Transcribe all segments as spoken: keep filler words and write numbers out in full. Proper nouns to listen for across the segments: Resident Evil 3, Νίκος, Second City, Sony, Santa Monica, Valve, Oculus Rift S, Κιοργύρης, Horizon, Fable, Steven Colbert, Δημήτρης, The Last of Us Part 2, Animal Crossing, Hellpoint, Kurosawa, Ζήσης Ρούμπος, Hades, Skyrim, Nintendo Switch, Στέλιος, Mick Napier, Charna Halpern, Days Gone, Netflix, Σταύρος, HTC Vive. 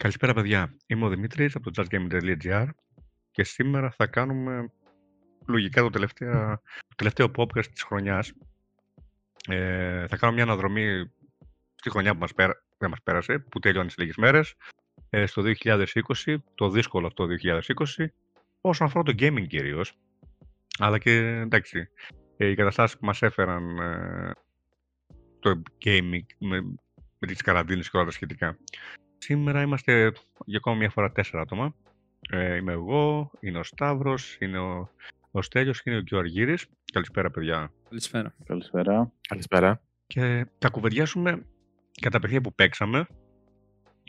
Καλησπέρα παιδιά, είμαι ο Δημήτρης από το JustGaming.gr και σήμερα θα κάνουμε λογικά το τελευταίο, το τελευταίο podcast της χρονιάς. Ε, θα κάνω μια αναδρομή στη χρονιά που μας, πέρα, δεν μας πέρασε, που τελειώνει σε λίγες μέρες, ε, στο δύο χιλιάδες είκοσι, το δύσκολο αυτό δύο χιλιάδες είκοσι, όσον αφορά το gaming κυρίως, αλλά και εντάξει, ε, οι καταστάσεις που μας έφεραν ε, το gaming με, με τις καραντίνες και όλα τα σχετικά. Σήμερα είμαστε για ακόμα μια φορά τέσσερα άτομα. Ε, είμαι εγώ, είναι ο Σταύρος, είναι ο, ο Στέλιος και είναι ο Κιοργύρης. Καλησπέρα, παιδιά. Καλησπέρα. Καλησπέρα. Καλησπέρα. Και θα κουβεντιάσουμε για τα παιχνίδια που παίξαμε,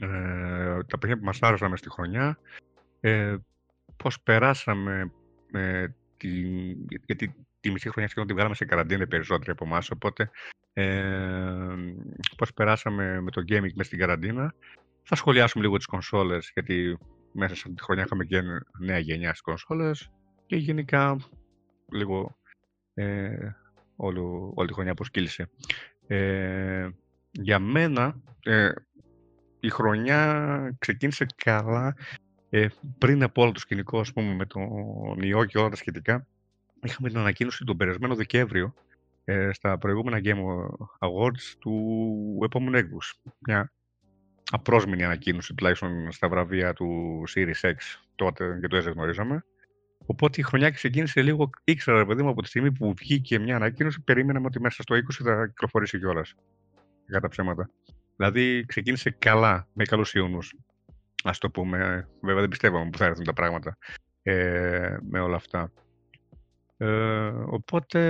ε, τα παιχνίδια που μας άρεσαν στη χρονιά, ε, πώς περάσαμε ε, τη, γιατί τη μισή χρονιά σχεδόν την βγάλαμε σε καραντίνα περισσότεροι από εμάς, οπότε ε, πώς περάσαμε με το gaming μέσα στην καραντίνα. Θα σχολιάσουμε λίγο τις κονσόλες, γιατί μέσα σε αυτή τη χρονιά είχαμε και νέα γενιά στις κονσόλες και γενικά λίγο ε, όλο, όλη τη χρονιά που σκύλησε. Ε, για μένα ε, η χρονιά ξεκίνησε καλά ε, πριν από όλο το σκηνικό, ας πούμε, με τον ιό και όλα τα σχετικά. Είχαμε την ανακοίνωση τον περασμένο Δεκέμβριο ε, στα προηγούμενα Game Awards του επόμενου έτους. Απρόσμηνη ανακοίνωση, τουλάχιστον στα βραβεία του Series X τότε, και το έτσι γνωρίζαμε. Οπότε η χρονιά ξεκίνησε λίγο, ήξερα ρε παιδί μου από τη στιγμή που βγήκε μια ανακοίνωση, περίμεναμε ότι μέσα στο είκοσι θα κυκλοφορήσει κιόλας. Κατά ψέματα. Δηλαδή ξεκίνησε καλά, με καλούς ιούνους. Ας το πούμε. Βέβαια δεν πιστεύαμε που θα έρθουν τα πράγματα ε, με όλα αυτά. Ε, οπότε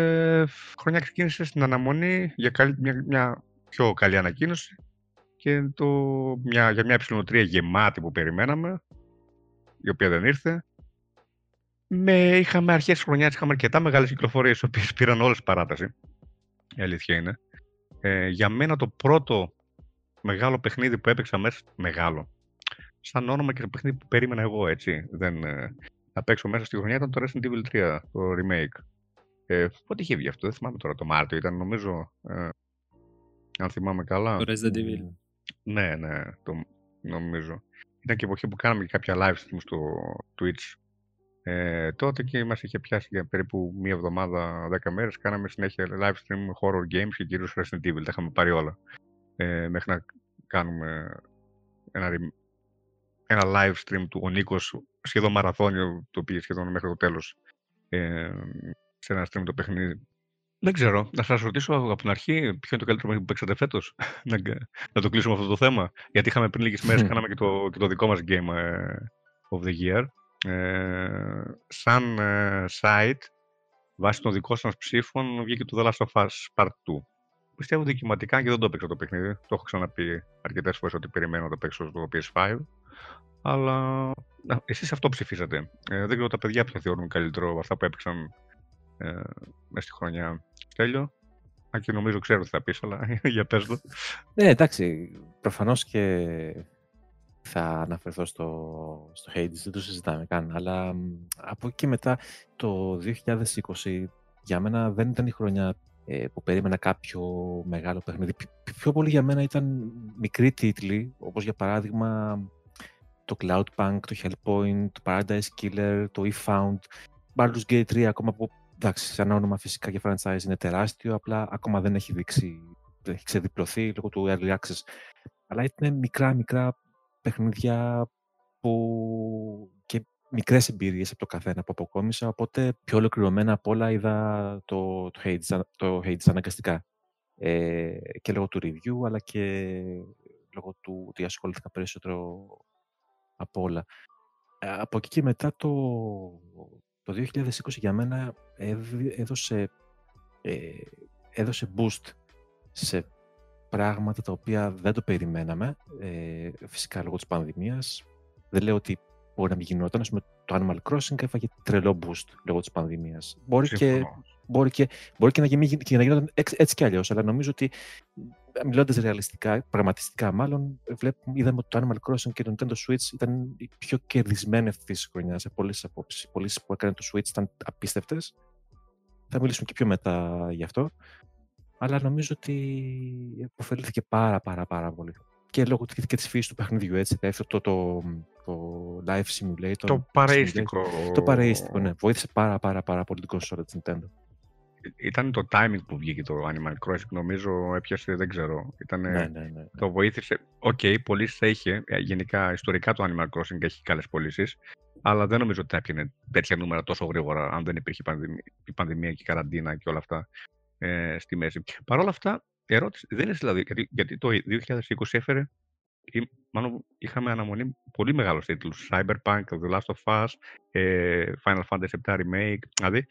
η χρονιά ξεκίνησε στην αναμονή για καλή, μια, μια πιο καλή ανακοίνωση. Και το, μια, για μια υψηλονοτρία γεμάτη που περιμέναμε, η οποία δεν ήρθε. Με, είχαμε αρχές της χρονιάς, είχαμε αρκετά μεγάλες κυκλοφορίες, οι οποίες πήραν όλες παράταση. Η αλήθεια είναι. Ε, για μένα το πρώτο μεγάλο παιχνίδι που έπαιξα μέσα, μεγάλο, σαν όνομα και το παιχνίδι που περίμενα εγώ, έτσι, δεν, ε, να παίξω μέσα στη χρονιά, ήταν το Resident Evil τρία, το remake. Ε, πότε είχε βγει αυτό, δεν θυμάμαι τώρα, το Μάρτιο ήταν νομίζω, ε, αν θυμάμαι καλά. Το Resident Evil. Ναι, ναι, το νομίζω. Ήταν και η εποχή που κάναμε και κάποια live stream στο Twitch. Ε, τότε και μας είχε πιάσει για περίπου μία εβδομάδα, δέκα μέρες. Κάναμε συνέχεια live stream horror games και κυρίως Resident Evil. Τα είχαμε πάρει όλα. Ε, μέχρι να κάνουμε ένα, ένα live stream του ο Νίκος, σχεδόν μαραθώνιο, το οποίο σχεδόν μέχρι το τέλος. Ε, σε ένα stream το παιχνίδι. Δεν ξέρω, να σας ρωτήσω από την αρχή ποιο είναι το καλύτερο παιχνίδι που παίξατε φέτος. να, να το κλείσουμε αυτό το θέμα. Γιατί είχαμε πριν λίγες μέρες, κάναμε και το, και το δικό μας Game of the Year. Ε, σαν ε, site, βάσει των δικών σας ψήφων, βγήκε το The Last of Us Part δύο. Πιστεύω δικαιωματικά και δεν το έπαιξα το παιχνίδι. Το έχω ξαναπεί αρκετές φορές ότι περιμένω να το παίξω στο πι ες φάιβ. Αλλά α, εσείς αυτό ψηφίσατε. Ε, δεν ξέρω τα παιδιά ποια θεωρούν καλύτερο αυτά που έπαιξαν ε, μέσα στη χρονιά. Τέλειο, αν και νομίζω ξέρω τι θα πεις, αλλά για πες το. Ναι, εντάξει, προφανώς και θα αναφερθώ στο, στο Hades, δεν το συζητάμε καν, αλλά από εκεί και μετά το δύο χιλιάδες είκοσι για μένα δεν ήταν η χρονιά ε, που περίμενα κάποιο μεγάλο παιχνίδι. Πιο πολύ για μένα ήταν μικροί τίτλοι, όπως για παράδειγμα το Cloudpunk, το Hellpoint, το Paradise Killer, το E-Found, Baldur's Gate τρία, ακόμα που εντάξει, σαν όνομα φυσικά και franchise είναι τεράστιο, απλά ακόμα δεν έχει δείξει, δεν έχει ξεδιπλωθεί λόγω του early access. Αλλά ήταν μικρά-μικρά παιχνίδια που... και μικρές εμπειρίες από το καθένα που αποκόμισα, οπότε πιο ολοκληρωμένα από όλα είδα το, το, Hades, το Hades αναγκαστικά. Ε, και λόγω του review, αλλά και λόγω του ότι ασχολήθηκα περισσότερο από όλα. Ε, από εκεί και μετά το... Το δύο χιλιάδες είκοσι για μένα έδωσε, έδωσε boost σε πράγματα τα οποία δεν το περιμέναμε, φυσικά λόγω της πανδημίας. Δεν λέω ότι μπορεί να μην γινόταν, ας πούμε το Animal Crossing έφαγε τρελό boost λόγω της πανδημίας. Μπορεί, και, μπορεί, και, μπορεί και, να γινόταν, και να γινόταν έτσι κι αλλιώς, αλλά νομίζω ότι μιλώντας ρεαλιστικά, πραγματιστικά μάλλον, βλέπουμε, είδαμε ότι το Animal Crossing και το Nintendo Switch ήταν οι πιο κερδισμένοι αυτή τη χρονιά σε πολλές απόψεις. Οι πωλήσεις που έκανε το Switch ήταν απίστευτες. Θα μιλήσουμε και πιο μετά γι' αυτό. Αλλά νομίζω ότι υποφελήθηκε πάρα πάρα πάρα πολύ. και λόγω και της φύσης του παιχνιδιού, έτσι, το, το, το live simulator. Το παραίστικο. Το παραίστικο, ναι. Βοήθησε πάρα πάρα, πάρα πολύ την κονσόλα της Nintendo. Ήταν το timing που βγήκε το Animal Crossing, νομίζω έπιασε, δεν ξέρω. Ήτανε, ναι, ναι, ναι, ναι. Το βοήθησε. Οκ, okay, πωλήσεις θα είχε. Γενικά, ιστορικά το Animal Crossing έχει καλές πωλήσεις. Αλλά δεν νομίζω ότι θα έπιανε τέτοια νούμερα τόσο γρήγορα, αν δεν υπήρχε η πανδημία και η καραντίνα και όλα αυτά ε, στη μέση. Παρ' όλα αυτά, η ερώτηση δεν είναι δηλαδή, γιατί, γιατί το είκοσι είκοσι έφερε, ή, μάλλον είχαμε αναμονή πολύ μεγάλους τίτλους. Cyberpunk, The Last of Us, ε, Final Fantasy επτά Remake, δηλαδή.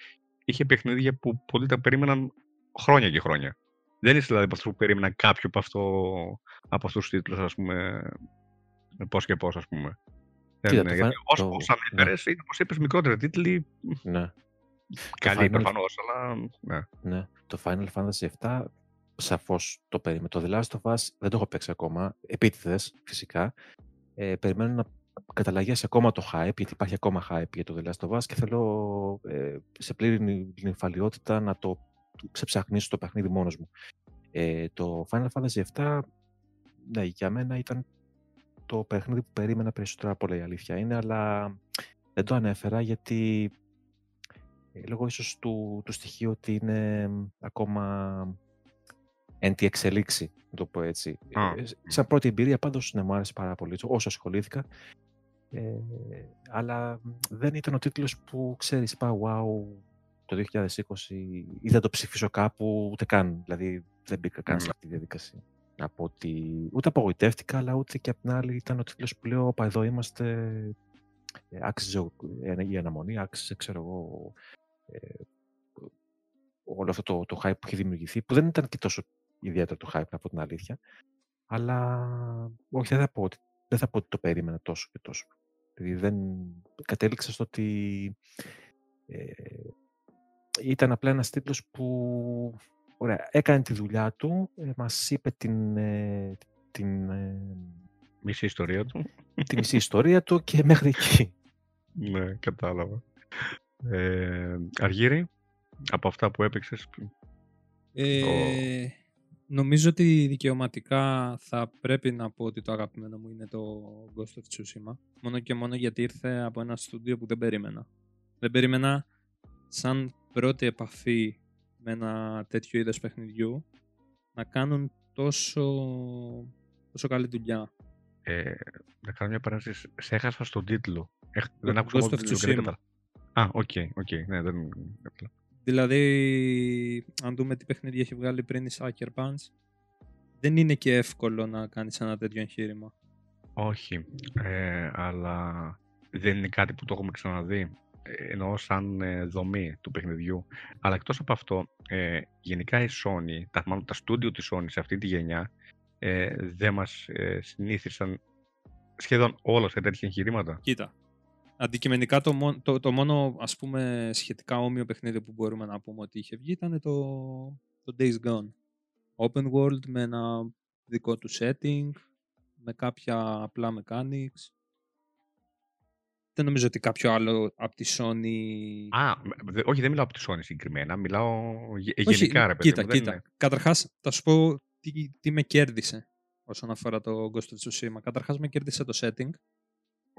Είχε παιχνίδια που πολλοί τα περίμεναν χρόνια και χρόνια. Δεν είσαι δηλαδή από αυτούς που περίμεναν κάποιο από, αυτό, από αυτούς τους τίτλους, ας πούμε, πώς και πώς, ας πούμε. Κοίτα, δεν, γιατί το... όσο ανέφερες, ναι. Όπως είπες, μικρότερα τίτλοι, ναι. Καλή προφανώς, Final... αλλά ναι. Ναι. Το Final Fantasy επτά, σαφώς το περίμενε. Το The Last of Us δεν το έχω παίξει ακόμα, επίτηδες φυσικά. Ε, περιμένω να καταλαγιάσει ακόμα το hype, γιατί υπάρχει ακόμα hype για το The Last of Us και θέλω ε, σε πλήρη νυμφαλιότητα να το ξεψαχνίσω το παιχνίδι μόνος μου. Ε, το Final Fantasy επτά, ναι, για μένα ήταν το παιχνίδι που περίμενα περισσότερα από όλα, η αλήθεια είναι, αλλά δεν το ανέφερα γιατί ε, λόγω ίσως του, του στοιχείου ότι είναι ακόμα εν τη εξελίξη, να το πω έτσι. Mm. Ε, σαν πρώτη εμπειρία πάντως, ναι, μου άρεσε πάρα πολύ όσο ασχολήθηκα. Ε, αλλά δεν ήταν ο τίτλος που ξέρεις, είπα, wow, το είκοσι είκοσι ή θα το ψηφίσω κάπου, ούτε καν. Δηλαδή δεν μπήκα καν σε αυτή τη διαδικασία. Από ότι ούτε απογοητεύτηκα, αλλά ούτε και απ' την άλλη ήταν ο τίτλος που λέω, εδώ είμαστε, άξιζε η αναμονή, άξιζε, ξέρω εγώ, ε, όλο αυτό το, το hype που είχε δημιουργηθεί, που δεν ήταν και τόσο ιδιαίτερο το hype, να πω την αλήθεια, αλλά όχι, δεν θα πω ότι δεν θα πω ότι το περίμενα τόσο και τόσο. Δηλαδή δεν κατέληξα στο ότι ε, ήταν απλά ένας τίτλος που ωραία, έκανε τη δουλειά του, ε, μας είπε την, ε, την ε, μισή ιστορία του. Τη μισή ιστορία του και μέχρι εκεί. Ναι, κατάλαβα. Ε, Αργύρη, από αυτά που έπαιξες. Ε, το... Νομίζω ότι δικαιωματικά θα πρέπει να πω ότι το αγαπημένο μου είναι το Ghost of Tsushima. Μόνο και μόνο γιατί ήρθε από ένα στούντιο που δεν περίμενα. Δεν περίμενα σαν πρώτη επαφή με ένα τέτοιο είδος παιχνιδιού να κάνουν τόσο, τόσο καλή δουλειά. Ε, να κάνω μια παρένθεση. Σε έχασα στον τίτλο. Έχ... Δεν άκουσα Ghost of Tsushima. Α, οκ, οκ. Ναι, δεν... Δηλαδή, αν δούμε τι παιχνίδια έχει βγάλει πριν η Sucker Punch, δεν είναι και εύκολο να κάνεις ένα τέτοιο εγχείρημα. Όχι, ε, αλλά δεν είναι κάτι που το έχουμε ξαναδεί, ε, εννοώ σαν ε, δομή του παιχνιδιού. Αλλά εκτός από αυτό, ε, γενικά η Sony, τα, μάλλον τα στούντιο της Sony σε αυτή τη γενιά, ε, δεν μας ε, συνήθισαν σχεδόν όλα σε τέτοια εγχειρήματα. Κοίτα. Αντικειμενικά το, μό- το, το μόνο, ας πούμε, σχετικά όμοιο παιχνίδι που μπορούμε να πούμε ότι είχε βγει ήταν το, το Days Gone. Open world με ένα δικό του setting, με κάποια απλά mechanics. Δεν νομίζω ότι κάποιο άλλο από τη Sony... Α, δε, όχι, δεν μιλάω από τη Sony συγκεκριμένα, μιλάω γε, γενικά, ρε παιδί. Κοίτα, κοίτα. Είναι... Καταρχάς, θα σου πω τι, τι με κέρδισε όσον αφορά το Ghost of Tsushima. Καταρχάς, με κέρδισε το setting.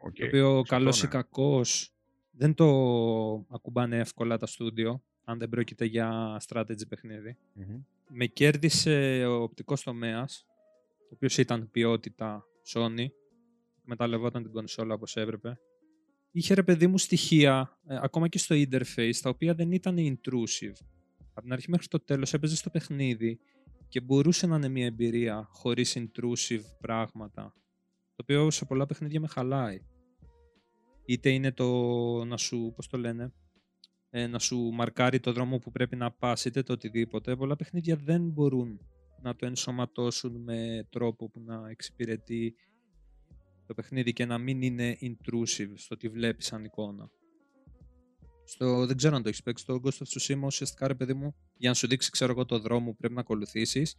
Okay, το οποίο καλός ή κακός δεν το ακουμπάνε εύκολα τα στούντιο, αν δεν πρόκειται για strategy παιχνίδι. Mm-hmm. Με κέρδισε ο οπτικός τομέας, ο οποίος ήταν ποιότητα Sony, εκμεταλλευόταν την κονσόλα όπως έπρεπε. Είχε, ρε παιδί μου, στοιχεία, ε, ακόμα και στο interface, τα οποία δεν ήταν intrusive. Από την αρχή μέχρι το τέλος έπαιζε στο παιχνίδι και μπορούσε να είναι μια εμπειρία χωρίς intrusive πράγματα. Το οποίο σε πολλά παιχνίδια με χαλάει. Είτε είναι το να σου, πώς το λένε, ε, να σου μαρκάρει το δρόμο που πρέπει να πας, είτε το οτιδήποτε. Πολλά παιχνίδια δεν μπορούν να το ενσωματώσουν με τρόπο που να εξυπηρετεί το παιχνίδι και να μην είναι intrusive στο τι βλέπεις σαν εικόνα. Στο, δεν ξέρω αν το έχεις παίξει το Ghost of Tsushima, ουσιαστικά, ρε παιδί μου, για να σου δείξει, ξέρω εγώ, το δρόμο που πρέπει να ακολουθήσεις,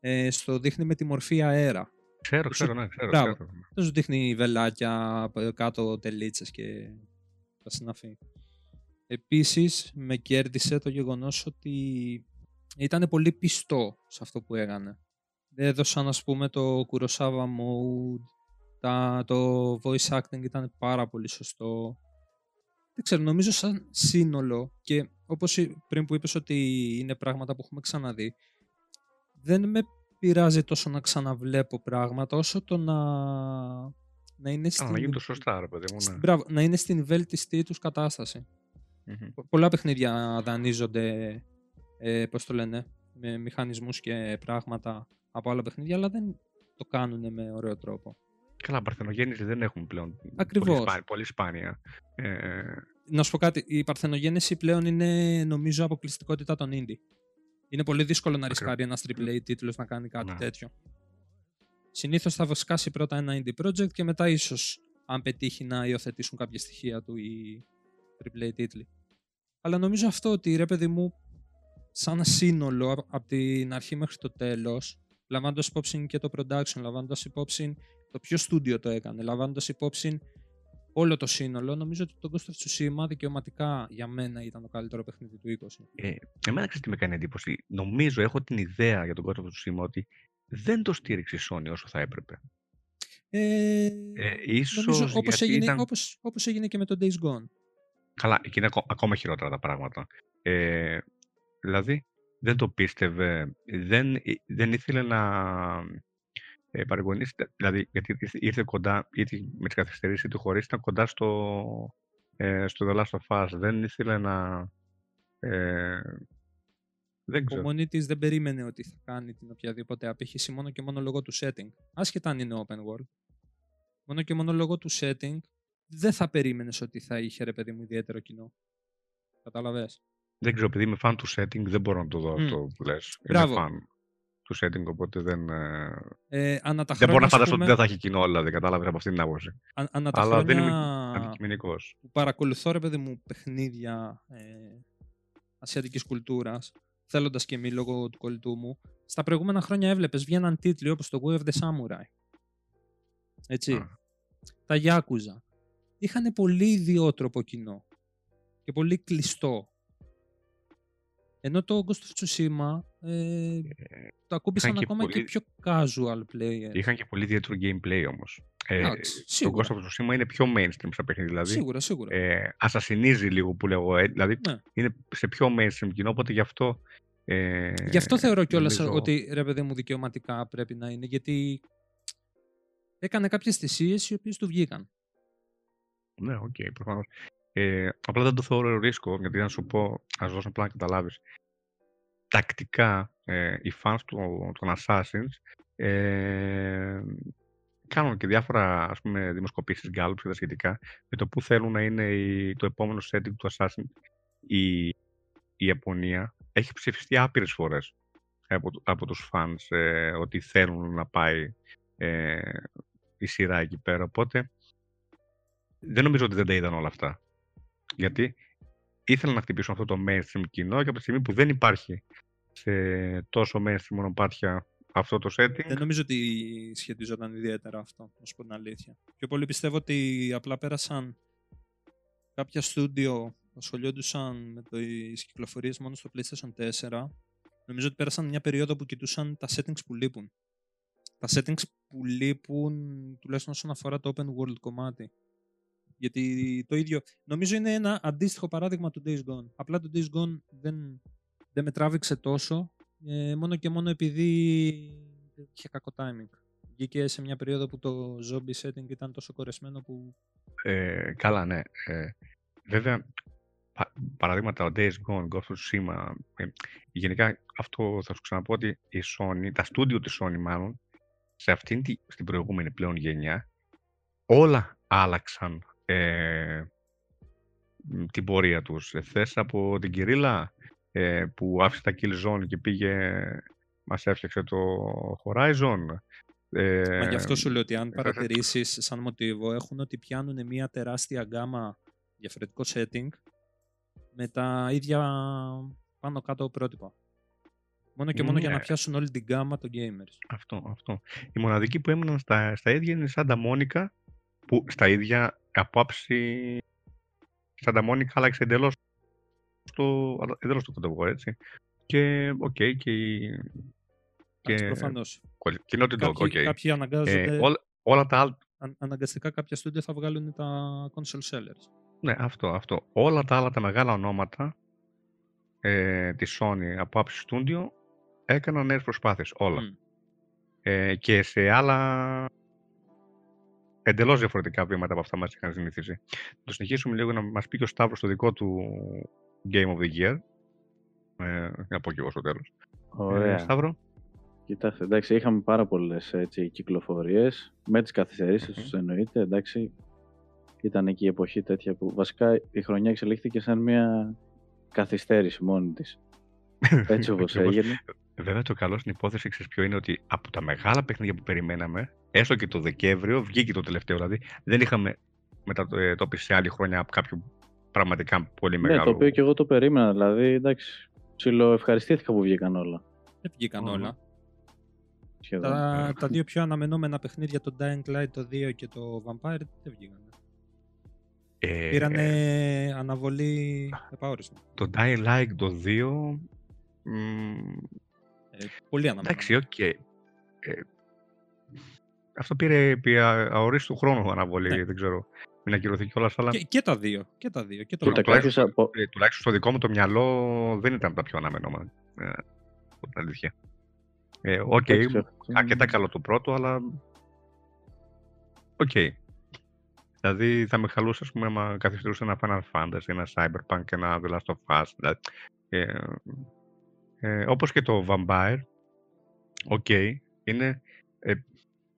ε, στο δείχνει με τη μορφή αέρα. Ξέρω, ξέρω, ναι, ξέρω. ξέρω. Δεν σου δείχνει βελάκια, κάτω τελίτσες και τα συναφή. Επίσης, με κέρδισε το γεγονός ότι ήταν πολύ πιστό σε αυτό που έκανε. έδωσαν ας πούμε το Kurosawa Mode, τα, το voice acting ήταν πάρα πολύ σωστό. Δεν ξέρω, νομίζω σαν σύνολο και όπως πριν που είπες ότι είναι πράγματα που έχουμε ξαναδεί, δεν με πειράζει τόσο να ξαναβλέπω πράγματα όσο το να, να είναι στην, να γίνει το σωστά, ρε παιδί μου, ναι. Μπράβο, να είναι στην βέλτιστή τους κατάσταση. Mm-hmm. Πολλά παιχνίδια δανείζονται, ε, πώς το λένε, με μηχανισμούς και πράγματα από άλλα παιχνίδια, αλλά δεν το κάνουν με ωραίο τρόπο. Καλά, παρθενογέννηση δεν έχουμε πλέον. Ακριβώς. Πολύ, σπάνια, πολύ σπάνια. Ε... Να σου πω κάτι, η παρθενογέννηση πλέον είναι νομίζω αποκλειστικότητα των indie. Είναι πολύ δύσκολο να ρισκάρει ένας τριπλ έι τίτλος να κάνει κάτι, ναι, τέτοιο. Συνήθως θα βοσκάσει πρώτα ένα indie project και μετά ίσως, αν πετύχει, να υιοθετήσουν κάποια στοιχεία του οι τριπλ έι τίτλοι. Αλλά νομίζω αυτό, ότι ρε παιδί μου, σαν σύνολο από την αρχή μέχρι το τέλος, λαμβάνοντας υπόψη και το production, λαμβάνοντας υπόψη το ποιο στούντιο το έκανε, λαμβάνοντας υπόψη όλο το σύνολο, νομίζω ότι το Ghost of Tsushima δικαιωματικά για μένα ήταν το καλύτερο παιχνίδι του είκοσι. Ε, εμένα ξέρεις τι με κάνει εντύπωση. Νομίζω, έχω την ιδέα για τον Ghost of Tsushima ότι δεν το στήριξε η Sony όσο θα έπρεπε. Ε, ε, ίσως νομίζω, όπως, έγινε, ήταν... όπως, όπως έγινε και με τον Days Gone. Καλά, εκεί είναι ακόμα χειρότερα τα πράγματα. Ε, δηλαδή, δεν το πίστευε, δεν, δεν ήθελε να... Ε, δηλαδή, γιατί ήρθε κοντά, ήρθε με τις καθυστερήσεις του χωρίς, ήταν κοντά στο, ε, στο The Last of Us. Δεν ήθελε να... Ε, δεν ξέρω. Ο μόνη της δεν περίμενε ότι θα κάνει την οποιαδήποτε απήχηση, μόνο και μόνο λόγω του setting. Άσχετα αν είναι open world. Μόνο και μόνο λόγω του setting δεν θα περίμενες ότι θα είχε, ρε παιδί μου, ιδιαίτερο κοινό. Καταλαβες. Δεν ξέρω, επειδή είμαι fan του setting, δεν μπορώ να το δω mm. αυτό που λες. Μπράβο. Είμαι fan του setting, οπότε δεν... Ε, ανά τα χρόνια, δεν μπορώ να φανταστώ πούμε... ότι δεν θα έχει κοινό, δηλαδή, κατάλαβες, από αυτή την άποψη. Α, ανά τα Αλλά χρόνια... δεν είμαι αντικειμενικός. Που παρακολουθώ, ρε παιδί μου, παιχνίδια ε, ασιατικής κουλτούρας, θέλοντας και μη λόγω του κολλητού μου, στα προηγούμενα χρόνια έβλεπες, βγαίναν τίτλοι όπως το Way of the Samurai. Έτσι. Α. Τα Yakuza. Είχαν πολύ ιδιότροπο κοινό. Και πολύ κλειστό. Ενώ το Ghost of Tsushima ε, το ακούμπησαν ακόμα πολύ... και πιο casual player. Είχαν και πολύ ιδιαίτερο gameplay όμως. Ε, το Ghost of Tsushima είναι πιο mainstream στα παιχνίδια. Δηλαδή, σίγουρα, σίγουρα. Ε, ασασινίζει λίγο που λέγω. Ε, δηλαδή ναι. Είναι σε πιο mainstream κοινό, οπότε γι' αυτό... Ε, γι' αυτό θεωρώ κιόλας νομίζω... ότι ρε παιδί μου δικαιωματικά πρέπει να είναι, γιατί έκανε κάποιες θυσίες οι οποίες του βγήκαν. Ναι, οκ, okay, προφανώς. Ε, απλά δεν το θεωρώ ρίσκο, γιατί να σου πω, να σου δώσω απλά να καταλάβεις. Τακτικά, ε, οι fans των, των Assassins ε, κάνουν και διάφορα, ας πούμε, δημοσκοπήσεις, Gallup και τα σχετικά, με το που θέλουν να είναι η, το επόμενο setting του Assassin. Η, η Ιαπωνία έχει ψηφιστεί άπειρες φορές από, από τους fans ε, ότι θέλουν να πάει ε, η σειρά εκεί πέρα, οπότε δεν νομίζω ότι δεν τα είδαν όλα αυτά. Γιατί ήθελαν να χτυπήσουν αυτό το mainstream κοινό και από τη στιγμή που δεν υπάρχει σε τόσο mainstream μονοπάτια αυτό το setting. Δεν νομίζω ότι σχετιζόταν ιδιαίτερα αυτό, να σου πω την αλήθεια. Πιο πολύ πιστεύω ότι απλά πέρασαν κάποια στούντιο, ασχολιόντουσαν με τις κυκλοφορίες μόνο στο PlayStation τέσσερα. Νομίζω ότι πέρασαν μια περίοδο που κοιτούσαν τα settings που λείπουν. Τα settings που λείπουν, τουλάχιστον όσον αφορά το open world κομμάτι. Γιατί το ίδιο, νομίζω είναι ένα αντίστοιχο παράδειγμα του Days Gone. Απλά το Days Gone δεν, δεν με τράβηξε τόσο, ε, μόνο και μόνο επειδή είχε κακό timing. Βγήκε σε μια περίοδο που το zombie setting ήταν τόσο κορεσμένο που... Ε, καλά, ναι. Ε, βέβαια, πα, παραδείγματα Days Gone, Ghost of Tsushima, ε, γενικά αυτό θα σου ξαναπώ ότι η Sony, τα στούντιο της Sony μάλλον, σε αυτήν την, στην προηγούμενη πλέον γενιά, όλα άλλαξαν. Ε, την πορεία τους. Θες από την Κυρίλα ε, που άφησε τα Killzone και πήγε, μας έφτιαξε το Horizon. Ε, Μα γι' αυτό σου λέω ότι αν παρατηρήσεις σαν μοτίβο έχουν ότι πιάνουν μια τεράστια γκάμα διαφορετικό setting με τα ίδια πάνω κάτω πρότυπα. Μόνο και μόνο ναι. για να πιάσουν όλη την γκάμα των gamers. Αυτό, αυτό. Οι μοναδικοί που έμειναν στα, στα ίδια είναι η Santa Monica, που στα ίδια απόψη Santa Monica άλλαξε εντελώς το, εντελώς το κοντεύγο, έτσι. Και οκ, okay, και η, Και... προφανώς. Κοινότητο, οκ. Ε, όλα, όλα τα άλλα. Αν, αναγκαστικά κάποια στούντιο θα βγάλουν τα console sellers. Ναι, αυτό, αυτό. Όλα τα άλλα τα μεγάλα ονόματα ε, της Sony από άψη στούντιο έκαναν νέες προσπάθειες, όλα. Mm. Ε, και σε άλλα εντελώς διαφορετικά βήματα από αυτά μας είχαν συνηθίσει. Να το συνεχίσουμε λίγο, να μας πει και ο Σταύρος το δικό του Game of the Year. Ε, να πω και εγώ στο τέλος. Ωραία. Ε, Σταύρο. Κοιτάξτε, εντάξει, είχαμε πάρα πολλές έτσι, κυκλοφορίες, με τις καθυστερήσεις τους mm-hmm. εννοείται, εντάξει, ήταν εκεί η εποχή τέτοια που βασικά η χρονιά εξελίχθηκε σαν μια καθυστέρηση μόνη της, έτσι όπως έγινε. Βέβαια το καλό στην υπόθεση ξέρεις ποιο είναι, ότι από τα μεγάλα παιχνίδια που περιμέναμε, έστω και το Δεκέμβριο, βγήκε το τελευταίο, δηλαδή δεν είχαμε μετατόπιση σε άλλη χρονιά από κάποιο πραγματικά πολύ μεγάλο. Ναι, το οποίο και εγώ το περίμενα, δηλαδή εντάξει, ψιλοευχαριστήθηκα που βγήκαν όλα. Δεν βγήκαν mm. όλα. Τα, τα δύο πιο αναμενόμενα παιχνίδια, το Dying Light το δύο και το Vampire, δεν βγήκαν. Ε, Πήρανε ε, αναβολή επαόριστη. Το Dying Light το δύο... Ε, πολύ αναμενόμενο. Εντάξει, οκ. Okay. Ε, αυτό πήρε, πήρε αορίστου χρόνου αναβολή, ναι. Δεν ξέρω. Μην ακυρωθεί κιόλας, αλλά... Και, και τα δύο. Και τα δύο και το το, τουλάχιστον, από... τουλάχιστον στο δικό μου το μυαλό δεν ήταν τα πιο αναμενόμενα. Ε, την αλήθεια. Οκ, ε, okay. Αρκετά καλό το πρώτο, αλλά οκ. Okay. Δηλαδή θα με χαλούσε, ας πούμε, να καθυστερούσε ένα Final Fantasy, ένα Cyberpunk, ένα The Last of Us. Δηλαδή, ε, ε, όπως και το Vampire, οκ, okay, είναι, ε,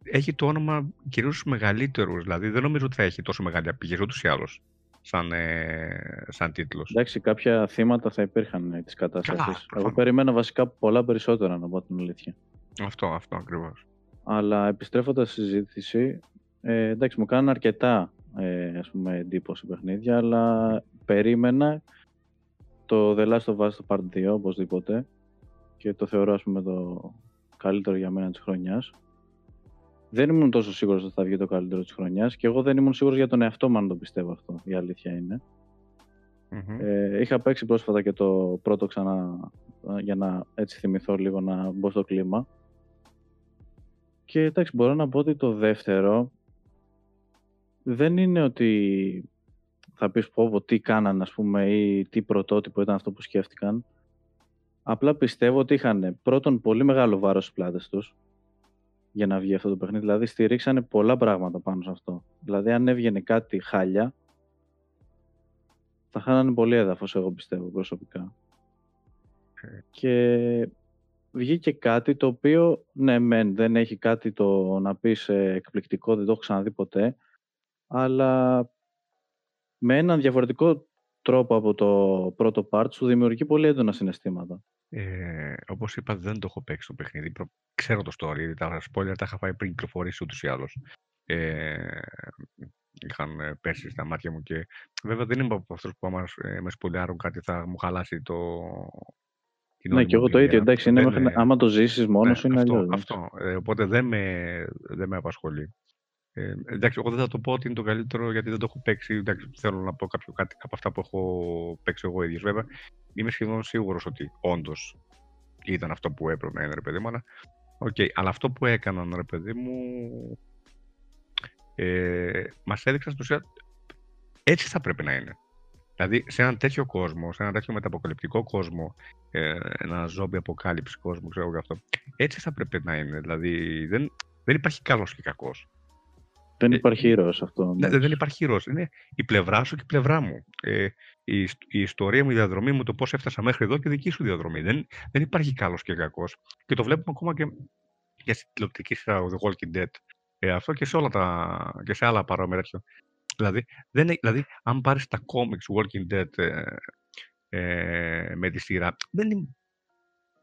έχει το όνομα κυρίως στους μεγαλύτερους, δηλαδή δεν νομίζω ότι θα έχει τόσο μεγάλη απήγηση ούτως ή άλλως. Σαν, ε, σαν τίτλος. Εντάξει, κάποια θύματα θα υπήρχαν της κατάστασης. Εγώ περιμένα βασικά πολλά περισσότερα, να πω την αλήθεια. Αυτό, αυτό ακριβώς. Αλλά επιστρέφοντας στη συζήτηση, ε, εντάξει, μου κάνουν αρκετά ε, ας πούμε, εντύπωση παιχνίδια, αλλά περίμενα το The Last of Us το Part δύο οπωσδήποτε και το θεωρώ, ας πούμε, το καλύτερο για μένα της χρονιάς. Δεν ήμουν τόσο σίγουρος ότι θα βγει το καλύτερο της χρονιάς και εγώ δεν ήμουν σίγουρος για τον εαυτό μου αν το πιστεύω αυτό, η αλήθεια είναι. Mm-hmm. Ε, είχα παίξει πρόσφατα και το πρώτο ξανά για να έτσι θυμηθώ λίγο να μπω στο κλίμα. Και εντάξει, μπορώ να πω ότι το δεύτερο δεν είναι ότι θα πεις πω, πω τι κάναν, ας πούμε, ή τι πρωτότυπο ήταν αυτό που σκέφτηκαν. Απλά πιστεύω ότι είχαν πρώτον πολύ μεγάλο βάρος στις πλάτες τους για να βγει αυτό το παιχνίδι, δηλαδή στηρίξανε πολλά πράγματα πάνω σε αυτό. Δηλαδή αν έβγαινε κάτι χάλια, θα χάνανε πολύ έδαφος, εγώ πιστεύω προσωπικά. Okay. Και βγήκε κάτι το οποίο, ναι μεν, δεν έχει κάτι το να πεις εκπληκτικό, δεν το έχω ξαναδεί ποτέ, αλλά με έναν διαφορετικό τρόπο από το πρώτο part σου δημιουργεί πολύ έντονα συναισθήματα. Ε, όπως είπα, δεν το έχω παίξει το παιχνίδι. Ξέρω το story, τα spoiler τα είχα φάει πριν κυκλοφορήσει ούτως ή άλλως. Ε, είχαν πέσει στα μάτια μου και βέβαια δεν είμαι από αυτούς που άμα με σπολιάρουν κάτι θα μου χαλάσει το κοινό. Ναι, και εγώ το ίδιο. Εντάξει, είναι, δεν, άμα το ζήσεις μόνος, ναι, είναι αυτό, αλλιώς. Αυτό. Ε, οπότε δεν με, δεν με απασχολεί. Ε, εντάξει, εγώ δεν θα το πω ότι είναι το καλύτερο γιατί δεν το έχω παίξει. Εντάξει, θέλω να πω κάποιο κάτι από αυτά που έχω παίξει εγώ ίδιος. Βέβαια, είμαι σχεδόν σίγουρος ότι όντως ήταν αυτό που έπρεπε να είναι, ρε παιδί μου. Αλλά, okay, αλλά αυτό που έκαναν, ρε παιδί μου, ε, μας έδειξαν στην ουσία έτσι θα πρέπει να είναι. Δηλαδή, σε έναν τέτοιο κόσμο, σε έναν τέτοιο μεταποκαλυπτικό κόσμο, ε, ένα ζόμπι αποκάλυψη κόσμο, ξέρω εγώ αυτό, έτσι θα πρέπει να είναι. Δηλαδή, δεν, δεν υπάρχει καλός και κακός. Δεν υπάρχει ήρωας αυτό. Ναι, δεν υπάρχει ήρωας. Είναι η πλευρά σου και η πλευρά μου. Ε, η, η ιστορία μου, η διαδρομή μου, το πώς έφτασα μέχρι εδώ και η δική σου διαδρομή. Δεν, δεν υπάρχει καλός και κακός. Και το βλέπουμε ακόμα και για την τηλεοπτική σειρά The Walking Dead. Ε, αυτό και σε, όλα τα, και σε άλλα παρόμοια. Δηλαδή, δεν, δηλαδή, αν πάρεις τα comics Walking Dead ε, ε, με τη σειρά, δεν είναι,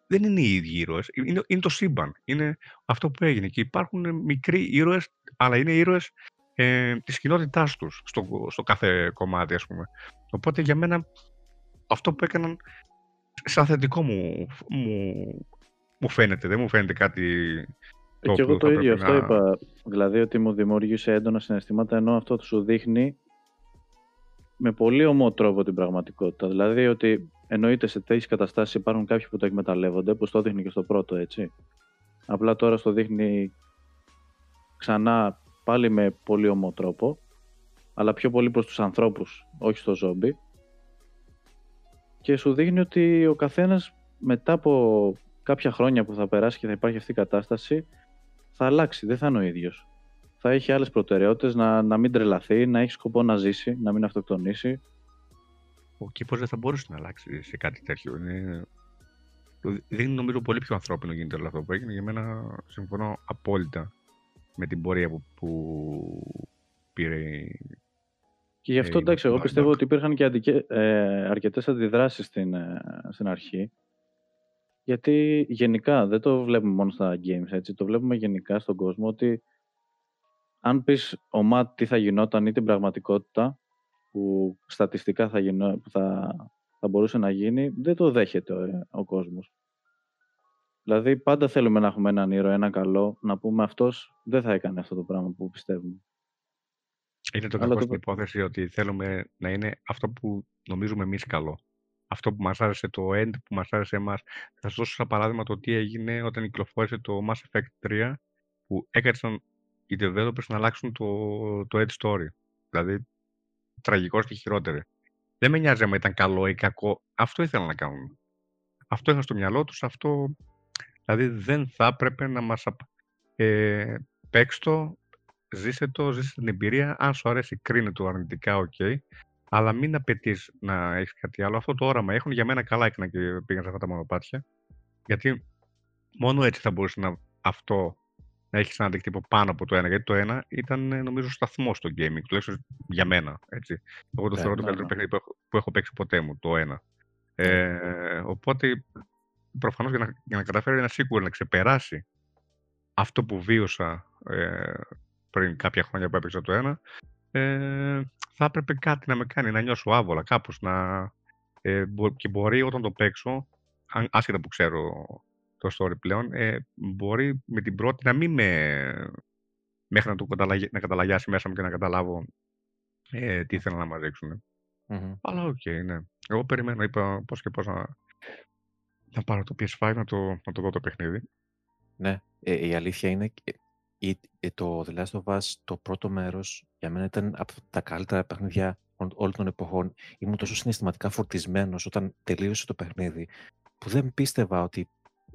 δεν είναι οι ίδιοι ήρωες. Είναι, είναι το σύμπαν. Είναι αυτό που έγινε. Και υπάρχουν μικροί ήρωες, αλλά είναι ήρωες ε, της κοινότητάς τους στο, στο κάθε κομμάτι, ας πούμε. Οπότε για μένα αυτό που έκαναν σαν θετικό μου, μου, μου φαίνεται, δεν μου φαίνεται κάτι το και εγώ το ίδιο να... αυτό είπα, δηλαδή ότι μου δημιούργησε έντονα συναισθήματα, ενώ αυτό σου δείχνει με πολύ ομό τρόπο την πραγματικότητα, δηλαδή ότι εννοείται σε τέτοιες καταστάσεις υπάρχουν κάποιοι που το εκμεταλλεύονται, που το δείχνει και στο πρώτο, έτσι. Απλά τώρα στο δείχνει ξανά πάλι με πολύ ομό τρόπο, αλλά πιο πολύ προς τους ανθρώπους, όχι στο ζόμπι. Και σου δείχνει ότι ο καθένας μετά από κάποια χρόνια που θα περάσει και θα υπάρχει αυτή η κατάσταση, θα αλλάξει, δεν θα είναι ο ίδιος. Θα έχει άλλες προτεραιότητες, να, να μην τρελαθεί, να έχει σκοπό να ζήσει, να μην αυτοκτονήσει. Ο κήπος δεν θα μπορούσε να αλλάξει σε κάτι τέτοιο. Είναι... Δεν είναι, νομίζω, πολύ πιο ανθρώπινο γίνεται όλο αυτό που έγινε. Για μένα συμφωνώ απόλυτα με την πορεία που, που πήρε. Και γι' αυτό ε, εντάξει, εγώ πιστεύω ότι υπήρχαν και αντικε... ε, αρκετές αντιδράσεις στην, ε, στην αρχή. Γιατί γενικά δεν το βλέπουμε μόνο στα games, έτσι. Το βλέπουμε γενικά στον κόσμο ότι αν πεις ομά τι θα γινόταν ή την πραγματικότητα που στατιστικά θα, γινό, που θα, θα μπορούσε να γίνει, δεν το δέχεται ο, ο κόσμος. Δηλαδή πάντα θέλουμε να έχουμε έναν ήρωα, ένα καλό, να πούμε αυτός δεν θα έκανε αυτό το πράγμα που πιστεύουμε. Είναι το κακό στην το... υπόθεση ότι θέλουμε να είναι αυτό που νομίζουμε εμείς καλό. Αυτό που μας άρεσε το end, που μας άρεσε εμάς. Θα σας δώσω σαν παράδειγμα το τι έγινε όταν κυκλοφόρησε το Mass Effect τρία, που έκατσαν οι developers να αλλάξουν το, το end story. Δηλαδή, τραγικός και χειρότερη. Δεν με νοιάζει αν ήταν καλό ή κακό. Αυτό ήθελαν να κάνουν. Αυτό είχαν στο μυαλό τους. Αυτό... Δηλαδή, δεν θα έπρεπε να μας ε, παίξει το. Ζήσε το, ζήσε την εμπειρία. Αν σου αρέσει, κρίνε το αρνητικά, οκ. Okay. Αλλά μην απαιτείς να έχεις κάτι άλλο. Αυτό το όραμα έχουν. Για μένα καλά έκανα και πήγαν σε αυτά τα μονοπάτια. Γιατί μόνο έτσι θα μπορούσε να, αυτό να έχει σαν αντίκτυπο πάνω από το ένα. Γιατί το ένα ήταν, νομίζω, σταθμός στο gaming. Τουλάχιστον για μένα. Έτσι. Εγώ το yeah, θεωρώ yeah, το καλύτερο yeah. παιχνίδι που έχω, που έχω παίξει ποτέ μου. Το ένα. Yeah. Ε, οπότε, προφανώς, για να, για να καταφέρει ένα sequel να ξεπεράσει αυτό που βίωσα ε, πριν κάποια χρόνια που έπαιξα το ένα, ε, θα έπρεπε κάτι να με κάνει να νιώσω άβολα κάπως, να, ε, και μπορεί όταν το παίξω, αν, άσχετα που ξέρω το story πλέον, ε, μπορεί με την πρώτη να μην με, μέχρι να το καταλαγι, να καταλαγιάσει μέσα μου και να καταλάβω ε, τι ήθελα να μας δείξουν. Mm-hmm. Αλλά οκ, okay, ναι. Εγώ περιμένω, είπα πώς και πώς να, να πάρω το πι ες φάιβ, να το, να το δω το παιχνίδι. Ναι, ε, η αλήθεια είναι... Το The Last of Us, το πρώτο μέρος, για μένα ήταν από τα καλύτερα παιχνίδια όλων των εποχών. Ήμουν τόσο συναισθηματικά φορτισμένος όταν τελείωσε το παιχνίδι, που δεν πίστευα ότι.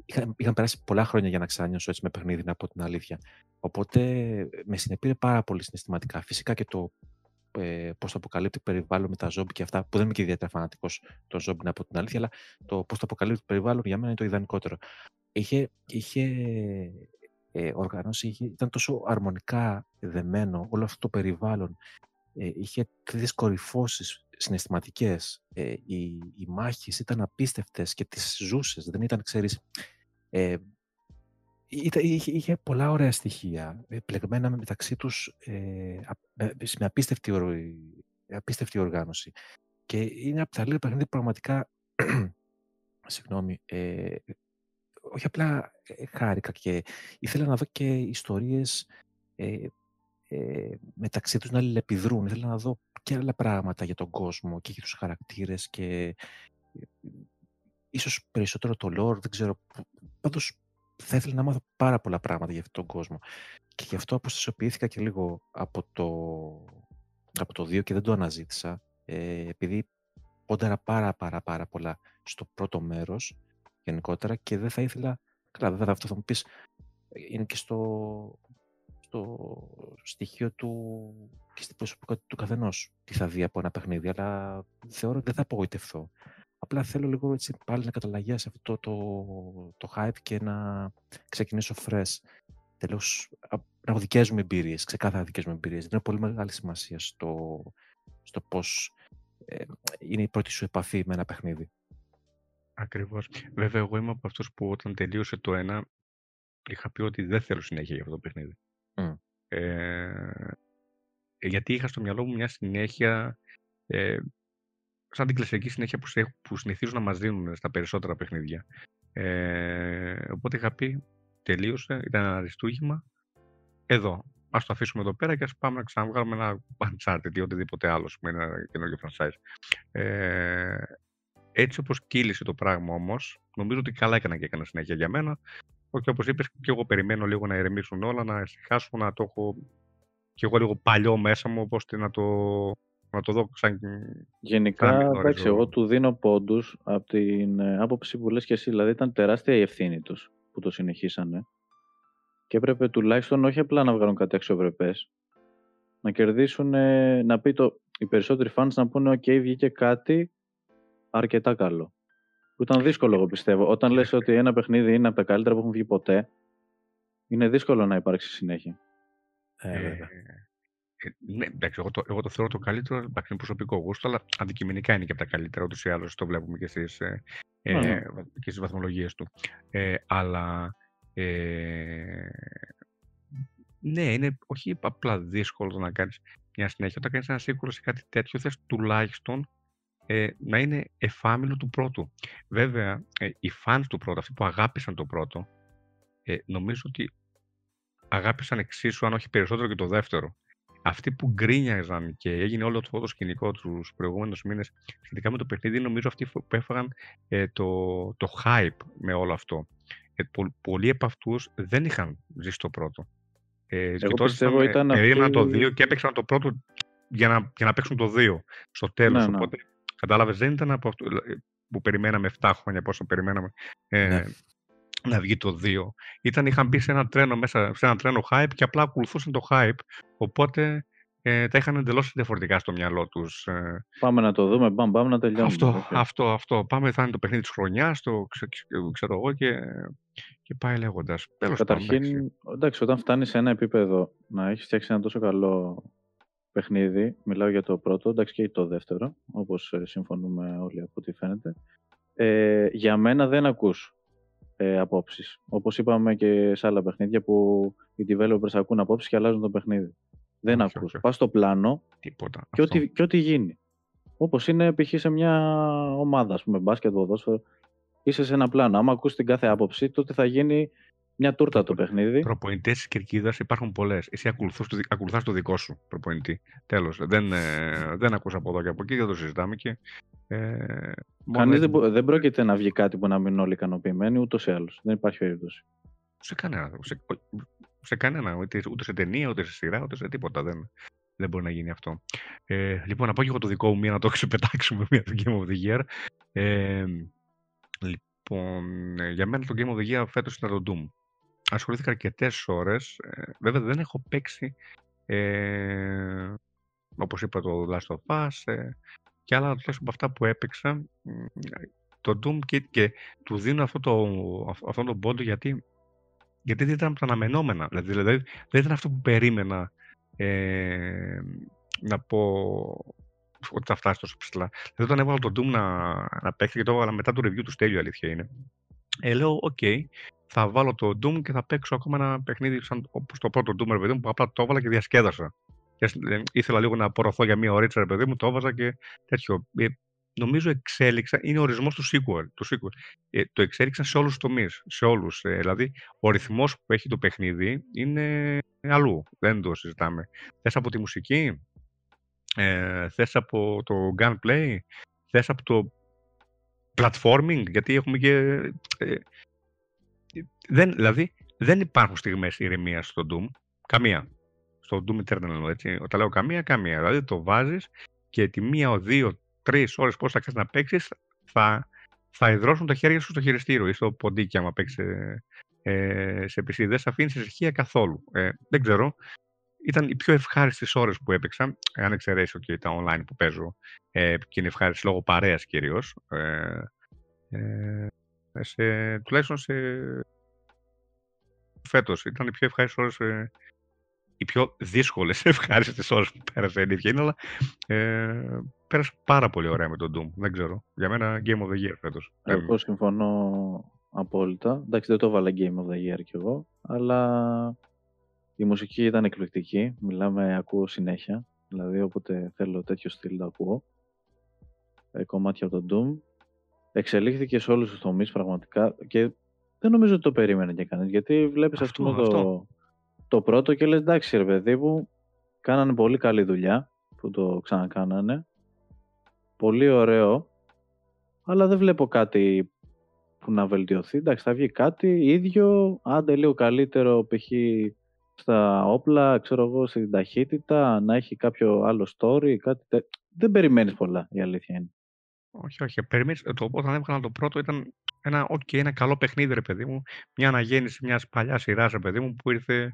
Είχαν, είχαν περάσει πολλά χρόνια για να ξανανιώσω έτσι με παιχνίδι, να πω την αλήθεια. Οπότε με συνεπήρε πάρα πολύ συναισθηματικά. Φυσικά και το ε, πώς το αποκαλύπτει περιβάλλον με τα ζόμπι και αυτά, που δεν είμαι και ιδιαίτερα φανατικός των ζόμπι, να πω την αλήθεια, αλλά το πώς το αποκαλύπτει περιβάλλον για μένα είναι το ιδανικότερο. Είχε. είχε Ε, οργανώσει, είχε, ήταν τόσο αρμονικά δεμένο όλο αυτό το περιβάλλον. Ε, είχε τρεις κορυφώσεις συναισθηματικές. Ε, οι, οι μάχες ήταν απίστευτες και τις ζούσες. Δεν ήταν, ξέρεις... Ε, ήταν, είχε, είχε πολλά ωραία στοιχεία, ε, πλεγμένα μεταξύ τους ε, με απίστευτη, απίστευτη οργάνωση. Και είναι από τα λίγα παιχνίδια πραγματικά... συγγνώμη... Ε, όχι απλά χάρηκα και ήθελα να δω και ιστορίες ε, ε, μεταξύ τους να αλληλεπιδρούν. Ήθελα να δω και άλλα πράγματα για τον κόσμο και για τους χαρακτήρες και ε, ε, ίσως περισσότερο το lore, δεν ξέρω. Πάντως θα ήθελα να μάθω πάρα πολλά πράγματα για αυτόν τον κόσμο. Και γι' αυτό αποστασιοποιήθηκα και λίγο από το, από το δύο και δεν το αναζήτησα, ε, επειδή πόνταρα πάρα πάρα πάρα πολλά στο πρώτο μέρος γενικότερα και δεν θα ήθελα, καλά βέβαια αυτό θα μου πεις, είναι και στο, στο στοιχείο του και στην προσωπικότητα του καθενός τι θα δει από ένα παιχνίδι, αλλά θεωρώ ότι δεν θα απογοητευθώ. Απλά θέλω λίγο έτσι πάλι να καταλαγιάσει αυτό το, το, το hype και να ξεκινήσω fresh. Τελώς να έχω δικές μου εμπειρίες, ξεκάθαρα δικές μου εμπειρίες. Δεν είναι πολύ μεγάλη σημασία στο, στο πώς ε, είναι η πρώτη σου επαφή με ένα παιχνίδι. Ακριβώς. Βέβαια, εγώ είμαι από αυτούς που όταν τελείωσε το ένα, είχα πει ότι δεν θέλω συνέχεια για αυτό το παιχνίδι. Mm. Ε, γιατί είχα στο μυαλό μου μια συνέχεια, ε, σαν την κλασική συνέχεια που, σε, που συνηθίζουν να μας δίνουν στα περισσότερα παιχνίδια. Ε, οπότε είχα πει, τελείωσε, ήταν ένα αριστούγημα. Εδώ, ας το αφήσουμε εδώ πέρα και ας πάμε να ξαναβγάλουμε ένα Uncharted ή οτιδήποτε άλλο, με ένα καινούργιο franchise. Ε, Έτσι όπως κύλησε το πράγμα όμως, νομίζω ότι καλά έκανα και έκανα συνέχεια για μένα. και όπως είπες και εγώ περιμένω λίγο να ηρεμήσουν όλα, να ησυχάσουν, να το έχω και εγώ λίγο παλιό μέσα μου, ώστε να το, να το δω σαν... Γενικά, εντάξει, εγώ του δίνω πόντους από την άποψη που λες και εσύ, δηλαδή ήταν τεράστια η ευθύνη τους που το συνεχίσανε και έπρεπε τουλάχιστον όχι απλά να βγάλουν κάτι αξιοπρεπές, να κερδίσουν, να πει το, οι περισσότεροι fans να πούνε «ΟΚ, okay, βγήκε κάτι αρκετά καλό». Που ήταν δύσκολο, εγώ πιστεύω. Όταν λες ότι ένα παιχνίδι είναι από τα καλύτερα που έχουν βγει ποτέ, είναι δύσκολο να υπάρξει συνέχεια. Ε, ε, ναι, εντάξει, εγώ το, εγώ το θεωρώ το καλύτερο, εντάξει, είναι προσωπικό γούστο, αλλά αντικειμενικά είναι και από τα καλύτερα, ούτως ή άλλως το βλέπουμε και στις, ε, ε, ναι. και στις βαθμολογίες του. Ε, αλλά... Ε, ναι, είναι όχι απλά δύσκολο να κάνεις μια συνέχεια. Όταν κάνεις ένα sequel σε κάτι τέτοιο, θες τουλάχιστον ε, να είναι εφάμιλο του πρώτου. Βέβαια, ε, οι fans του πρώτου, αυτοί που αγάπησαν το πρώτο, ε, νομίζω ότι αγάπησαν εξίσου, αν όχι περισσότερο, και το δεύτερο. Αυτοί που γκρίνιαζαν και έγινε όλο το, το σκηνικό τους προηγούμενους μήνες σχετικά με το παιχνίδι, νομίζω αυτοί που έφαγαν ε, το, το hype με όλο αυτό. Ε, πο, πολλοί από αυτούς δεν είχαν ζήσει το πρώτο. Ε, εγώ πιστεύω ήταν αυτοί... το δύο και έπαιξαν το πρώτο για να, για να παίξουν το δύο στο τέλος. Ναι, οπότε ναι. Κατάλαβες, δεν ήταν από αυτό που περιμέναμε εφτά χρόνια πόσο περιμέναμε ε, ναι. να βγει το δύο. Ήταν, είχαν μπει σε ένα τρένο, μέσα, σε ένα τρένο hype και απλά ακολουθούσαν το hype. Οπότε ε, τα είχαν εντελώς διαφορετικά στο μυαλό τους. Πάμε να το δούμε, μπαμ, μπαμ, να τελειώνουμε. Αυτό, αυτό, αυτό. Πάμε, θα είναι το παιχνίδι της χρονιάς, το ξε, ξε, ξέρω εγώ και... Και πάει λέγοντας. Καταρχήν, εντάξει, όταν φτάνεις σε ένα επίπεδο να έχεις φτιάξει ένα τόσο καλό παιχνίδι, μιλάω για το πρώτο, εντάξει και το δεύτερο, όπως συμφωνούμε όλοι από ό,τι φαίνεται, ε, για μένα δεν ακούς ε, απόψεις. Όπως είπαμε και σε άλλα παιχνίδια που οι developers ακούν απόψεις και αλλάζουν το παιχνίδι. Δεν όχι, ακούς. Όχι. Πας στο πλάνο τίποτα, και, ό,τι, και ό,τι γίνει. Όπως είναι π.χ. σε μια ομάδα, ας πούμε, μπάσκετ, ποδόσφαιρο. Είσαι σε ένα πλάνο. Άμα ακούς την κάθε άποψη, τότε θα γίνει μια τούρτα το παιχνίδι. Προπονητές της κερκίδας υπάρχουν πολλές. Εσύ ακολουθάς το δικό σου προπονητή. Τέλος. Δεν, ε, δεν ακούς από εδώ και από εκεί, δεν το συζητάμε. Και, ε, Κανείς δεν, δεν πρόκειται να βγει κάτι που να μην είναι όλοι ικανοποιημένοι, ούτως ή άλλως. Δεν υπάρχει περίπτωση. Σε κανένα. Σε, σε κανένα. Ούτε, ούτε σε ταινία, ούτε σε σειρά, ούτε σε τίποτα. Δεν, δεν μπορεί να γίνει αυτό. Ε, λοιπόν, να πω και εγώ το δικό μου μία να το ξεπετάξουμε μία του Game of the Year. Ε, Λοιπόν, για μένα το Game of the Year φέτος ήταν το Doom. Ασχολήθηκα αρκετές ώρες. Ε, βέβαια δεν έχω παίξει, ε, όπως είπα, το Last of Us ε, και άλλα τουλάχιστον από αυτά που έπαιξα. Το Doom και, και του δίνω αυτό το, αυτό το πόντο γιατί, γιατί δεν ήταν από τα αναμενόμενα. Δηλαδή, δηλαδή δεν ήταν αυτό που περίμενα ε, να πω... ότι θα φτάσει τόσο ψηλά. Δηλαδή, όταν έβαλα τον Doom να, να παίξει και το έβαλα μετά το review του Στέλιου, αλήθεια είναι. Ε, λέω, οκ, okay, θα βάλω το Doom και θα παίξω ακόμα ένα παιχνίδι σαν όπως το πρώτο Doom, ρε παιδί μου, που απλά το έβαλα και διασκέδασα. Και, ε, ήθελα λίγο να απορροφθώ για μία ωρίτσα, ρε παιδί μου, το έβαζα και τέτοιο. Ε, νομίζω εξέλιξα, είναι ο ορισμός του sequel. Του sequel. Ε, το εξέλιξα σε όλους τους τομείς. Σε όλους. Ε, δηλαδή, ο ρυθμός που έχει το παιχνίδι είναι αλλού. Δεν το συζητάμε. Θες από τη μουσική. Ε, θες από το gunplay, θες από το platforming, γιατί έχουμε και... Ε, δεν, δηλαδή, δεν υπάρχουν στιγμές ηρεμίας στο Doom, καμία. Στο Doom Eternal, έτσι. Όταν λέω καμία, καμία. Δηλαδή το βάζεις και τη μία, δύο, τρεις ώρες πώς θα κάνεις να παίξεις, θα, θα ιδρώσουν τα χέρια σου στο χειριστήριο ή στο ποντίκι, άμα παίξεις ε, σε πι σι. Δεν σε αφήνεις ησυχία καθόλου. Ε, δεν ξέρω. Ήταν οι πιο ευχάριστες ώρες που έπαιξα, αν εξαιρέσω και τα online που παίζω ε, και είναι ευχάριστες λόγω παρέας κυρίως, ε, ε, σε, τουλάχιστον σε φέτος. Ήταν οι πιο ευχάριστες ώρες, ε, οι πιο δύσκολες ευχάριστες ώρες που πέρασα, ενήθεια είναι, αλλά ε, πέρασα πάρα πολύ ωραία με τον Doom, δεν ξέρω. Για μένα Game of the Year φέτος. Εγώ συμφωνώ απόλυτα. Εντάξει, δεν το έβαλα Game of the Year κι εγώ, αλλά... Η μουσική ήταν εκπληκτική, μιλάμε, ακούω συνέχεια, δηλαδή όποτε θέλω τέτοιο στυλ τα ακούω, ε, κομμάτια από τον Doom. Εξελίχθηκε σε όλους τους τομείς πραγματικά και δεν νομίζω ότι το περίμενε και κανείς, γιατί βλέπεις αυτό, αυτό, το, το πρώτο και λες εντάξει ρε παιδί μου, κάνανε πολύ καλή δουλειά που το ξανακάνανε, πολύ ωραίο, αλλά δεν βλέπω κάτι που να βελτιωθεί. Εντάξει, θα βγει κάτι ίδιο, άντε λίγο καλύτερο π.χ. στα όπλα, ξέρω εγώ, στην ταχύτητα, να έχει κάποιο άλλο story, κάτι τε... Δεν περιμένεις πολλά, η αλήθεια είναι. Όχι, όχι. Περιμένεις, το, όταν έβγαλα το πρώτο ήταν ένα, okay, ένα καλό παιχνίδι, ρε παιδί μου. Μια αναγέννηση μιας παλιάς σειράς, ρε παιδί μου, που ήρθε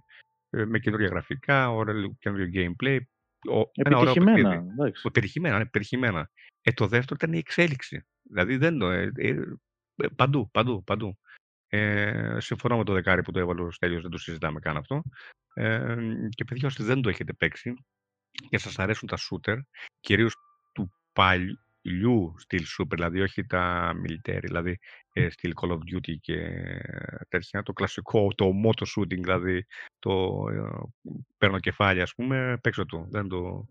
ε, με καινούργια γραφικά, ωραίο gameplay. Ο, ένα ωραίο παιχνίδι. Επιτυχημένα, επιτυχημένα. Ε, το δεύτερο ήταν η εξέλιξη. Δηλαδή δεν το... Ε, ε, παντού, παντού, παντού. Ε, συμφωνώ με το δεκάρι που το έβαλε ο Στέλιος, δεν το συζητάμε καν αυτό. Ε, και παιδιά, όσοι δεν το έχετε παίξει και σας αρέσουν τα shooter, κυρίως του παλιού στυλ shooter, δηλαδή όχι τα military, δηλαδή ε, στυλ Call of Duty και τέτοια, το κλασικό, το moto shooting, δηλαδή το ε, παίρνω κεφάλι, ας πούμε, παίξω το, δεν το,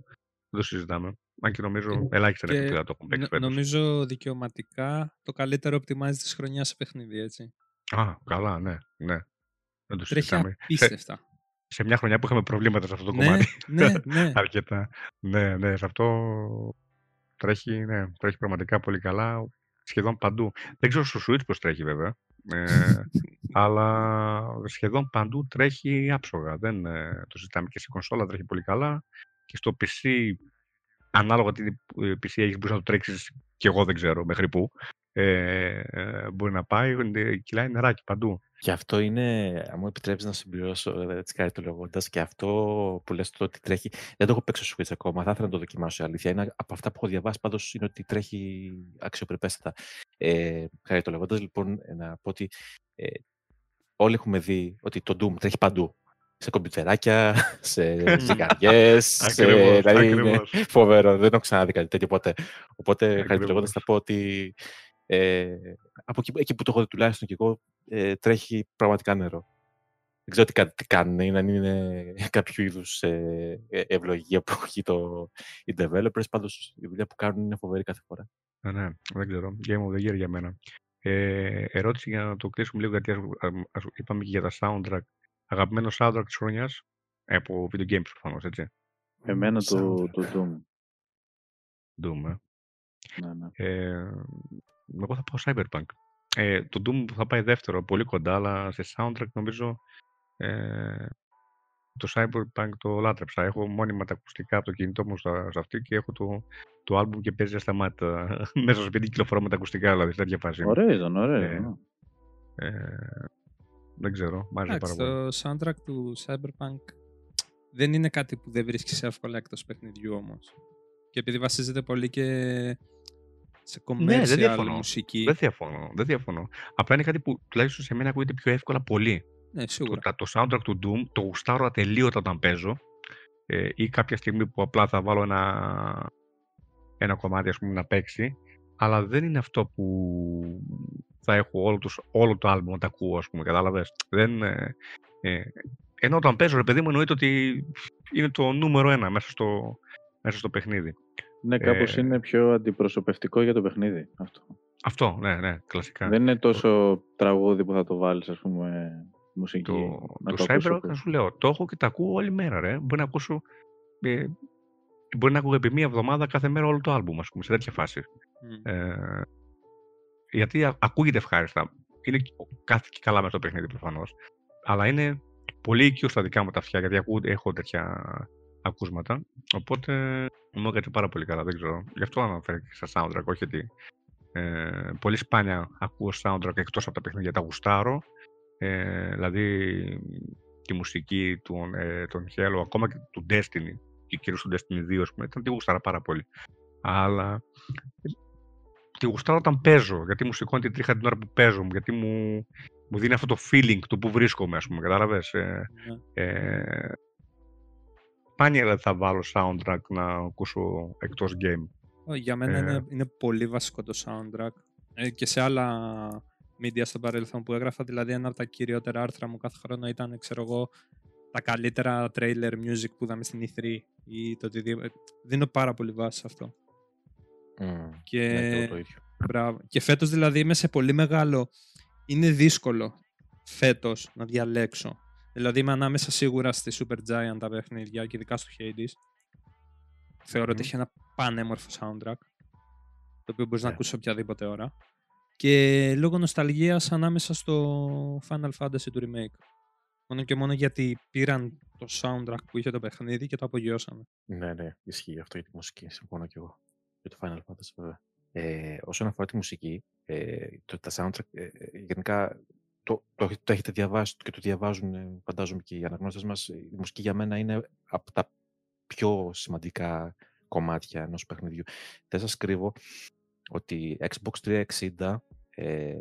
δεν το συζητάμε. Αν και νομίζω ελάχιστα είναι το έχουν παίξει. Νομίζω δικαιωματικά το καλύτερο optimize της χρονιάς σε παιχνίδι, έτσι. Α, καλά, ναι, ναι. Δεν το τρέχει συζητάμε. Απίστευτα. Σε, σε μια χρονιά που είχαμε προβλήματα σε αυτό το ναι, κομμάτι. Ναι, ναι. Αρκετά. Ναι, ναι, σε αυτό τρέχει, ναι, τρέχει πραγματικά πολύ καλά. Σχεδόν παντού. Δεν ξέρω στο Switch πώς τρέχει βέβαια. Ε, αλλά σχεδόν παντού τρέχει άψογα. Δεν ε, το συζητάμε. Και σε κονσόλα τρέχει πολύ καλά. Και στο πι σι, ανάλογα τι πι σι έχεις, μπορείς να το τρέξεις και εγώ δεν ξέρω μέχρι πού. Ε, ε, μπορεί να πάει, κυλάει νεράκι παντού. Και αυτό είναι, αν μου επιτρέπεις να συμπληρώσω, έτσι χαριτολογώντας, και αυτό που λες το ότι τρέχει. Δεν το έχω παίξει στο Switch ακόμα, θα ήθελα να το δοκιμάσω. Η αλήθεια είναι από αυτά που έχω διαβάσει, πάντως είναι ότι τρέχει αξιοπρεπέστατα. Ε, χαριτολογώντας, λοιπόν, να πω ότι ε, όλοι έχουμε δει ότι το Doom τρέχει παντού. Σε κομπιουτεράκια, σε, σε καρδιές, σε... δηλαδή είναι φοβερό, δεν έχω ξαναδεί κάτι τέτοιο ποτέ. Οπότε χαριτολογώντας θα πω ότι Ε, από εκεί, εκεί που το έχω τουλάχιστον και εγώ, ε, τρέχει πραγματικά νερό. Δεν ξέρω τι, κα, τι κάνουν, αν είναι κάποιο είδους ε, ευλογία που έχει το, οι developers, πάντως η δουλειά που κάνουν είναι φοβερή κάθε φορά. Ναι, ναι, δεν ξέρω. Game of the year για μένα. Ε, ερώτηση για να το κλείσουμε λίγο, γιατί ας, ας, είπαμε και για τα soundtrack. Αγαπημένο soundtrack της χρονιάς, ε, από video games προφανώς, έτσι. Εμένα το, το Doom. Doom, ε. Ναι, ναι. Ε, εγώ θα πάω Cyberpunk. Ε, το Doom θα πάει δεύτερο, πολύ κοντά, αλλά σε soundtrack νομίζω ε, το Cyberpunk το λάτρεψα. Έχω μόνιμα τα ακουστικά από το κινητό μου σε αυτή και έχω το, το album και παίζει ασταμάτητα. Μέσα στο σπίτι κυκλοφορώ με τα ακουστικά, δηλαδή, σε τέτοια φάση. Ωραίο, ωραίο. Ε, ε, δεν ξέρω, μ' άρεσε πάρα πολύ. Το soundtrack του Cyberpunk δεν είναι κάτι που δεν βρίσκεις εύκολα εκτός παιχνιδιού όμως. Και επειδή βασίζεται πολύ και σε commercial, ναι, δεν διαφωνώ, μουσική. Δεν διαφωνώ, δεν διαφωνώ. Απλά είναι κάτι που τουλάχιστον σε μένα ακούγεται πιο εύκολα πολύ. Ναι, σίγουρα. Το, το soundtrack του Doom το γουστάρω ατελείωτα όταν παίζω ε, ή κάποια στιγμή που απλά θα βάλω ένα, ένα κομμάτι, ας πούμε, να παίξει. Αλλά δεν είναι αυτό που θα έχω όλο το, όλο το album να τα ακούω, ας πούμε, κατάλαβες. Δεν... Ε, ε, ενώ όταν παίζω, ρε παιδί μου, εννοείται ότι είναι το νούμερο ένα μέσα στο... μέσα στο παιχνίδι. Ναι, κάπως ε... είναι πιο αντιπροσωπευτικό για το παιχνίδι αυτό. Αυτό, ναι, ναι, κλασικά. Δεν είναι τόσο το... τραγούδι που θα το βάλεις, ας πούμε, μουσική. Το, το Cyberpunk, θα σου λέω, το έχω και τα ακούω όλη μέρα, ρε. Μπορεί να ακούσω, ε, μπορεί να ακούω επί μία εβδομάδα κάθε μέρα όλο το άλμπουμ, ας πούμε, σε τέτοια φάση. Mm. Ε, γιατί ακούγεται ευχάριστα. Είναι κάθε και καλά μέσα στο παιχνίδι, προφανώς. Αλλά είναι πολύ οικείο στα δικά μου τα αυτιά, γιατί ακούω, έχω τέτοια ακούσματα, οπότε μου έκανε πάρα πολύ καλά, δεν ξέρω. Γι' αυτό αναφέρει και στα soundtrack, όχι ότι ε, πολύ σπάνια ακούω soundtrack εκτός από τα παιχνίδια, τα γουστάρω, ε, δηλαδή τη μουσική των, ε, των Halo, ακόμα και του Destiny, και κυρίως του Destiny δύο, ας πούμε, ήταν τη γουστάρα πάρα πολύ. Αλλά τη γουστάρω όταν παίζω, γιατί μου σηκώνει την τρίχα την ώρα που παίζω, γιατί μου, μου δίνει αυτό το feeling του που βρίσκομαι, ας πούμε, κατάλαβες. Ε, ε, Σπάνια θα βάλω soundtrack να ακούσω εκτός game. Για μένα ε... είναι, είναι πολύ βασικό το soundtrack ε, και σε άλλα media στο παρελθόν που έγραφα, δηλαδή ένα από τα κυριότερα άρθρα μου κάθε χρόνο ήταν, ξέρω εγώ, τα καλύτερα trailer music που είδαμε στην ι θρι ή το οτιδήποτε. Δίνω πάρα πολύ βάση σε αυτό. Mm, και... Ναι, το ίδιο. Μπράβο. Και φέτος δηλαδή είμαι σε πολύ μεγάλο... Είναι δύσκολο φέτος να διαλέξω. Δηλαδή είμαι ανάμεσα σίγουρα στη Supergiant τα παιχνίδια και ειδικά στο Hades. Θεωρώ mm. ότι έχει ένα πανέμορφο soundtrack, το οποίο μπορείς yeah. να ακούσεις οποιαδήποτε ώρα. και λόγω νοσταλγίας ανάμεσα στο Final Fantasy του remake. Μόνο και μόνο γιατί πήραν το soundtrack που είχε το παιχνίδι και το απογειώσαμε. Ναι, ναι, ισχύει αυτό για τη μουσική, συμφωνώ και εγώ. Και το Final Fantasy βέβαια. Ε, όσον αφορά τη μουσική, ε, το, τα soundtrack ε, γενικά το, το, το έχετε διαβάσει και το διαβάζουν φαντάζομαι και οι αναγνώστες μας. Η μουσική για μένα είναι από τα πιο σημαντικά κομμάτια ενός παιχνιδιού. Δεν σας κρύβω ότι Xbox τριακόσια εξήντα ε,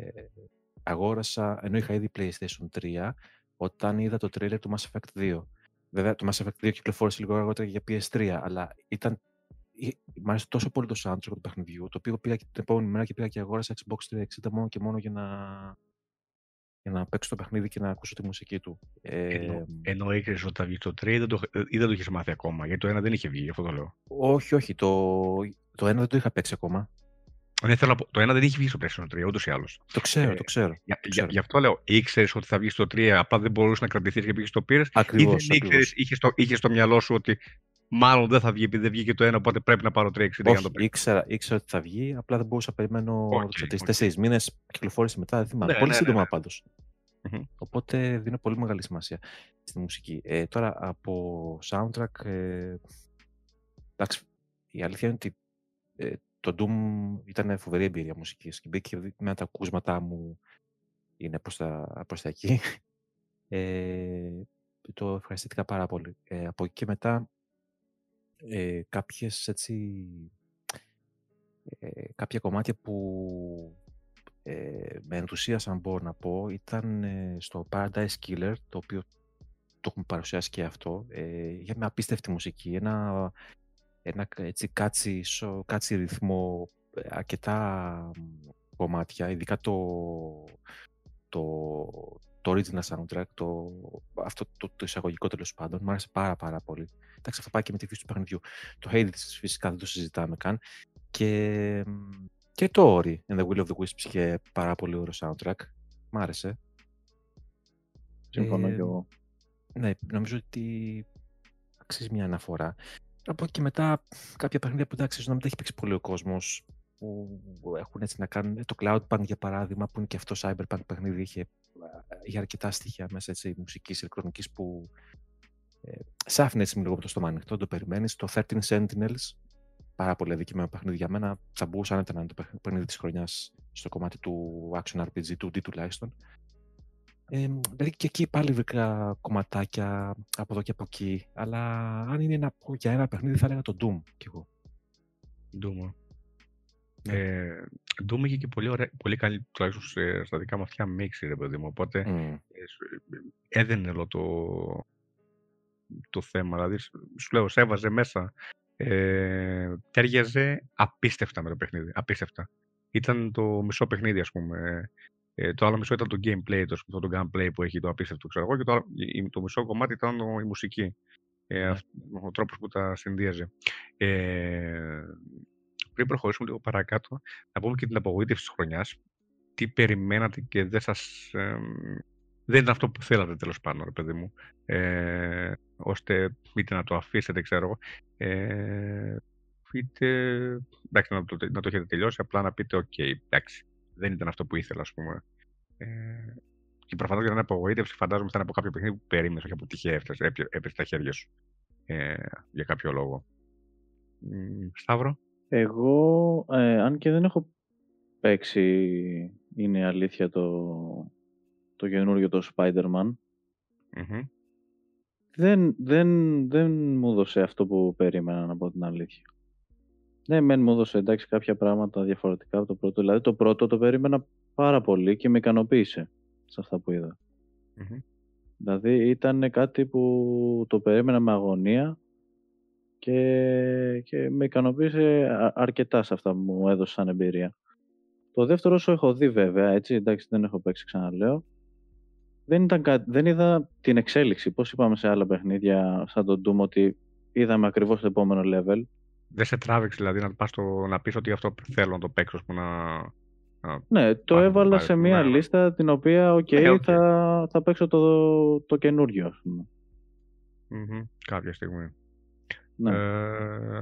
αγόρασα, ενώ είχα ήδη PlayStation τρία, όταν είδα το trailer του Mass Effect δύο. Βέβαια το Mass Effect δύο κυκλοφόρησε λίγο αργότερα για πι ες τρία, αλλά ήταν... Μ' άρεσε τόσο πολύ το soundtrack του παιχνιδιού, το οποίο πήγα την επόμενη μέρα και πήγα και αγόρασα Xbox τριακόσια εξήντα μόνο και μόνο για να, για να παίξω το παιχνίδι και να ακούσω τη μουσική του. Ε... Ενώ έκρινες ότι θα βγει το τρία ή δεν το, το είχες μάθει ακόμα, γιατί το ένα δεν είχε βγει, αυτό το λέω. Όχι, όχι, το, το ένα δεν το είχα παίξει ακόμα. Ναι, θέλω να πω, το ένα δεν είχε βγει στο PlayStation τρία, ούτως ή άλλως. Το ξέρω, ε, το ξέρω. Για, το ξέρω. Για, γι' αυτό λέω, ήξερες ότι θα βγει στο τρία, απλά δεν μπορούσες να κρατηθείς και πήγες στο πήρες. Ακριβώς. Ή δεν είχες στο μυαλό σου ότι μάλλον δεν θα βγει, επειδή δεν βγήκε το ένα, οπότε πρέπει να πάρω τρία εξήντα για να το παίξω. Ήξερα, ήξερα ότι θα βγει, απλά δεν μπορούσα να περιμένω τέσσερις okay, okay. μήνες. Κυκλοφόρησε μετά, δεν θυμάμαι. Ναι, πολύ ναι, σύντομα ναι, ναι. πάντως. Mm-hmm. Οπότε δίνω πολύ μεγάλη σημασία στη μουσική. Ε, τώρα από soundtrack. Ε, εντάξει, η αλήθεια είναι ότι. Ε, Το Doom ήταν φοβερή εμπειρία μουσικής και μπήκε με τα ακούσματά μου είναι προς τα, προς τα εκεί. Ε, το ευχαριστήθηκα πάρα πολύ. Ε, από εκεί και μετά ε, κάποιες έτσι ε, κάποια κομμάτια που ε, με ενθουσίασαν μπορώ να πω ήταν ε, στο Paradise Killer, το οποίο το έχουμε παρουσιάσει και αυτό. Ε, είχε μια απίστευτη μουσική, ένα ένα έτσι κάτσι, σο, κάτσι ρυθμό, αρκετά κομμάτια, ειδικά το, το, το original soundtrack, το, αυτό το, το εισαγωγικό τέλος πάντων, μου άρεσε πάρα πάρα πολύ. Εντάξει, αυτό πάει και με τη φύση του παιχνιδιού. Το Hades φυσικά δεν το συζητάμε καν. Και, και το Ori and the Will of the Wisps είχε πάρα πολύ ωραίο soundtrack. Μ' άρεσε. Συμφωνώ ε, και εγώ. Ναι, νομίζω ότι αξίζει μια αναφορά. Από εκεί και μετά, κάποια παιχνίδια που εντάξει, να μην τα έχει παίξει πολύ ο κόσμος, που έχουν έτσι να κάνουν. Το Cloudpunk για παράδειγμα, που είναι και αυτό Cyberpunk παιχνίδι, είχε, είχε αρκετά στοιχεία μέσα έτσι μουσικής, ηλεκτρονικής που. Ε, Σάφνε έτσι με λίγο από το στόμα ανοιχτό, το περιμένεις. Το δεκατρία Sentinels, πάρα πολύ αδικημένο παιχνίδι για μένα, θα μπορούσε άνετα να είναι το παιχνίδι της χρονιάς στο κομμάτι του Action αρ πι τζι, του ντι τουλάχιστον. Ε, δηλαδή και εκεί πάλι βρήκα κομματάκια από εδώ και από εκεί, αλλά αν είναι να πω για ένα παιχνίδι θα έλεγα το Doom κι εγώ. Doom. Yeah. Ε, Doom είχε και πολύ, ωραία, πολύ καλή, τουλάχιστον στα δικά μου αυτιά, μίξη ρε παιδί μου, οπότε mm. ε, έδαινε όλο το, το θέμα, δηλαδή σου λέω, σέβαζε μέσα, ε, τέριαζε απίστευτα με το παιχνίδι, απίστευτα. Ήταν το μισό παιχνίδι ας πούμε. Ε, το άλλο μισό ήταν το gameplay, το, το gunplay που έχει το απίστευτο, ξέρω εγώ, και το, άλλο, το μισό κομμάτι ήταν το, η μουσική. Ε, yeah. Ο τρόπος που τα συνδύαζε. Ε, πριν προχωρήσουμε λίγο παρακάτω, να πούμε και την απογοήτευση της χρονιάς. Τι περιμένατε και δεν σας... Ε, δεν είναι αυτό που θέλατε τέλος πάντων, ρε παιδί μου. Ε, ώστε είτε να το αφήσετε, ξέρω εγώ. Ε, είτε... Εντάξει, να το, να το έχετε τελειώσει, απλά να πείτε, ok, εντάξει. Δεν ήταν αυτό που ήθελα, ας πούμε. Ε, και προφανώς για να είναι απογοήτευση, φαντάζομαι ήταν από κάποιο παιχνίδι που περίμενε, όχι από τυχαία έφτασε, έπεσε στα χέρια σου. Ε, για κάποιο λόγο. Ε, Σταύρο. Εγώ, ε, αν και δεν έχω παίξει, είναι αλήθεια το, το καινούργιο το Spider-Man. Mm-hmm. Δεν, δεν, δεν μου έδωσε αυτό που περίμενα, να πω την αλήθεια. Ναι, μεν μου έδωσε εντάξει κάποια πράγματα διαφορετικά από το πρώτο. Δηλαδή το πρώτο το περίμενα πάρα πολύ και με ικανοποίησε σε αυτά που είδα. Mm-hmm. Δηλαδή ήταν κάτι που το περίμενα με αγωνία και, και με ικανοποίησε αρκετά σε αυτά που μου έδωσε σαν εμπειρία. Το δεύτερο όσο έχω δει βέβαια, έτσι, εντάξει δεν έχω παίξει ξαναλέω, δεν, ήταν κα... δεν είδα την εξέλιξη. Πώς είπαμε σε άλλα παιχνίδια σαν τον Doom ότι είδαμε ακριβώς το επόμενο level. Δεν σε τράβηξε δηλαδή να, πας το, να πεις ότι αυτό θέλω να το παίξω που να... Ναι, το πάνε, έβαλα πάνε, σε μία πάνε. λίστα την οποία okay, ε, okay. Θα, θα παίξω το, το καινούργιο ας πούμε. Mm-hmm. Κάποια στιγμή. Ναι. Ε,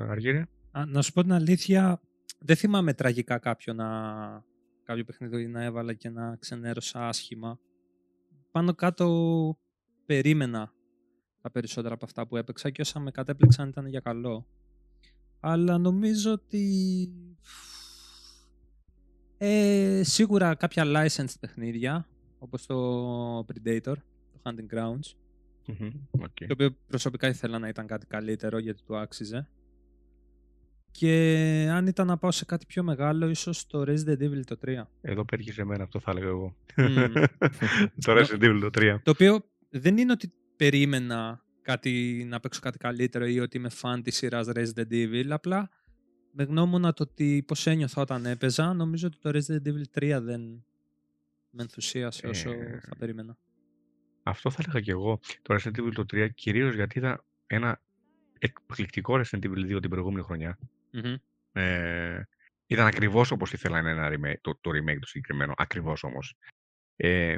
Αργύρη. Να σου πω την αλήθεια, δεν θυμάμαι τραγικά κάποιο να, κάποιο παιχνίδι να έβαλα και να ξενέρωσα άσχημα. Πάνω κάτω περίμενα τα περισσότερα από αυτά που έπαιξα και όσα με κατέπληξαν ήταν για καλό. Αλλά νομίζω ότι ε, σίγουρα κάποια licensed παιχνίδια, όπως το Predator, το Hunting Grounds, mm-hmm, okay. το οποίο προσωπικά ήθελα να ήταν κάτι καλύτερο γιατί του άξιζε. Και αν ήταν να πάω σε κάτι πιο μεγάλο, ίσως το Resident Evil το τρία. Εδώ πέρχει σε μένα, αυτό θα έλεγα εγώ. Mm. Το Resident Evil το τρία. Το οποίο δεν είναι ότι περίμενα κάτι, να παίξω κάτι καλύτερο ή ότι είμαι fan της σειράς Resident Evil, απλά με γνώμονα το ότι πώς ένιωθα όταν έπαιζα, νομίζω ότι το Resident Evil τρία δεν με ενθουσίασε όσο ε... θα περίμενα. Αυτό θα έλεγα και εγώ. Το Resident Evil το τρία, κυρίως γιατί ήταν ένα εκπληκτικό Resident Evil δύο την προηγούμενη χρονιά. Mm-hmm. Ε, ήταν ακριβώς όπως ήθελα να είναι ένα remake, το, το remake το συγκεκριμένο, ακριβώς όμως. Ε,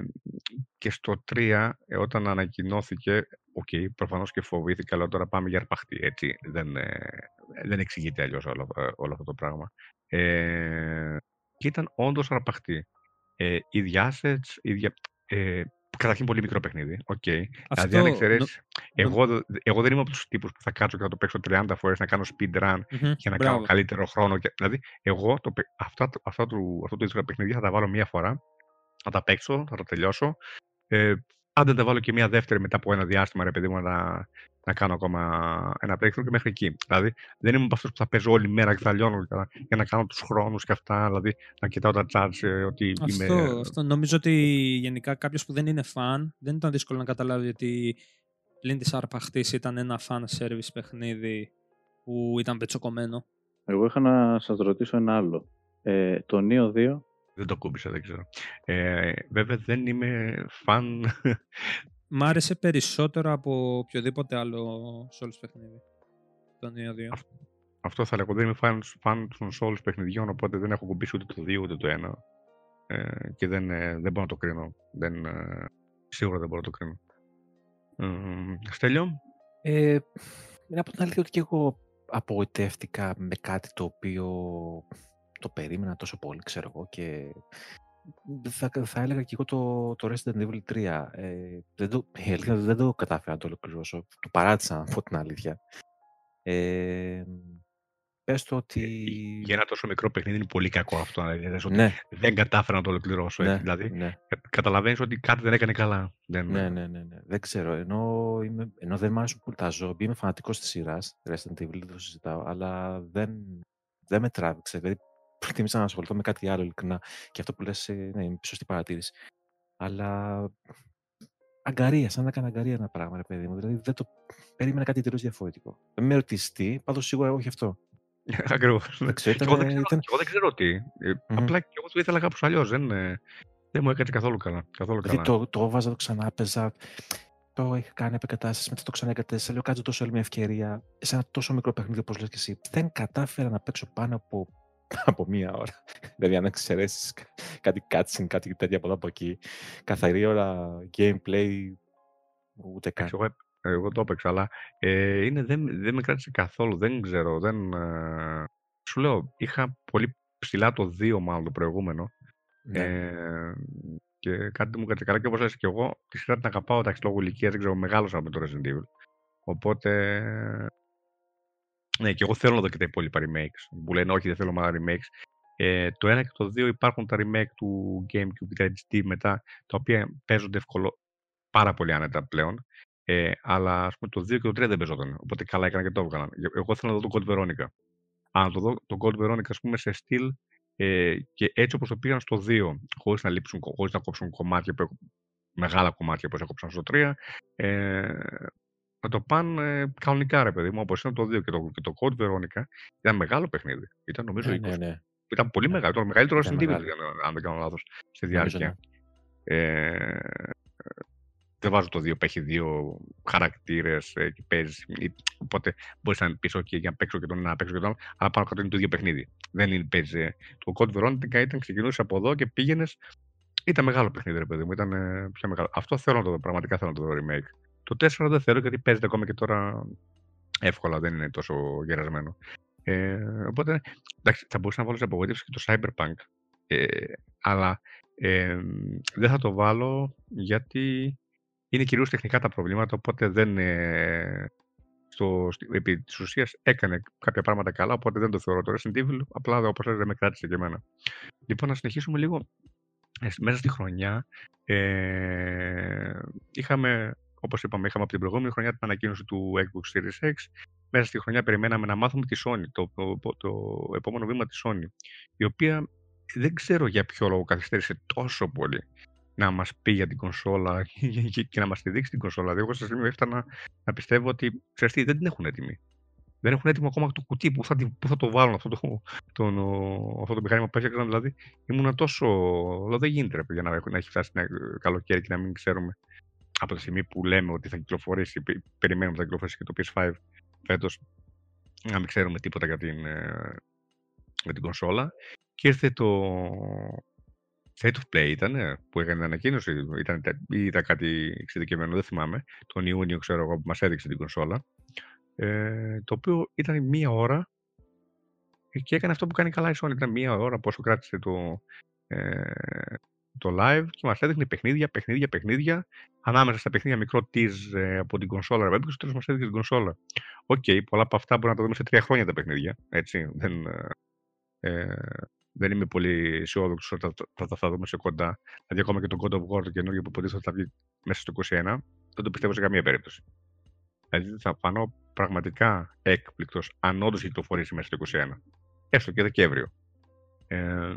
και στο τρία, ε, όταν ανακοινώθηκε, οκ, okay, προφανώς και φοβήθηκα, αλλά τώρα πάμε για αρπαχτή, έτσι. Δεν, ε, δεν εξηγείται αλλιώς όλο, ε, όλο αυτό το πράγμα. Ε, και ήταν όντως αρπαχτή. Ε, ίδια assets, ίδια... Ε, καταρχήν πολύ μικρό παιχνίδι. Okay. Αυτό... Δηλαδή, αν εξαιρέσεις, no... εγώ, εγώ δεν είμαι από τους τύπους που θα κάτσω και θα το παίξω τριάντα φορές, να κάνω speedrun mm-hmm. και να Μπράβο. κάνω καλύτερο χρόνο. Και... Δηλαδή, εγώ το... αυτά, αυτά του, αυτό το ίδιο παιχνίδι θα τα βάλω μία φορά, θα τα παίξω, θα το τελειώσω. Ε, αν δεν τα βάλω και μία δεύτερη μετά από ένα διάστημα, ρε παιδί μου, να, να κάνω ακόμα ένα breakthrough και μέχρι εκεί. Δηλαδή, δεν είμαι από αυτούς που θα παίζω όλη μέρα και θα λιώνω για να κάνω τους χρόνους και αυτά, δηλαδή να κοιτάω τα charts ότι αυτό, είμαι... Αυτό, νομίζω ότι γενικά κάποιος που δεν είναι fan, δεν ήταν δύσκολο να καταλάβει ότι πλην της αρπαχτής ήταν ένα fan service παιχνίδι που ήταν πετσοκομμένο. Εγώ είχα να σας ρωτήσω ένα άλλο. Ε, το Neo δύο... Δεν το κούμπησα, δεν ξέρω. Ε, βέβαια δεν είμαι φαν. Μ' άρεσε περισσότερο από οποιοδήποτε άλλο σε όλους παιχνίδι. Τον δύο. Αυτό θα λέγω. Δεν είμαι φαν, φαν των σε όλους παιχνιδιών, οπότε δεν έχω κουμπίσει ούτε το δύο ούτε το ένα. Ε, και δεν, ε, δεν μπορώ να το κρίνω. Δεν, ε, σίγουρα δεν μπορώ να το κρίνω. Ε, Στέλιο. Ε, είναι από την αλήθεια ότι και εγώ απογοητεύτηκα με κάτι το οποίο... το περίμενα τόσο πολύ, ξέρω εγώ, και θα, θα έλεγα και εγώ το, το Resident Evil τρία. Ε, δεν, το, δεν το κατάφερα να το ολοκληρώσω. Το παράτησα, να πω την αλήθεια. Ε, πες το ότι... Ε, για ένα τόσο μικρό παιχνίδι είναι πολύ κακό αυτό. Δηλαδή, ότι ναι. Δεν κατάφερα να το ολοκληρώσω. Ναι, δηλαδή, ναι. Καταλαβαίνεις ότι κάτι δεν έκανε καλά. Δεν... Ναι, ναι, ναι, ναι. Δεν ξέρω. Ενώ, είμαι, ενώ δεν μ' αρέσουν πολύ τα ζόμπι, είμαι φανατικός της σειράς Resident Evil, δεν το συζητάω, αλλά δεν, δεν με τράβηξε. Δηλαδή, προτίμησα να ασχοληθώ με κάτι άλλο, ειλικρινά. Και αυτό που λες, ναι, είναι σωστή παρατήρηση. Αλλά αγκαρία, σαν να έκανα αγκαρία ένα πράγμα, ρε παιδί μου. Δηλαδή δεν το περίμενα κάτι τελείως διαφορετικό. Δεν με ρωτήσει, πάντως σίγουρα εγώ όχι αυτό. Ακριβώς. Εγώ δεν ξέρω τι. Απλά και εγώ το ήθελα κάπως αλλιώς. Δεν, δεν μου έκανε καθόλου καλά. Καθόλου καλά. Δηλαδή, το, το βάζα, το ξανά παίζα. Το είχα κάνει επεκατάσταση, μετά το ξαναεκατέστησα. Λέω κάτσε τόσο άλλη μια ευκαιρία σε ένα τόσο μικρό παιχνίδι όπως λες και εσύ. Δεν κατάφερα να παίξω πάνω από. από μία ώρα. Δηλαδή, αν εξαιρέσεις κάτι cutscene, κάτι τέτοια από εδώ από εκεί, καθαρή ώρα gameplay, ούτε καν. Εγώ, εγώ το έπαιξα, αλλά ε, είναι, δεν, δεν με κράτησε καθόλου, δεν ξέρω. Δεν, ε, σου λέω, είχα πολύ ψηλά το δύο μάλλον το προηγούμενο. Ναι. Ε, και κάτι δεν μου κράτησε καλά. Και όπως λες και εγώ, τη σειρά την αγαπάω, εντάξει, λόγω ηλικίας, δεν ξέρω, μεγάλωσα με το Resident Evil. Οπότε... Ναι, και εγώ θέλω να δω και τα υπόλοιπα remakes. Μου λένε όχι, δεν θέλω μάλλον remakes. Ε, το ένα και το δύο υπάρχουν τα remake του GameCube και τα H D μετά, τα οποία παίζονται ευκολό, πάρα πολύ άνετα πλέον. Ε, αλλά ας πούμε το δύο και το τρία δεν παίζονταν. Οπότε καλά έκανα και το έβγαλαν. Εγώ θέλω να δω το Code Veronica. Αν το δω το Code Veronica, ας πούμε, σε στυλ ε, και έτσι όπως το πήγαν στο δύο, χωρίς να λείψουν, χωρίς να κόψουν κομμάτια, μεγάλα κομμάτια όπως έκοψαν στο τρία. Ε, Να το πάνε κανονικά, ρε παιδί μου, όπως ήταν το δύο και το, και το Code Veronica. Ήταν μεγάλο παιχνίδι. Ήταν νομίζω είκοσι. Ναι, ναι, ναι. Ήταν πολύ ναι. μεγάλο. Ήταν μεγαλύτερο Resident Evil, αν δεν κάνω λάθος, στη διάρκεια. Ναι. Ε, δεν βάζω το δύο που έχει δύο χαρακτήρες ε, και παίζει. Οπότε μπορείς να πεις OK, για να παίξω και τον ένα, να παίξω και τον άλλο. Αλλά πάνω κάτω είναι το ίδιο παιχνίδι. Δεν είναι, παίζει. Το Code Veronica ήταν, ξεκινούσε από εδώ και πήγαινε. Ήταν μεγάλο παιχνίδι, ρε παιδί μου. Ήταν ε, πιο μεγάλο. Αυτό θέλω να το δω. Πραγματικά θέλω να το δω remake. Το τέσσερα δεν θέλω γιατί παίζεται ακόμα και τώρα εύκολα, δεν είναι τόσο γερασμένο. Ε, οπότε εντάξει, θα μπορούσα να βάλω σε απογοήτευση και το Cyberpunk. ε, αλλά ε, δεν θα το βάλω γιατί είναι κυρίως τεχνικά τα προβλήματα, οπότε δεν ε, στο, επί της ουσίας έκανε κάποια πράγματα καλά, οπότε δεν το θεωρώ το Resident Evil, απλά όπως λέτε δεν με κράτησε και εμένα. Λοιπόν, να συνεχίσουμε λίγο. Μέσα στη χρονιά ε, είχαμε, όπως είπαμε, είχαμε από την προηγούμενη χρονιά την ανακοίνωση του Xbox Series X. Μέσα στη χρονιά περιμέναμε να μάθουμε τη Sony, το, το, το, το επόμενο βήμα της Sony, η οποία δεν ξέρω για ποιο λόγο καθυστέρησε τόσο πολύ να μας πει για την κονσόλα και, και να μας τη δείξει την κονσόλα. Δηλαδή, εγώ σας λέω, έφτανα να πιστεύω ότι, ξέρεις τι, δεν την έχουν έτοιμη. Δεν έχουν έτοιμο ακόμα το κουτί που θα, που θα το βάλουν αυτό το, τον, αυτό το μηχάνημα που έφτιαξαν. Δηλαδή, ήμουν τόσο. Δηλαδή, δεν γίνεται ρε, για να, να έχει φτάσει ένα καλοκαίρι και να μην ξέρουμε από τη στιγμή που λέμε ότι θα κυκλοφορήσει, περιμένουμε θα κυκλοφορήσει και το πι ες φάιβ φέτος, να μην ξέρουμε τίποτα για την, για την κονσόλα. Και ήρθε το State of Play, ήταν, που έκανε την ανακοίνωση, ήταν, ήταν κάτι εξειδικευμένο, δεν θυμάμαι. Τον Ιούνιο, ξέρω εγώ, που μας έδειξε την κονσόλα. Ε, το οποίο ήταν μία ώρα και έκανε αυτό που κάνει καλά η Sony. Ήταν μία ώρα πόσο κράτησε το, ε, το live και μας έδειχνε παιχνίδια, παιχνίδια, παιχνίδια. Ανάμεσα στα παιχνίδια μικρό tease ε, από την κονσόλα. Βέβαια, στο τέλος μας έδειξε την κονσόλα. Οκ, okay, πολλά από αυτά μπορούμε να τα δούμε σε τρία χρόνια τα παιχνίδια. Έτσι. Δεν, ε, δεν είμαι πολύ αισιόδοξο ότι θα τα θα δούμε σε κοντά. Δηλαδή, ακόμα και το God of War, το καινούργιο που υποτίθεται θα βγει μέσα στο είκοσι ένα, δεν το πιστεύω σε καμία περίπτωση. Δηλαδή, θα φανώ πραγματικά έκπληκτος αν όντως κυκλοφορήσει μέσα στο είκοσι ένα. Έστω και Δεκέμβριο. Ε,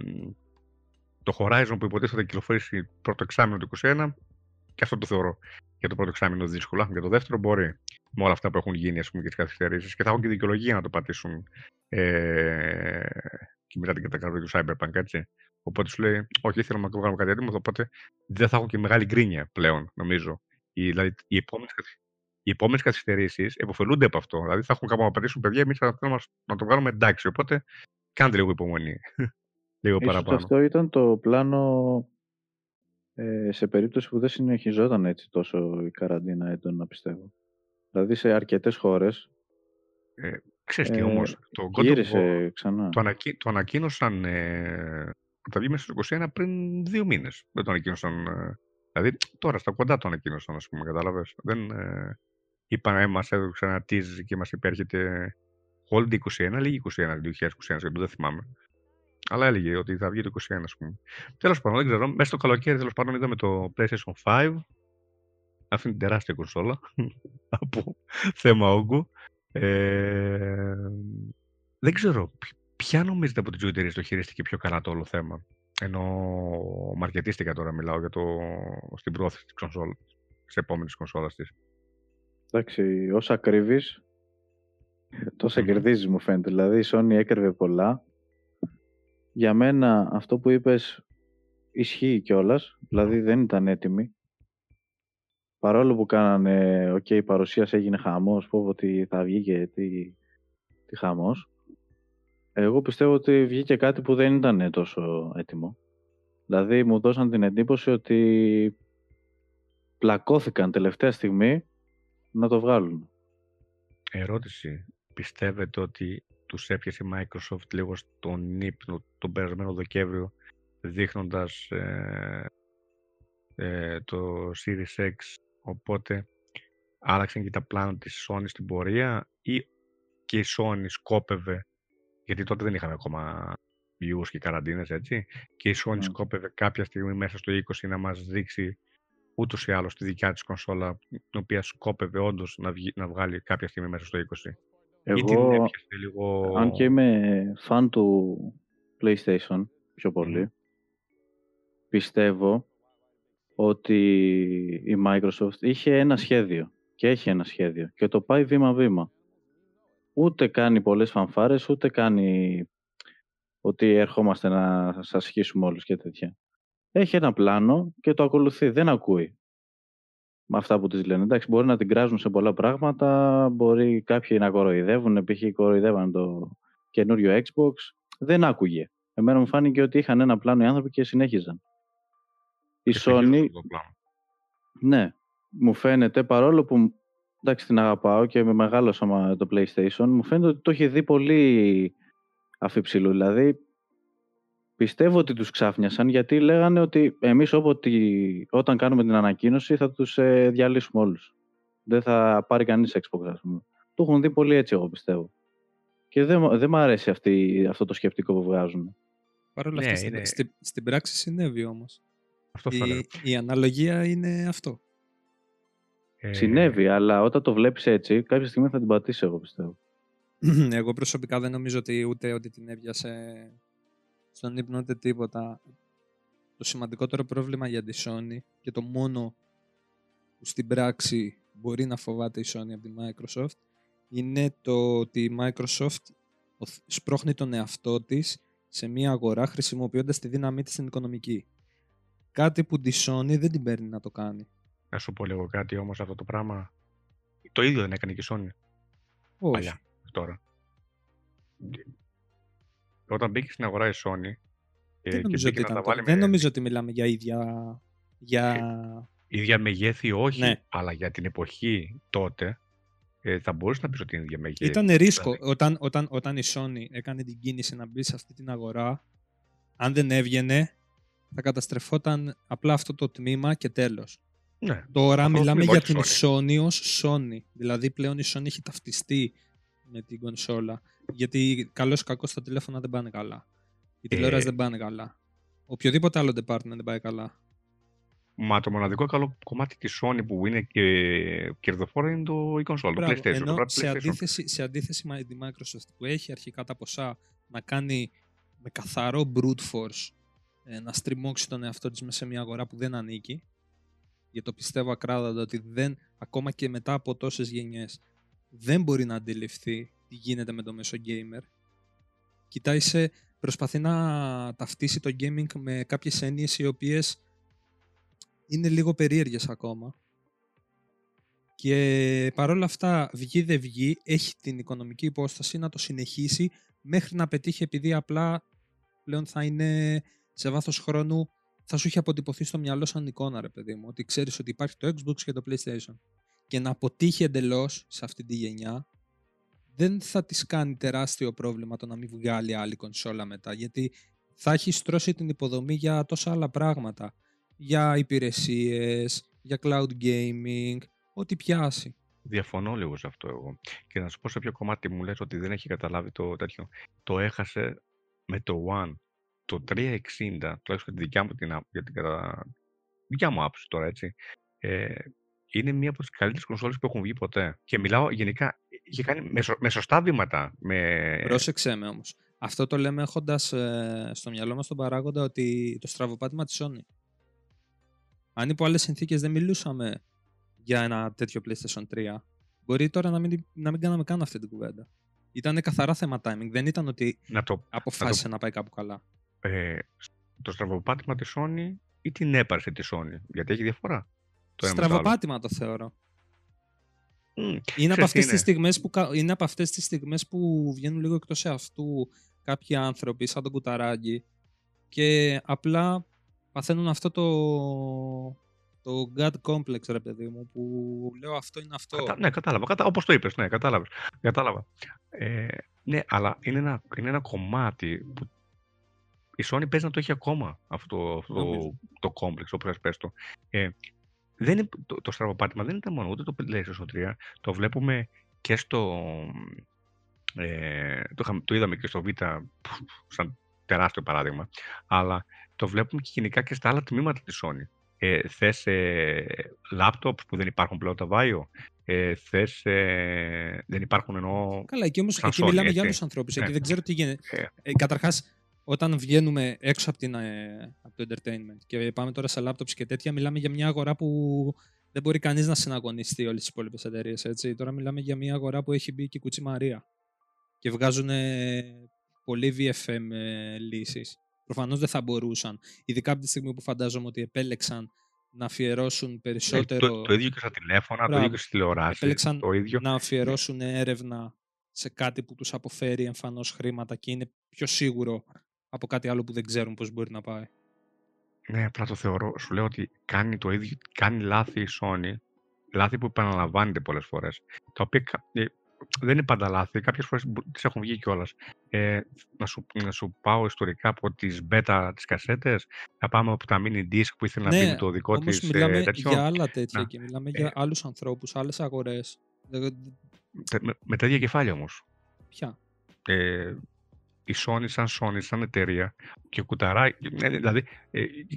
το Horizon που υποτίθεται θα κυκλοφορήσει πρώτο εξάμηνο του είκοσι ένα, και αυτό το θεωρώ για το πρώτο εξάμηνο δύσκολα. Για το δεύτερο μπορεί, με όλα αυτά που έχουν γίνει, ας πούμε, και τις καθυστερήσεις, και θα έχουν και δικαιολογία να το πατήσουν ε, και μετά την κατακραυγή του Cyberpunk, έτσι. Οπότε σου λέει, όχι, ήθελα να κάνουμε κάτι έτοιμο, οπότε δεν θα έχουν και μεγάλη γκρίνια πλέον, νομίζω. Η, δηλαδή, η επόμενη. Οι επόμενες καθυστερήσεις επωφελούνται από αυτό. Δηλαδή θα έχουν κάπου να πατήσουν παιδιά, εμείς θα θέλουμε να το βγάλουμε εντάξει. Οπότε κάντε λίγο υπομονή. Λίγο ίσως παραπάνω. Αυτό ήταν το πλάνο ε, σε περίπτωση που δεν συνεχιζόταν έτσι τόσο η καραντίνα έντονα, πιστεύω. Δηλαδή σε αρκετές χώρες. Ε, ξέρεις τι ε, όμως. Το γύρισε ξανά. Το, ανακοι, το ανακοίνωσαν. Ε, θα βγει μέσα στο είκοσι ένα πριν δύο μήνες. Δεν το ανακοίνωσαν. Ε, δηλαδή τώρα στα κοντά το ανακοίνωσαν, ας πούμε. Κατάλαβες. Δεν. Ε, Είπαμε, μας έδωξε ένα tease και μας υπέρχεται Holiday είκοσι ένα, λίγη είκοσι ένα, δύο χιλιάδες είκοσι ένα, δεν θυμάμαι. Αλλά έλεγε ότι θα βγει το είκοσι ένα, ας πούμε. Τέλος πάντων, δεν ξέρω, μέσα στο καλοκαίρι τέλος πάντων είδαμε το PlayStation πέντε. Αυτή είναι τεράστια κονσόλα από θέμα όγκου. Ε, δεν ξέρω, ποια νομίζετε από τις δύο εταιρείες το χειρίστηκε πιο καλά το όλο θέμα. Ενώ μαρκετίστηκα τώρα, μιλάω για το, στην πρόθεση της κονσόλας, της επόμενης κονσόλας της. Εντάξει, όσα κρύβεις, τόσα mm. κερδίζεις μου φαίνεται. Δηλαδή η Sony έκρυβε πολλά. Για μένα αυτό που είπες ισχύει κιόλας, δηλαδή δεν ήταν έτοιμη. Παρόλο που κάνανε, οκ, okay, η παρουσίαση έγινε χαμός, πω ότι θα βγήκε τι, τι χαμός. Εγώ πιστεύω ότι βγήκε κάτι που δεν ήταν τόσο έτοιμο. Δηλαδή μου δώσαν την εντύπωση ότι πλακώθηκαν τελευταία στιγμή να το βγάλουν. Ερώτηση. Πιστεύετε ότι τους έπιασε η Microsoft λίγο στον ύπνο τον περασμένο Δεκέμβριο δείχνοντας ε, ε, το Series X, οπότε άλλαξαν και τα πλάνα της Sony στην πορεία, ή και η Sony σκόπευε, γιατί τότε δεν είχαμε ακόμα views και καραντίνες, έτσι, και η Sony mm. σκόπευε κάποια στιγμή μέσα στο είκοσι να μας δείξει ούτως ή άλλως τη δικιά της κονσόλα, την οποία σκόπευε όντως να, βγει, να βγάλει κάποια στιγμή μέσα στο είκοσι. Εγώ, ή την έπιασε λίγο... αν και είμαι φαν του PlayStation πιο πολύ, mm. πιστεύω ότι η Microsoft είχε ένα σχέδιο και έχει ένα σχέδιο και το πάει βήμα-βήμα. Ούτε κάνει πολλές φανφάρες, ούτε κάνει ότι ερχόμαστε να σας σχίσουμε όλους και τέτοια. Έχει ένα πλάνο και το ακολουθεί. Δεν ακούει με αυτά που της λένε. Εντάξει, μπορεί να την κράζουν σε πολλά πράγματα, μπορεί κάποιοι να κοροϊδεύουν, π.χ. κοροϊδεύαν το καινούριο Xbox. Δεν άκουγε. Εμένα μου φάνηκε ότι είχαν ένα πλάνο οι άνθρωποι και συνέχιζαν. Η και Sony... Ναι, μου φαίνεται, παρόλο που εντάξει, την αγαπάω και με μεγάλωσα με το PlayStation, μου φαίνεται ότι το έχει δει πολύ αφιψηλού. Δηλαδή, Πιστεύω ότι τους ξάφνιασαν, γιατί λέγανε ότι εμείς όποτε, όταν κάνουμε την ανακοίνωση θα τους ε, διαλύσουμε όλους. Δεν θα πάρει κανείς Xbox, ας πούμε. Το έχουν δει πολύ έτσι, εγώ πιστεύω. Και δεν, δεν μου αρέσει αυτή, αυτό το σκεπτικό που βγάζουν. Παρ' όλα ναι, αυτά, είναι... στη, στην πράξη συνέβη όμως. Αυτό θα η, η αναλογία είναι αυτό. Ε... Συνέβη, αλλά όταν το βλέπεις έτσι, κάποια στιγμή θα την πατήσει, εγώ πιστεύω. Εγώ προσωπικά δεν νομίζω ότι ούτε ότι την έπιασε στον ύπνο ούτε τίποτα. Το σημαντικότερο πρόβλημα για τη Sony και το μόνο που στην πράξη μπορεί να φοβάται η Sony από τη Microsoft είναι το ότι η Microsoft σπρώχνει τον εαυτό της σε μια αγορά χρησιμοποιώντας τη δύναμή της στην οικονομική. Κάτι που τη Sony δεν την παίρνει να το κάνει. Να σου πω λίγο κάτι όμως, αυτό το πράγμα το ίδιο δεν έκανε και η Sony. Όχι. Παλιά, τώρα. Όταν μπήκε στην αγορά η Sony και, δεν νομίζω, και ότι, ήταν, τα δεν με... νομίζω ότι μιλάμε για ίδια... Για... ίδια μεγέθη όχι, ναι. Αλλά για την εποχή τότε θα μπορούσε να πει ότι είναι ίδια μεγέθη. Ήταν ρίσκο. Όταν, όταν, όταν η Sony έκανε την κίνηση να μπει σε αυτή την αγορά, αν δεν έβγαινε, θα καταστρεφόταν απλά αυτό το τμήμα και τέλος. Ναι. Τώρα αυτό μιλάμε για την Sony ως Sony. Δηλαδή πλέον η Sony έχει ταυτιστεί με την κονσόλα. Γιατί καλώς ή κακώς τα τηλέφωνα δεν πάνε καλά. Η τηλεόραση ε... δεν πάνε καλά. Οποιοδήποτε άλλο department δεν πάει καλά. Μα το μοναδικό καλό κομμάτι της Sony που είναι ε, κερδοφόρο είναι το, η κονσόλα, το PlayStation. Ενώ, το PlayStation. Σε, αντίθεση, σε αντίθεση με τη Microsoft που έχει αρχικά τα ποσά να κάνει με καθαρό brute force ε, να στριμώξει τον εαυτό της μέσα σε μια αγορά που δεν ανήκει, γιατί το πιστεύω ακράδαντα ότι δεν, ακόμα και μετά από τόσες γενιές δεν μπορεί να αντιληφθεί τι γίνεται με το μέσο gamer. Κοιτάει σε, προσπαθεί να ταυτίσει το gaming με κάποιες έννοιες οι οποίες είναι λίγο περίεργες ακόμα. Και παρόλα αυτά βγει δε βγει, έχει την οικονομική υπόσταση να το συνεχίσει μέχρι να πετύχει, επειδή απλά πλέον θα είναι σε βάθος χρόνου, θα σου έχει αποτυπωθεί στο μυαλό σαν εικόνα, ρε παιδί μου, ότι ξέρεις ότι υπάρχει το Xbox και το PlayStation. Και να αποτύχει εντελώς σε αυτή τη γενιά δεν θα της κάνει τεράστιο πρόβλημα το να μην βγάλει άλλη κονσόλα μετά, γιατί θα έχει στρώσει την υποδομή για τόσα άλλα πράγματα, για υπηρεσίες, για cloud gaming, ό,τι πιάσει. Διαφωνώ λίγο σε αυτό εγώ. Και να σου πω σε ποιο κομμάτι μου λες ότι δεν έχει καταλάβει το τέτοιο. Το έχασε με το One, το τριακόσια εξήντα, τουλάχιστον τη δικιά μου την app, γιατί κατά δικιά μου άποψη τώρα, έτσι, ε, είναι μία από τις καλύτερες κονσόλες που έχουν βγει ποτέ. Και μιλάω γενικά, είχε κάνει με, σω, με σωστά βήματα. Με... Πρόσεξέ με όμως. Αυτό το λέμε έχοντας ε, στο μυαλό μας τον παράγοντα ότι το στραβοπάτημα της Sony. Αν υπό άλλες συνθήκες δεν μιλούσαμε για ένα τέτοιο PlayStation τρία, μπορεί τώρα να μην, να μην κάναμε καν αυτή την κουβέντα. Ήταν καθαρά θέμα timing, δεν ήταν ότι να το, αποφάσισε να, το, να πάει κάπου καλά. Ε, το στραβοπάτημα της Sony ή την έπαρση της Sony, γιατί έχει διαφορά. Το στραβοπάτημα το, το θεωρώ. Mm, είναι, από αυτές τις στιγμές που, είναι από αυτές τις στιγμές που βγαίνουν λίγο εκτός αυτού κάποιοι άνθρωποι σαν τον Κουταράγγι και απλά... Παθαίνουν αυτό το, το God complex, ρε παιδί μου, που λέω αυτό είναι αυτό. Κατα, ναι, κατάλαβα, κατα, όπως το είπες, ναι, κατάλαβες, κατάλαβα. Ε, ναι, αλλά είναι ένα, είναι ένα κομμάτι που η Sony παίζει να το έχει ακόμα, αυτό, αυτό το, το complex, όπως ας πες το. Ε, δεν είναι, το, το στραβοπάτημα δεν ήταν μόνο ούτε το PlayStation τρία, το βλέπουμε και στο, ε, το, το είδαμε και στο Vita, σαν τεράστιο παράδειγμα, αλλά το βλέπουμε και γενικά και στα άλλα τμήματα της Sony. Ε, θες ε, laptops που δεν υπάρχουν πλέον τα βάιο, ε, θες ε, δεν υπάρχουν εννοώ... Καλά, εκεί όμως εκεί Sony, μιλάμε έτσι για άλλους ανθρώπους, εκεί ε, δεν ξέρω τι γίνεται. Ε, ε, καταρχάς, όταν βγαίνουμε έξω από, την, ε, από το entertainment και πάμε τώρα σε laptops και τέτοια, μιλάμε για μια αγορά που δεν μπορεί κανείς να συναγωνιστεί όλες τις υπόλοιπες εταιρείες, έτσι. Τώρα μιλάμε για μια αγορά που έχει μπει και η κουτσή Μαρία και βγάζουν ε, πολλοί βι εφ εμ ε, λύσεις. Προφανώς δεν θα μπορούσαν, ειδικά από τη στιγμή που φαντάζομαι ότι επέλεξαν να αφιερώσουν περισσότερο... Το, το ίδιο και στα τηλέφωνα, Μπράβο. το ίδιο και στις τηλεοράσεις. Επέλεξαν το ίδιο... να αφιερώσουν έρευνα σε κάτι που τους αποφέρει εμφανώς χρήματα και είναι πιο σίγουρο από κάτι άλλο που δεν ξέρουν πώς μπορεί να πάει. Ναι, απλά το θεωρώ. Σου λέω ότι κάνει το ίδιο, κάνει λάθη η Sony, λάθη που επαναλαμβάνεται πολλές φορές, τα οποία δεν είναι πάντα λάθη. Κάποιες φορές τις έχουν βγει κιόλας. Ε, να, σου, να σου πάω ιστορικά από τις beta, τις κασέτες, να πάμε από τα mini disc που ήθελε ναι, να πει το δικό της τέτοιο. Ναι, μιλάμε για άλλα τέτοια να, και μιλάμε ε, για άλλους ανθρώπους, άλλες αγορές. Με, με τα ίδια κεφάλια όμως. Ποια? Ε, η Sony σαν Sony, σαν εταιρεία και κουταράει, δηλαδή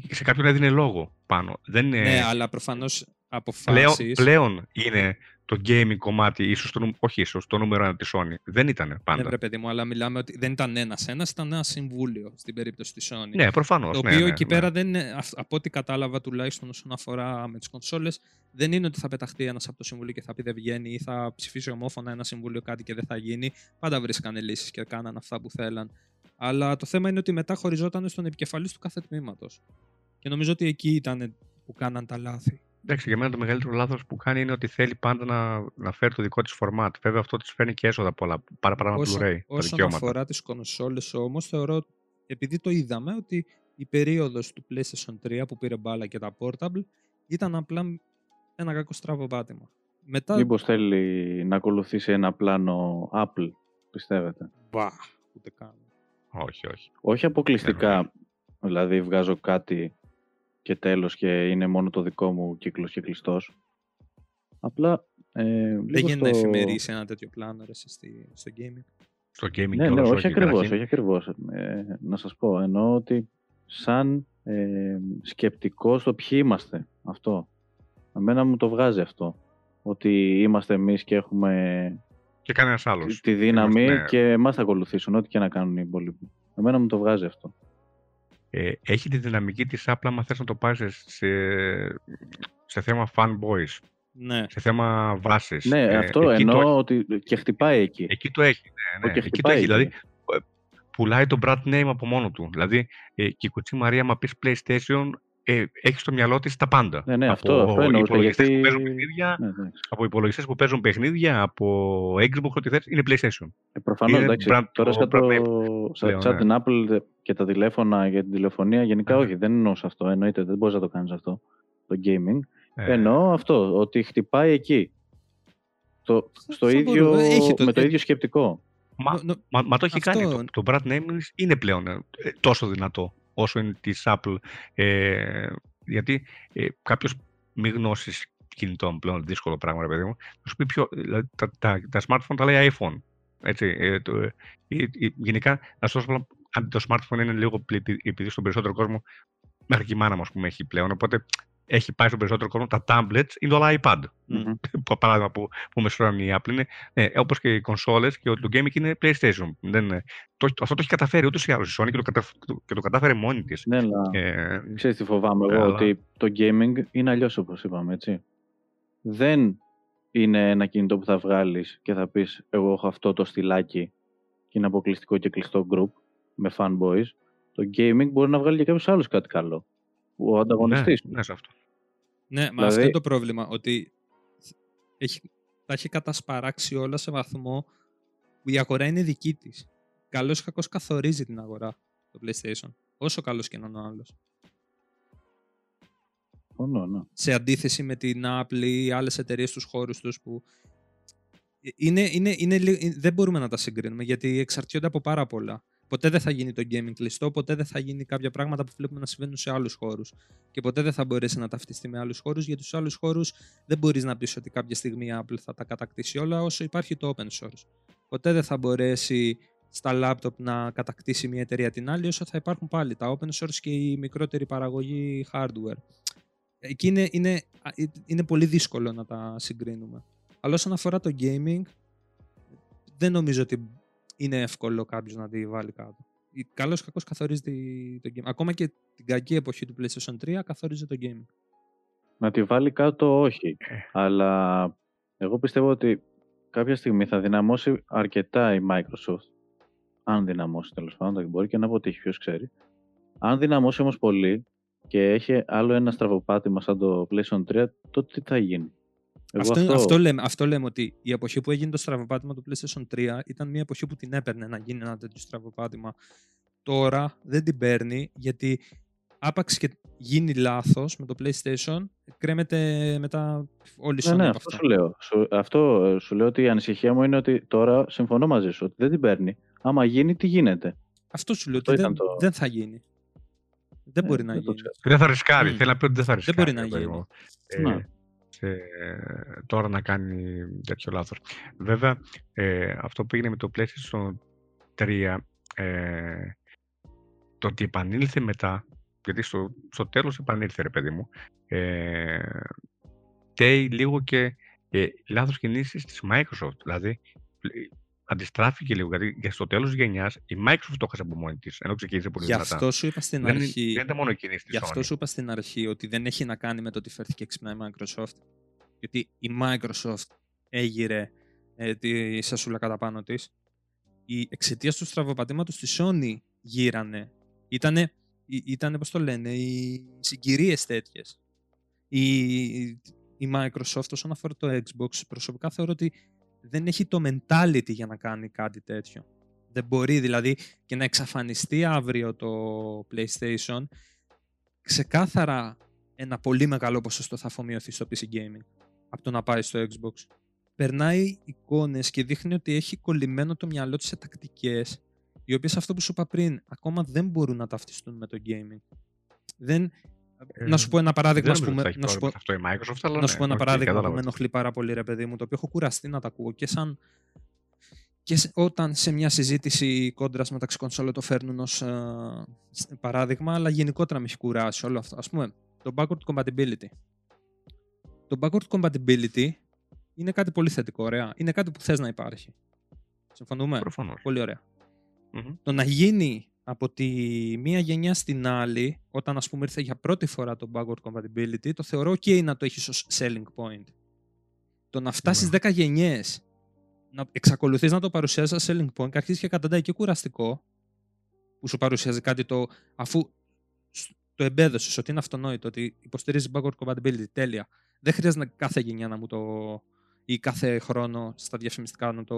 σε κάποιον έδινε λόγο πάνω. Δεν είναι... Ναι, αλλά προφανώς αποφάσεις... Πλέον, πλέον είναι το gaming κομμάτι, ίσως το, όχι ίσως, το νούμερο ένα της Sony. Δεν ήταν πάντα. Ναι, ρε παιδί μου, αλλά μιλάμε ότι δεν ήταν ένας ένας, ήταν ένα συμβούλιο στην περίπτωση της Sony. Ναι, προφανώς. Το οποίο ναι, ναι, εκεί ναι. πέρα, δεν είναι, από ό,τι κατάλαβα τουλάχιστον όσον αφορά με τις κονσόλες, δεν είναι ότι θα πεταχτεί ένας από το συμβούλιο και θα πει δεν βγαίνει ή θα ψηφίσει ομόφωνα ένα συμβούλιο κάτι και δεν θα γίνει. Πάντα βρίσκανε λύσεις και κάνανε αυτά που θέλαν. Αλλά το θέμα είναι ότι μετά χωριζόταν στον επικεφαλής του κάθε τμήματος. Και νομίζω ότι εκεί ήταν που κάναν τα λάθη. Εντάξει, για μένα το μεγαλύτερο λάθος που κάνει είναι ότι θέλει πάντα να, να φέρει το δικό της format. Βέβαια, αυτό της φέρνει και έσοδα πολλά, πάρα πράγμα Blu-ray, τα δικαιώματα. Όσον αφορά τις κονσόλες όμως, θεωρώ, επειδή το είδαμε, ότι η περίοδος του PlayStation τρία που πήρε μπάλα και τα portable ήταν απλά ένα κακό στραβό πάτημα. Μετά... Μήπως θέλει να ακολουθήσει ένα πλάνο Apple, πιστεύετε? Μπα, ούτε καν. Όχι, όχι. Όχι αποκλειστικά, δηλαδή βγάζω κάτι... και τέλος και είναι μόνο το δικό μου κύκλος και κλειστός. Απλά... Ε, δεν γίνεται στο... εφημερή σε ένα τέτοιο πλάνο ρε, στη, στο gaming. Στο gaming ναι, ναι, όχι ακριβώς, όχι ακριβώς. Ε, να σας πω, εννοώ ότι σαν ε, σκεπτικό στο ποιοι είμαστε αυτό. Εμένα μου το βγάζει αυτό. Ότι είμαστε εμείς και έχουμε και κανένας άλλος τη δύναμη είμαστε... και εμάς θα ακολουθήσουν ό,τι και να κάνουν οι υπόλοιποι. Εμένα μου το βγάζει αυτό. Ε, έχει τη δυναμική της Apple άμα θες να το πάρεις σε, σε, σε θέμα fanboys, ναι. σε θέμα βάσης. Ναι, ε, αυτό εννοώ το... ότι και χτυπάει εκεί. Εκεί το έχει, ναι, ναι. Εκεί το έχει, εκεί. Δηλαδή πουλάει το brand name από μόνο του. Δηλαδή ε, και η κουτσή Μαρία, άμα πεις PlayStation, ε, έχει στο μυαλό της τα πάντα. Ναι, ναι, αυτό, από αυτό υπολογιστές γιατί... που παίζουν παιχνίδια, ναι, ναι. από υπολογιστές που παίζουν παιχνίδια, από Xbox, ό,τι θες, είναι PlayStation. Ε, προφανώς, εντάξει, brand, τώρα σαν το... Σαν την Apple και τα τηλέφωνα για την τηλεφωνία, γενικά ε. όχι, δεν εννοείς αυτό, εννοείται, δεν μπορείς να το κάνεις αυτό, το gaming. Ε. Εννοώ αυτό, ότι χτυπάει εκεί, το, στο ίδιο, το... με το ίδιο σκεπτικό. Μα, νο... μα, μα το έχει αυτό... κάνει, το, το brand name είναι πλέον ε, τόσο δυνατό όσο είναι της Apple, ε, γιατί ε, κάποιος μη γνώσεις κινητών πλέον, δύσκολο πράγμα ρε παιδί μου, θα σου πει πιο, δηλαδή, τα, τα, τα smartphone τα λέει iPhone. Έτσι, ε, το, ε, ε, γενικά, να σου δώσω αν το smartphone είναι λίγο επειδή στον περισσότερο κόσμο, μέχρι και η μάνα μου ας πούμε, έχει πλέον. Οπότε έχει πάει στον περισσότερο κόσμο τα tablets ή το iPad. Mm-hmm. Το παράδειγμα που, που μεσουράνει η Apple είναι. Ναι, όπως και οι κονσόλες και το gaming είναι PlayStation. Δεν, το, αυτό το έχει καταφέρει ούτως ή άλλως η Sony και το, κατα, το, και το κατάφερε μόνη της. Ναι, αλλά ε, ξέρεις τι φοβάμαι εγώ, αλλά... ότι το gaming είναι αλλιώς όπως είπαμε, έτσι. Δεν. Είναι ένα κινητό που θα βγάλεις και θα πεις εγώ έχω αυτό το στυλάκι και είναι αποκλειστικό και κλειστό group με fanboys. Το gaming μπορεί να βγάλει και κάποιος άλλος κάτι καλό. Ο ανταγωνιστής. Ναι, ναι, σε αυτό. Ναι, δηλαδή... μα αυτό είναι το πρόβλημα. Ότι έχει, τα έχει κατασπαράξει όλα σε βαθμό που η αγορά είναι δική της. Καλώς ή κακώς καθορίζει την αγορά το PlayStation. Όσο καλός και να είναι ο άλλος. Σε αντίθεση με την Apple ή άλλες εταιρείες στους χώρους τους που είναι, είναι, είναι, δεν μπορούμε να τα συγκρίνουμε γιατί εξαρτιόνται από πάρα πολλά. Ποτέ δεν θα γίνει το gaming κλειστό, ποτέ δεν θα γίνει κάποια πράγματα που βλέπουμε να συμβαίνουν σε άλλους χώρους και ποτέ δεν θα μπορέσει να ταυτιστεί με άλλους χώρους γιατί στους άλλους χώρους δεν μπορείς να πεις ότι κάποια στιγμή η Apple θα τα κατακτήσει όλα όσο υπάρχει το open source. Ποτέ δεν θα μπορέσει στα laptop να κατακτήσει μια εταιρεία την άλλη όσο θα υπάρχουν πάλι τα open source και η μικρότερη παραγωγή hardware. Εκεί είναι, είναι, είναι πολύ δύσκολο να τα συγκρίνουμε. Αλλά όσον αφορά το gaming, δεν νομίζω ότι είναι εύκολο κάποιος να τη βάλει κάτω. Καλώς ή κακώς καθορίζει το gaming. Ακόμα και την κακή εποχή του PlayStation τρία καθορίζει το gaming. Να τη βάλει κάτω όχι. Αλλά εγώ πιστεύω ότι κάποια στιγμή θα δυναμώσει αρκετά η Microsoft. Αν δυναμώσει τέλος πάντων, μπορεί και να αποτύχει, ποιος ξέρει. Αν δυναμώσει όμως πολύ, και έχει άλλο ένα στραβοπάτημα σαν το PlayStation τρία, τότε τι θα γίνει? Εγώ αυτό, αυτό... Αυτό, λέμε, αυτό λέμε ότι η εποχή που έγινε το στραβοπάτημα του PlayStation τρία ήταν μια εποχή που την έπαιρνε να γίνει ένα τέτοιο στραβοπάτημα. Τώρα δεν την παίρνει γιατί άπαξ και γίνει λάθος με το PlayStation, κρέμεται μετά όλη η Sony. Ναι, ναι, αυτό, σου λέω. Σου, αυτό σου λέω ότι η ανησυχία μου είναι ότι τώρα συμφωνώ μαζί σου ότι δεν την παίρνει. Άμα γίνει, τι γίνεται. Αυτό σου λέω, αυτό ότι δεν, το... δεν θα γίνει. Δεν ε, μπορεί να, να γίνει. Δεν θα ρισκάρει. Mm. Θέλω να πει ότι δεν θα ρισκάρει. Δεν μπορεί να γίνει. Ε, ε, τώρα να κάνει τέτοιο λάθος. Βέβαια, ε, αυτό που έγινε με το PlayStation τρία, ε, το ότι επανήλθε μετά, γιατί στο, στο τέλος επανήλθε, ρε παιδί μου, ε, τέει λίγο και ε, λάθος κινήσεις της Microsoft. Δηλαδή, αντιστράφηκε λίγο, γιατί και στο τέλος της γενιάς η Microsoft το έχασε από μόνη της, ενώ ξεκίνησε πολύ δυνατά. Γι' αυτό σου είπα στην δεν, αρχή, δεν ήταν μόνο η κινήση της Sony. Γι' αυτό σου είπα στην αρχή ότι δεν έχει να κάνει με το ότι φέρθηκε ξυπνά η Microsoft, γιατί η Microsoft έγειρε ε, τη σασούλα κατά πάνω της. Η εξαιτία του στραβοπατήματος της Sony γύρανε. Ήτανε, ήτανε πώς το λένε, οι συγκυρίες τέτοιες. Η, η Microsoft όσον αφορά το Xbox, προσωπικά θεωρώ ότι δεν έχει το mentality για να κάνει κάτι τέτοιο. Δεν μπορεί δηλαδή και να εξαφανιστεί αύριο το PlayStation. Ξεκάθαρα ένα πολύ μεγάλο ποσοστό θα αφομοιωθεί στο πι σι Gaming από το να πάει στο Xbox. Περνάει εικόνες και δείχνει ότι έχει κολλημένο το μυαλό της σε τακτικές, οι οποίες, αυτό που σου είπα πριν, ακόμα δεν μπορούν να ταυτιστούν με το gaming. Δεν... Ε, να σου πω ένα παράδειγμα, ας πούμε, να σου πω, αυτό η Microsoft, αλλά να ναι, σου πω ένα okay, παράδειγμα που με ενοχλεί πάρα πολύ, ρε παιδί μου, το οποίο έχω κουραστεί να τα ακούω και, σαν... και σε... όταν σε μια συζήτηση κόντρας μεταξύ κονσόλων το φέρνουν ως ε, παράδειγμα, αλλά γενικότερα με έχει κουράσει όλο αυτό. Ας πούμε, το backward compatibility. Το backward compatibility είναι κάτι πολύ θετικό, ωραία. Είναι κάτι που θες να υπάρχει. Συμφωνούμε. Προφανώς. Πολύ ωραία. Mm-hmm. Το να γίνει από τη μία γενιά στην άλλη, όταν ας πούμε ήρθε για πρώτη φορά το backward compatibility, το θεωρώ ok να το έχεις ως selling point. Το να φτάσεις mm-hmm. δέκα γενιές, να εξακολουθείς να το παρουσιάζεις σαν selling point και αρχίζεις και καταντάει και κουραστικό, που σου παρουσιάζει κάτι το, αφού το εμπέδωσες ότι είναι αυτονόητο, ότι υποστηρίζει backward compatibility, τέλεια. Δεν χρειάζεται κάθε γενιά να μου το... ή κάθε χρόνο στα διαφημιστικά να το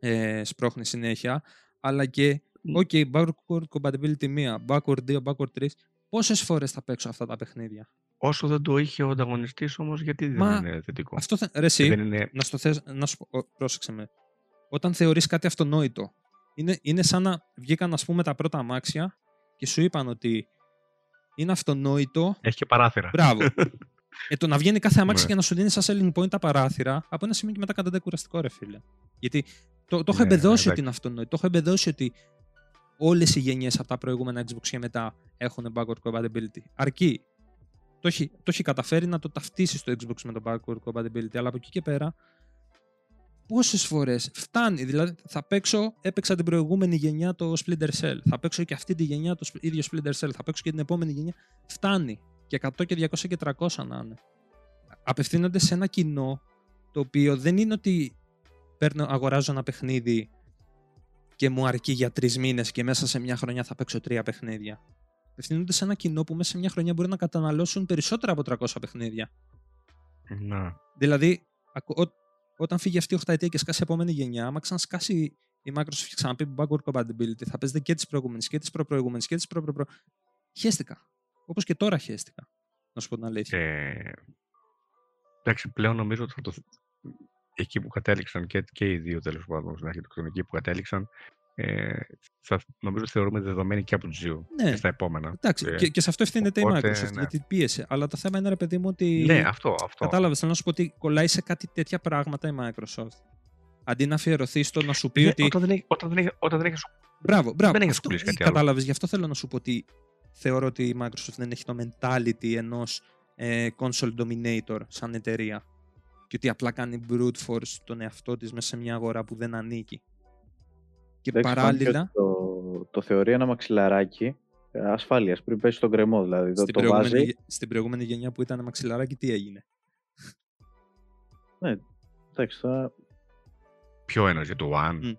ε, σπρώχνει συνέχεια, αλλά και ok, backward compatibility ένα, backward δύο, backward τρία, πόσες φορές θα παίξω αυτά τα παιχνίδια. Όσο δεν το είχε ο ανταγωνιστής όμως, γιατί δεν Μα, είναι θετικό. Αυτό θα, ρε εσύ, είναι... να, στο θες, να σου πω, πρόσεξε με, όταν θεωρείς κάτι αυτονόητο, είναι, είναι σαν να βγήκαν, ας πούμε, τα πρώτα αμάξια και σου είπαν ότι είναι αυτονόητο. Έχει και παράθυρα. Μπράβο. Ε, το να βγαίνει κάθε αμάξι και να σου δίνει σαν selling point τα παράθυρα, από ένα σημείο και μετά κατάντα κουραστικό, ρε φίλε. Γιατί το, το έχω ναι, εμπεδώσει ναι, ότι είναι αυτονόητο. Το έχω εμπεδώσει ότι όλες οι γενιές από τα προηγούμενα Xbox και μετά έχουν backward compatibility. Αρκεί. Το έχει, το έχει καταφέρει να το ταυτίσει στο Xbox με το backward compatibility. Αλλά από εκεί και πέρα, πόσες φορές φτάνει. Δηλαδή, θα παίξω, έπαιξα την προηγούμενη γενιά το Splinter Cell. Θα παίξω και αυτή τη γενιά το ίδιο Splinter Cell. Θα παίξω και την επόμενη γενιά. Φτάνει. Και εκατό και διακόσια και τριακόσια να είναι. Απευθύνονται σε ένα κοινό το οποίο δεν είναι ότι παίρνω, αγοράζω ένα παιχνίδι και μου αρκεί για τρεις μήνες και μέσα σε μια χρονιά θα παίξω τρία παιχνίδια. Απευθύνονται σε ένα κοινό που μέσα σε μια χρονιά μπορεί να καταναλώσουν περισσότερα από τριακόσια παιχνίδια. Να. Δηλαδή, ό, όταν φύγει αυτή η οχταετία και σκάσει η επόμενη γενιά, άμα ξανασκάσει η Microsoft και ξαναπεί backward compatibility, θα παίζετε και τις προηγούμενες και τις προπροηγούμενες και τις προπροπρο. Χαίστηκα. Όπως και τώρα χαίστηκα, να σου πω την αλήθεια. Ε, εντάξει, πλέον νομίζω ότι το, εκεί που κατέληξαν και, και οι δύο, τέλος πάντων, στην αρχιτεκτονική που κατέληξαν, ε, θα, νομίζω ότι θεωρούμε δεδομένη και από τους δύο ναι. και στα επόμενα. Εντάξει, ε, και, και σε αυτό ευθύνεται η Microsoft, ναι. γιατί πίεσε. Αλλά το θέμα είναι, ρε παιδί μου, ότι. Ναι, αυτό. αυτό. Κατάλαβες, θέλω να σου πω ότι κολλάει σε κάτι τέτοια πράγματα η Microsoft. Αντί να αφιερωθεί στο να σου πει ναι, ότι. Όταν δεν, όταν δεν, όταν δεν έχεις. Μπράβο, μπράβο. Δεν έχεις κολλήσει κάτι άλλο. Κατάλαβες, γι' αυτό θέλω να σου πω ότι. Θεωρώ ότι η Microsoft δεν έχει το mentality ενός ε, console dominator σαν εταιρεία και ότι απλά κάνει brute force τον εαυτό της μέσα σε μια αγορά που δεν ανήκει. Και δεν παράλληλα... Το, το θεωρεί ένα μαξιλαράκι ασφάλειας πριν πέσει στον κρεμό. Δηλαδή, στην, το, προηγούμενη, το βάζει... στην προηγούμενη γενιά που ήταν μαξιλαράκι, τι έγινε. Ναι, εντάξει, θα... Ποιο ένας για το One. Mm.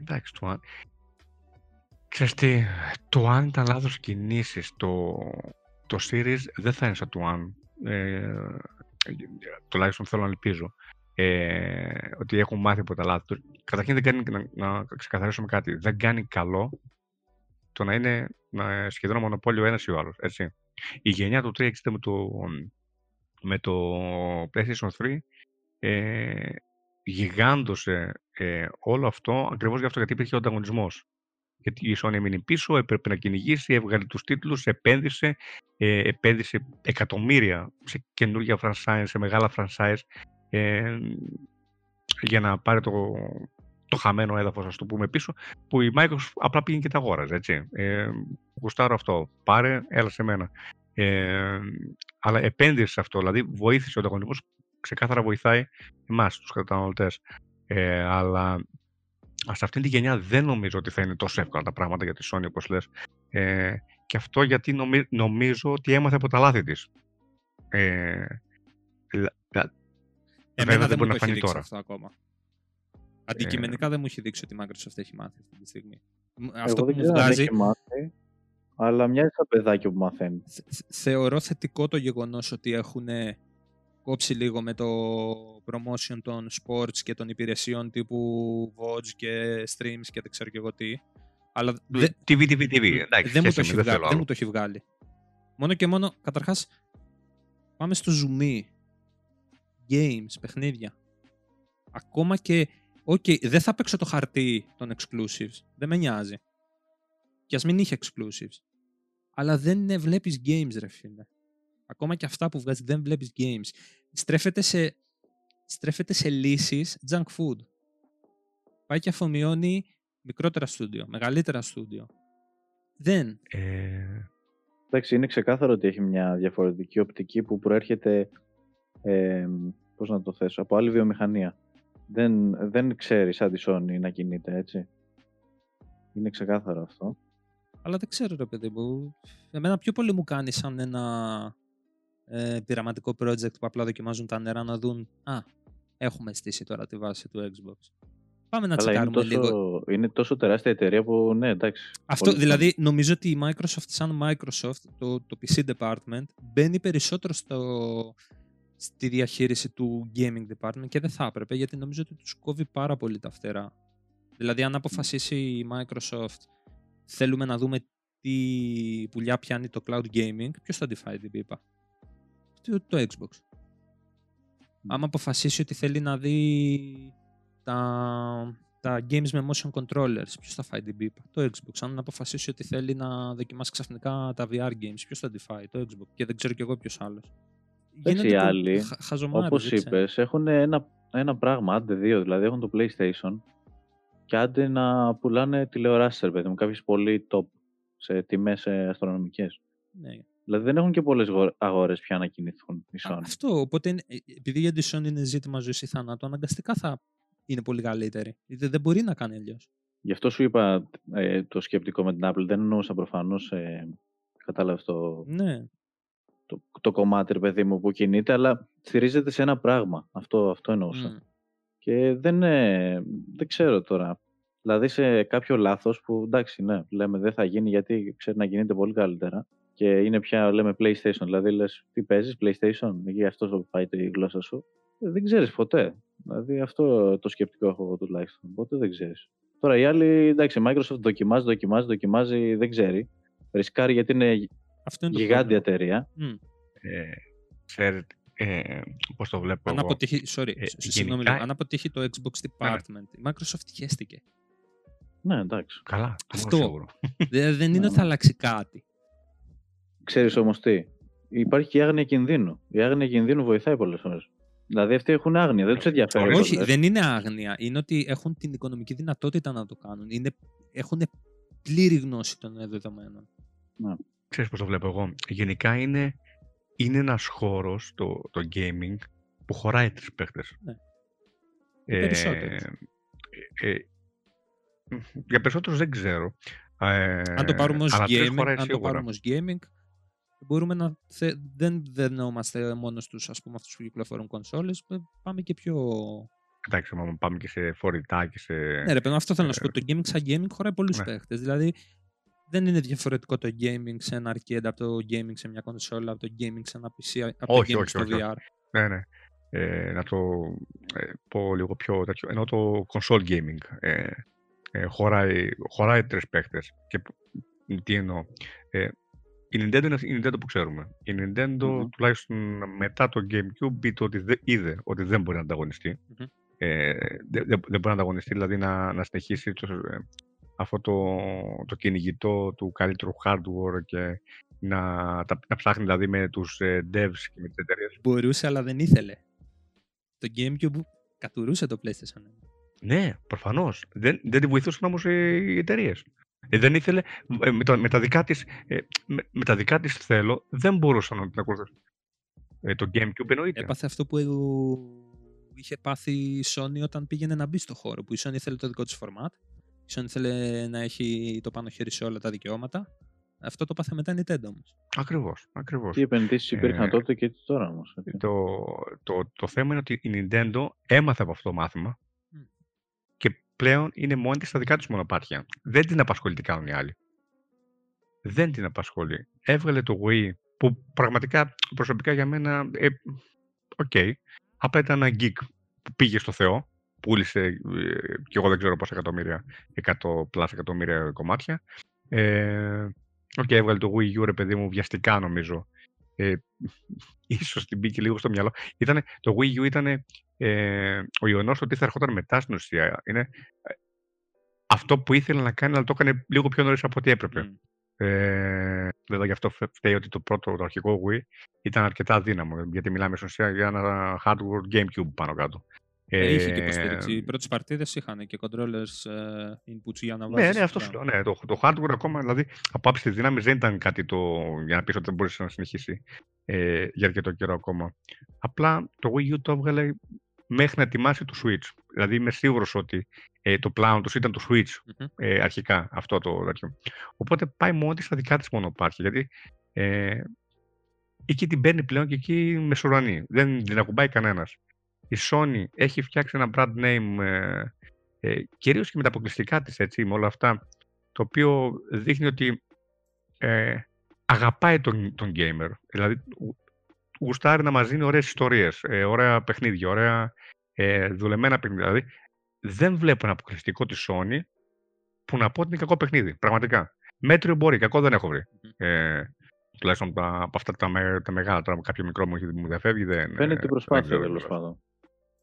Εντάξει, το One... Ξέρεις τι, το αν ήταν λάθος κινήσεις, το, το series δεν θα είναι σαν το αν, ε, τουλάχιστον θέλω να ελπίζω, ε, ότι έχουν μάθει από τα λάθη του. Καταρχήν δεν κάνει, να, να ξεκαθαρίσουμε κάτι, δεν κάνει καλό το να είναι να σχεδόν μονοπόλιο ένας ή ο άλλος. Έτσι. Η γενιά του τριακόσια εξήντα με το, με το PlayStation τρία ε, γιγάντωσε ε, όλο αυτό ακριβώς γι' αυτό, γιατί υπήρχε ο ανταγωνισμός. Γιατί η Sony έμεινε πίσω, έπρεπε να κυνηγήσει, έβγαλε τους τίτλους, επένδυσε, ε, επένδυσε εκατομμύρια σε καινούργια franchise, σε μεγάλα franchise ε, για να πάρει το, το χαμένο έδαφος, ας το πούμε, πίσω, που η Microsoft απλά πήγαινε και τα αγόραζε, έτσι. Ε, γουστάρω αυτό, πάρε, έλα σε μένα. Ε, αλλά επένδυσε σε αυτό, δηλαδή βοήθησε ο ανταγωνισμός, ξεκάθαρα βοηθάει εμάς, τους καταναλωτές. Ε, αλλά... Σε αυτήν τη γενιά δεν νομίζω ότι θα είναι τόσο εύκολα τα πράγματα για τη Sony, όπως λες. Ε, και αυτό γιατί νομι, νομίζω ότι έμαθε από τα λάθη της. Ε, Εμένα δεν, δεν μου το έχει δείξει τώρα. Αυτό ακόμα. Αντικειμενικά ε... δεν μου έχει δείξει ότι η Microsoft έχει μάθει αυτή τη στιγμή. Εγώ αυτό που μου βγάζει... Μάθει, αλλά μοιάζει σαν παιδάκι που μαθαίνει. Θεωρώ θετικό το γεγονός ότι έχουν... κόψει λίγο με το promotion των sports και των υπηρεσιών τύπου watch και streams και δεν ξέρω και εγώ τι. Αλλά δε... τι βι, τι βι, τι βι. Εντάξει, δεν, μου το έχει βγάλει, δεν μου το έχει βγάλει. Μόνο και μόνο, καταρχάς, πάμε στο zoom, games, παιχνίδια. Ακόμα και, ok, δεν θα παίξω το χαρτί των exclusives, δεν με νοιάζει. Κι ας μην είχε exclusives. Αλλά δεν βλέπεις games, ρε φίλε. Ακόμα και αυτά που βγάζει δεν βλέπεις games. Στρέφεται σε, στρέφεται σε λύσεις junk food. Πάει και αφομοιώνει μικρότερα στούντιο, μεγαλύτερα στούντιο. Δεν. Ε... Εντάξει, είναι ξεκάθαρο ότι έχει μια διαφορετική οπτική που προέρχεται, ε, πώς να το θέσω, από άλλη βιομηχανία. Δεν, δεν ξέρει σαν τη Sony να κινείται, έτσι. Είναι ξεκάθαρο αυτό. Αλλά δεν ξέρω, ρε παιδί μου. Εμένα πιο πολύ μου κάνει σαν ένα... Ε, πειραματικό project που απλά δοκιμάζουν τα νερά να δουν. Α, έχουμε στήσει τώρα τη βάση του Xbox. Πάμε να αλλά τσεκάρουμε είναι τόσο, λίγο. Είναι τόσο τεράστια εταιρεία που ναι, εντάξει. Αυτό δηλαδή νομίζω ότι η Microsoft, σαν Microsoft, το, το πι σι department, μπαίνει περισσότερο στο, στη διαχείριση του gaming department και δεν θα έπρεπε, γιατί νομίζω ότι τους κόβει πάρα πολύ τα φτερά. Δηλαδή, αν αποφασίσει η Microsoft, θέλουμε να δούμε τι πουλιά πιάνει το cloud gaming, ποιος θα αντιφάει την πίπα. Το Xbox. Mm. Άμα αποφασίσει ότι θέλει να δει τα, τα games με motion controllers, ποιος θα φάει την πίπα? Το Xbox. Αν αποφασίσει ότι θέλει να δοκιμάσει ξαφνικά τα βι αρ games, ποιος θα τη φάει? Το Xbox. Και δεν ξέρω κι εγώ ποιος άλλος. Έτσι οι άλλοι, όπως είπες, έχουν ένα, ένα πράγμα, άντε δύο, δηλαδή έχουν το PlayStation και άντε να πουλάνε τηλεοράσεις, παιδί μου, κάποιες πολύ top σε τιμές αστρονομικές. Ναι. Δηλαδή δεν έχουν και πολλές αγορές πια να κινηθούν η Sony. Αυτό, οπότε επειδή για τη Sony είναι ζήτημα ζωής ή θανάτου, αναγκαστικά θα είναι πολύ καλύτερη. Δεν μπορεί να κάνει αλλιώς. Γι' αυτό σου είπα ε, το σκεπτικό με την Apple. Δεν εννοούσα προφανώς, ε, κατάλαβε το, ναι. το, το κομμάτι, ρε παιδί μου, που κινείται, αλλά στηρίζεται σε ένα πράγμα. Αυτό, αυτό εννοούσα. Mm. Και δεν, ε, δεν ξέρω τώρα. Δηλαδή σε κάποιο λάθος που εντάξει, ναι, λέμε δεν θα γίνει γιατί ξέρει να κινείται πολύ καλύτερα. Και είναι πια, λέμε, PlayStation. Δηλαδή, λες, τι παίζεις, PlayStation, εκεί αυτό το πάει τη γλώσσα σου. Δεν ξέρεις ποτέ. Δηλαδή, αυτό το σκεπτικό έχω εγώ τουλάχιστον. Οπότε δεν ξέρεις. Τώρα οι άλλοι, εντάξει, Microsoft δοκιμάζει, δοκιμάζει, δοκιμάζει, δεν ξέρει. Ρισκάρει γιατί είναι, αυτό είναι γιγάντια εταιρεία. Mm. Ε, ξέρετε, ε, πώς το βλέπω. Αν αποτύχει, sorry, ε, συγγνώμη, γενικά... αν αποτύχει το Xbox Department, η Microsoft χέστηκε. Ναι, εντάξει. Καλά. Αυτό. Δεν είναι ότι θα αλλάξει κάτι. Ξέρεις όμως τι, υπάρχει και η άγνοια κινδύνου. Η άγνοια κινδύνου βοηθάει πολλές φορές. Δηλαδή αυτοί έχουν άγνοια, δεν τους ενδιαφέρει. Όχι, δεν είναι άγνοια. Είναι ότι έχουν την οικονομική δυνατότητα να το κάνουν. Είναι, έχουν πλήρη γνώση των δεδομένων. Να. Ξέρεις πώς το βλέπω εγώ. Γενικά είναι, είναι ένας χώρος το, το gaming που χωράει τους παίχτες. Ναι. Ε, περισσότερους. Ε, ε, για περισσότερους δεν ξέρω. Ε, αν το πάρουμε ως gaming, gaming, μπορούμε να θε... δεν δερνόμαστε μόνο στους, ας πούμε, αυτούς που κυκλοφορούν κονσόλες, πάμε και πιο... Εντάξει, πάμε και σε φορητά και σε... Ναι ρε παιδιά, αυτό θέλω να σου πω, το gaming σαν gaming χωράει πολλούς ναι. παίχτες, δηλαδή δεν είναι διαφορετικό το gaming σε ένα arcade από το gaming σε μια κονσόλα, από το gaming σε ένα πι σι, από όχι, το gaming όχι, στο όχι, βι αρ. Ναι, ναι. Ε, να το ε, πω λίγο πιο τέτοιο, ενώ το console gaming... Ε, Ε, χωράει, χωράει τρεις παίκτες και Τι εννοώ. Ε, η Nintendo είναι η Nintendo που ξέρουμε. Η Nintendo mm-hmm. τουλάχιστον μετά το GameCube είπε ότι δε, είδε ότι δεν μπορεί να ανταγωνιστεί. Mm-hmm. Ε, δεν δε, δε μπορεί να ανταγωνιστεί, δηλαδή να, να συνεχίσει το, ε, αυτό το, το κυνηγητό του καλύτερου hardware και να, τα, να ψάχνει δηλαδή με τους ε, devs και με τις εταιρείες. Μπορούσε, αλλά δεν ήθελε. Το GameCube κατουρούσε το PlayStation. Ναι, προφανώς. Δεν, δεν τη βοηθούσαν όμως οι εταιρείες. Ε, δεν ήθελε, ε, με, τα, με, τα δικά της, ε, με, με τα δικά της θέλω, δεν μπορούσαν να την ακολουθήσουν. Ε, το GameCube εννοείται. Έπαθε αυτό που είχε πάθει η Sony όταν πήγαινε να μπει στο χώρο, που η Sony ήθελε το δικό της format, η Sony ήθελε να έχει το πάνω χέρι σε όλα τα δικαιώματα. Αυτό το πάθε μετά η Nintendo όμως. Ακριβώς, ακριβώς. Τι επενδύσεις υπήρχαν ε, τότε και τώρα όμως. Το, το, το θέμα είναι ότι η Nintendo έμαθε από αυτό το μάθημα mm. και πλέον είναι μόνη της στα δικά της μονοπάτια. Δεν την απασχολεί τι κάνουν οι άλλοι. Δεν την απασχολεί. Έβγαλε το Wii που πραγματικά προσωπικά για μένα ε, okay. Απλά ήταν ένα geek που πήγε στο Θεό, πούλησε ε, και εγώ δεν ξέρω πόσα εκατομμύρια, εκατό πλας εκατομμύρια κομμάτια. Ε, Οκ, okay, έβγαλε το Wii U, ρε παιδί μου, βιαστικά νομίζω. Ε, ίσως την μπήκε λίγο στο μυαλό. Ήτανε, το Wii U ήταν ε, ο ιονός ότι θα ερχόταν μετά στην ουσία. Είναι αυτό που ήθελε να κάνει, αλλά το έκανε λίγο πιο νωρίς από ό,τι έπρεπε. Mm. Ε, βέβαια, γι' αυτό φταίει ότι το πρώτο, το αρχικό Wii ήταν αρκετά δύναμο. Γιατί μιλάμε στην ουσία για ένα hardware GameCube πάνω κάτω. Ε, είχε και υποστήριξη. Οι πρώτες παρτίδες είχαν και controllers uh, inputs για να βάζεις. Ναι, ναι, αυτό σου λέω. Ναι, το, το hardware ακόμα, δηλαδή από άψη της δύναμης δεν ήταν κάτι το, για να πεις ότι δεν μπορούσε να συνεχίσει ε, για αρκετό καιρό ακόμα. Απλά το Wii U το έβγαλε μέχρι να ετοιμάσει το Switch. Δηλαδή είμαι σίγουρος ότι ε, το πλάνο τους ήταν το Switch mm-hmm. ε, αρχικά αυτό το τέτοιο. Οπότε πάει μόνη στα δικά της μονοπάτια. Γιατί ε, εκεί την παίρνει πλέον και εκεί μεσουρανεί. Δεν την ακουμπάει κανένας. Η Sony έχει φτιάξει ένα brand name ε, ε, κυρίως και με τα αποκλειστικά της, έτσι, με όλα αυτά, το οποίο δείχνει ότι ε, αγαπάει τον, τον gamer. Δηλαδή γουστάρει να μας δίνει ωραίες ιστορίες, ε, ωραία παιχνίδια, ωραία ε, δουλεμένα παιχνίδια. Δηλαδή δεν βλέπω ένα αποκλειστικό της Sony που να πω ότι είναι κακό παιχνίδι, πραγματικά. Μέτριο μπορεί, κακό δεν έχω βρει. Ε, Τουλάχιστον από αυτά τα, με, τα μεγάλα, τώρα κάποιο μικρό μου, μου διαφεύγει, δεν φεύγει. Φαίνεται την προσπάθεια, τέλος πάντων.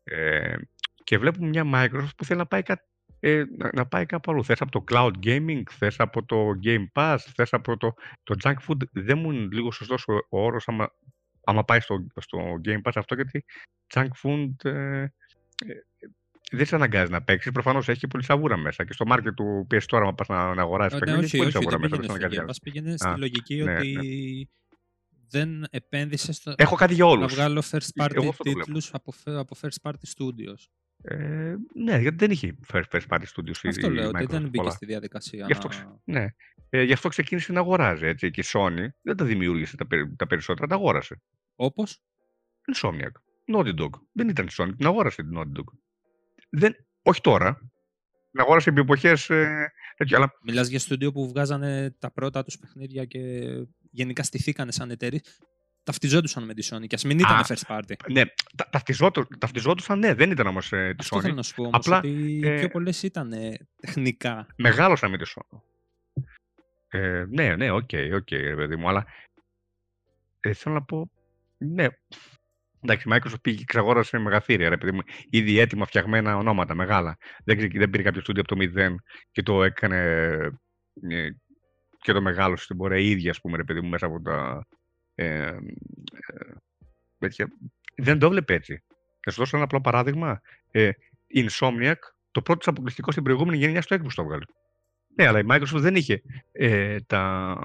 Ε, και βλέπουμε μια Microsoft που θέλει να πάει, κα, ε, να πάει κάπου αλλού. Θες από το cloud gaming, θες από το Game Pass, θες από το, το junk food. Δεν μου είναι λίγο σωστός ο, ο όρος άμα, άμα πάει στο, στο Game Pass αυτό, γιατί junk food ε, ε, δεν σε αναγκάζει να παίξεις. Προφανώς έχει και πολλή σαβούρα μέσα. Και στο market του πι ες τώρα, άμα πας να, να αγοράσεις παιχνίδι, έχει πολλή σαβούρα μέσα. Μας πήγαινε στη λογική ότι δεν επένδυσε στο να βγάλω first party τίτλους από first party studios. Ναι, γιατί δεν είχε first party studios. Αυτό λέω, ότι δεν μπήκε στη διαδικασία. Γι' αυτό ξεκίνησε να αγοράζει. Και η Sony δεν τα δημιούργησε τα περισσότερα, τα αγόρασε. Όπως? Insomniac, Naughty Dog. Δεν ήταν η Sony, την αγόρασε την Naughty Dog. Δεν, όχι τώρα. Να αγόρασε επί εποχές. Ε, αλλά... Μιλάς για στούντιο που βγάζανε τα πρώτα τους παιχνίδια και γενικά στηθήκανε σαν εταίροι. Ταυτιζόντουσαν με τη Sony και ας μην ήταν first party. Ναι, τα, ταυτιζόντου, ταυτιζόντουσαν, ναι, δεν ήταν όμως ε, τη Sony. Αυτό θέλω να σου πω. Όμως, απλά, ότι ε, πιο πολλές ήταν ε, τεχνικά. Μεγάλωσαν με τη Sony. Ε, ναι, ναι, οκ, okay, οκ, okay, παιδί μου, αλλά. Ε, θέλω να πω. Ναι. Εντάξει, η Microsoft πήγε και ξαγόρασε μεγαθύρια, ρε παιδί μου. Ήδη έτοιμα φτιαγμένα ονόματα, μεγάλα. Δεν, δεν πήρε κάποιο στούντιο από το μηδέν και το έκανε ε, και το μεγάλωσε στην πορεία η ίδια, ας πούμε, ρε παιδί μου, μέσα από τα... Ε, ε, ε, δεν το βλέπε έτσι. Θα σου δώσω ένα απλό παράδειγμα. Ε, η Insomniac, το πρώτο αποκλειστικό στην προηγούμενη γενιά στο Xbox το έβγαλε. Ναι, αλλά η Microsoft δεν είχε ε, τα,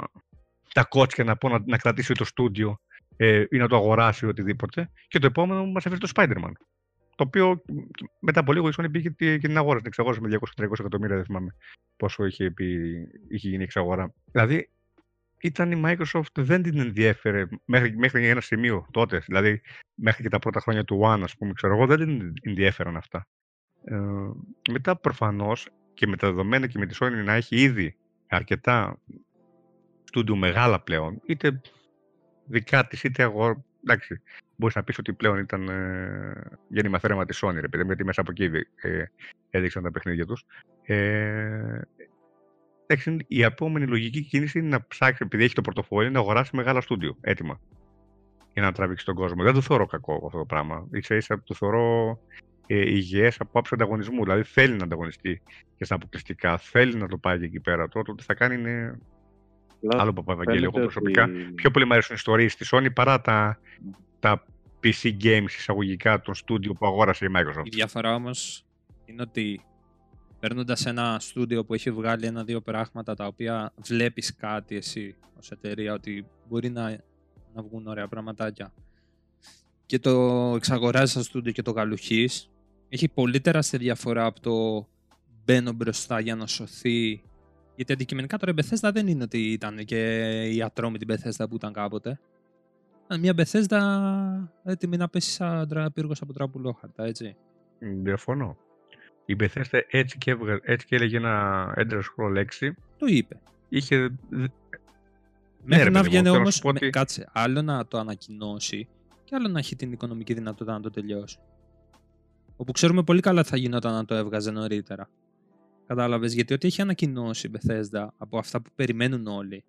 τα κότσια να, να, να κρατήσει το στούντιο Ε, ή να το αγοράσει οτιδήποτε. Και το επόμενο μας έφερε το Spider-Man. Το οποίο μετά από λίγο η Sony πήγε και την αγόρασε. Την εξαγόρασε με διακόσια με τριακόσια εκατομμύρια, δεν θυμάμαι πόσο είχε, πει, είχε γίνει η εξαγορά. Δηλαδή ήταν η Microsoft, δεν την ενδιέφερε μέχρι, μέχρι ένα σημείο τότε. Δηλαδή μέχρι και τα πρώτα χρόνια του One, ας πούμε, ξέρω εγώ, δεν την ενδιέφεραν αυτά. Ε, μετά προφανώς και με τα δεδομένα και με τη Sony να έχει ήδη αρκετά στούντιο μεγάλα πλέον, είτε δικά της είτε αγορά. Εντάξει, μπορείς να πεις ότι πλέον ήταν ε, γέννημα θέρεμα της Sony, ρε παιδί, γιατί μέσα από εκεί ε, έδειξαν τα παιχνίδια τους. Ε, Εντάξει, η επόμενη λογική κίνηση είναι να ψάξει, επειδή έχει το πορτοφόλι, να αγοράσει μεγάλα στούντιο έτοιμα. Για να τραβήξει τον κόσμο. Δεν το θεωρώ κακό αυτό το πράγμα. Ίσα-ίσα το θεωρώ ε, υγιές από άψη ανταγωνισμού. Δηλαδή θέλει να ανταγωνιστεί και στα αποκλειστικά. Θέλει να το πάει και εκεί πέρα. Τώρα το τι θα κάνει είναι. Λάς, άλλο Παπαευαγγέλιο. Εγώ προσωπικά. Ότι... πιο πολύ μου αρέσουν ιστορίες στη Sony παρά τα, τα πι σι games εισαγωγικά των στούντιο που αγόρασε η Microsoft. Η διαφορά όμως είναι ότι παίρνοντας ένα στούντιο που έχει βγάλει ένα-δύο πράγματα τα οποία βλέπεις κάτι εσύ ως εταιρεία ότι μπορεί να. Να βγουν ωραία πραγματάκια. Και το εξαγοράζει στα στούντιο και το γαλουχείς. Έχει πολύ τεράστια διαφορά από το μπαίνω μπροστά για να σωθεί. Γιατί αντικειμενικά τώρα η Bethesda δεν είναι ότι ήταν και η ατρόμητη Bethesda που ήταν κάποτε. Ήταν μια Bethesda έτοιμη να πέσει σαν πύργος από τραπουλόχαρτα, έτσι. Διαφωνώ. Η Bethesda έτσι και, έβγα, έτσι και έλεγε ένα Elder Scrolls έξι. Το είπε. Είχε... Μέχρι ναι, να βγαίνει όμως, ότι... με... κάτσε, άλλο να το ανακοινώσει και άλλο να έχει την οικονομική δυνατότητα να το τελειώσει. Όπου ξέρουμε πολύ καλά θα γινόταν να το έβγαζε νωρίτερα. Κατάλαβες, γιατί ό,τι έχει ανακοινώσει η Bethesda από αυτά που περιμένουν όλοι,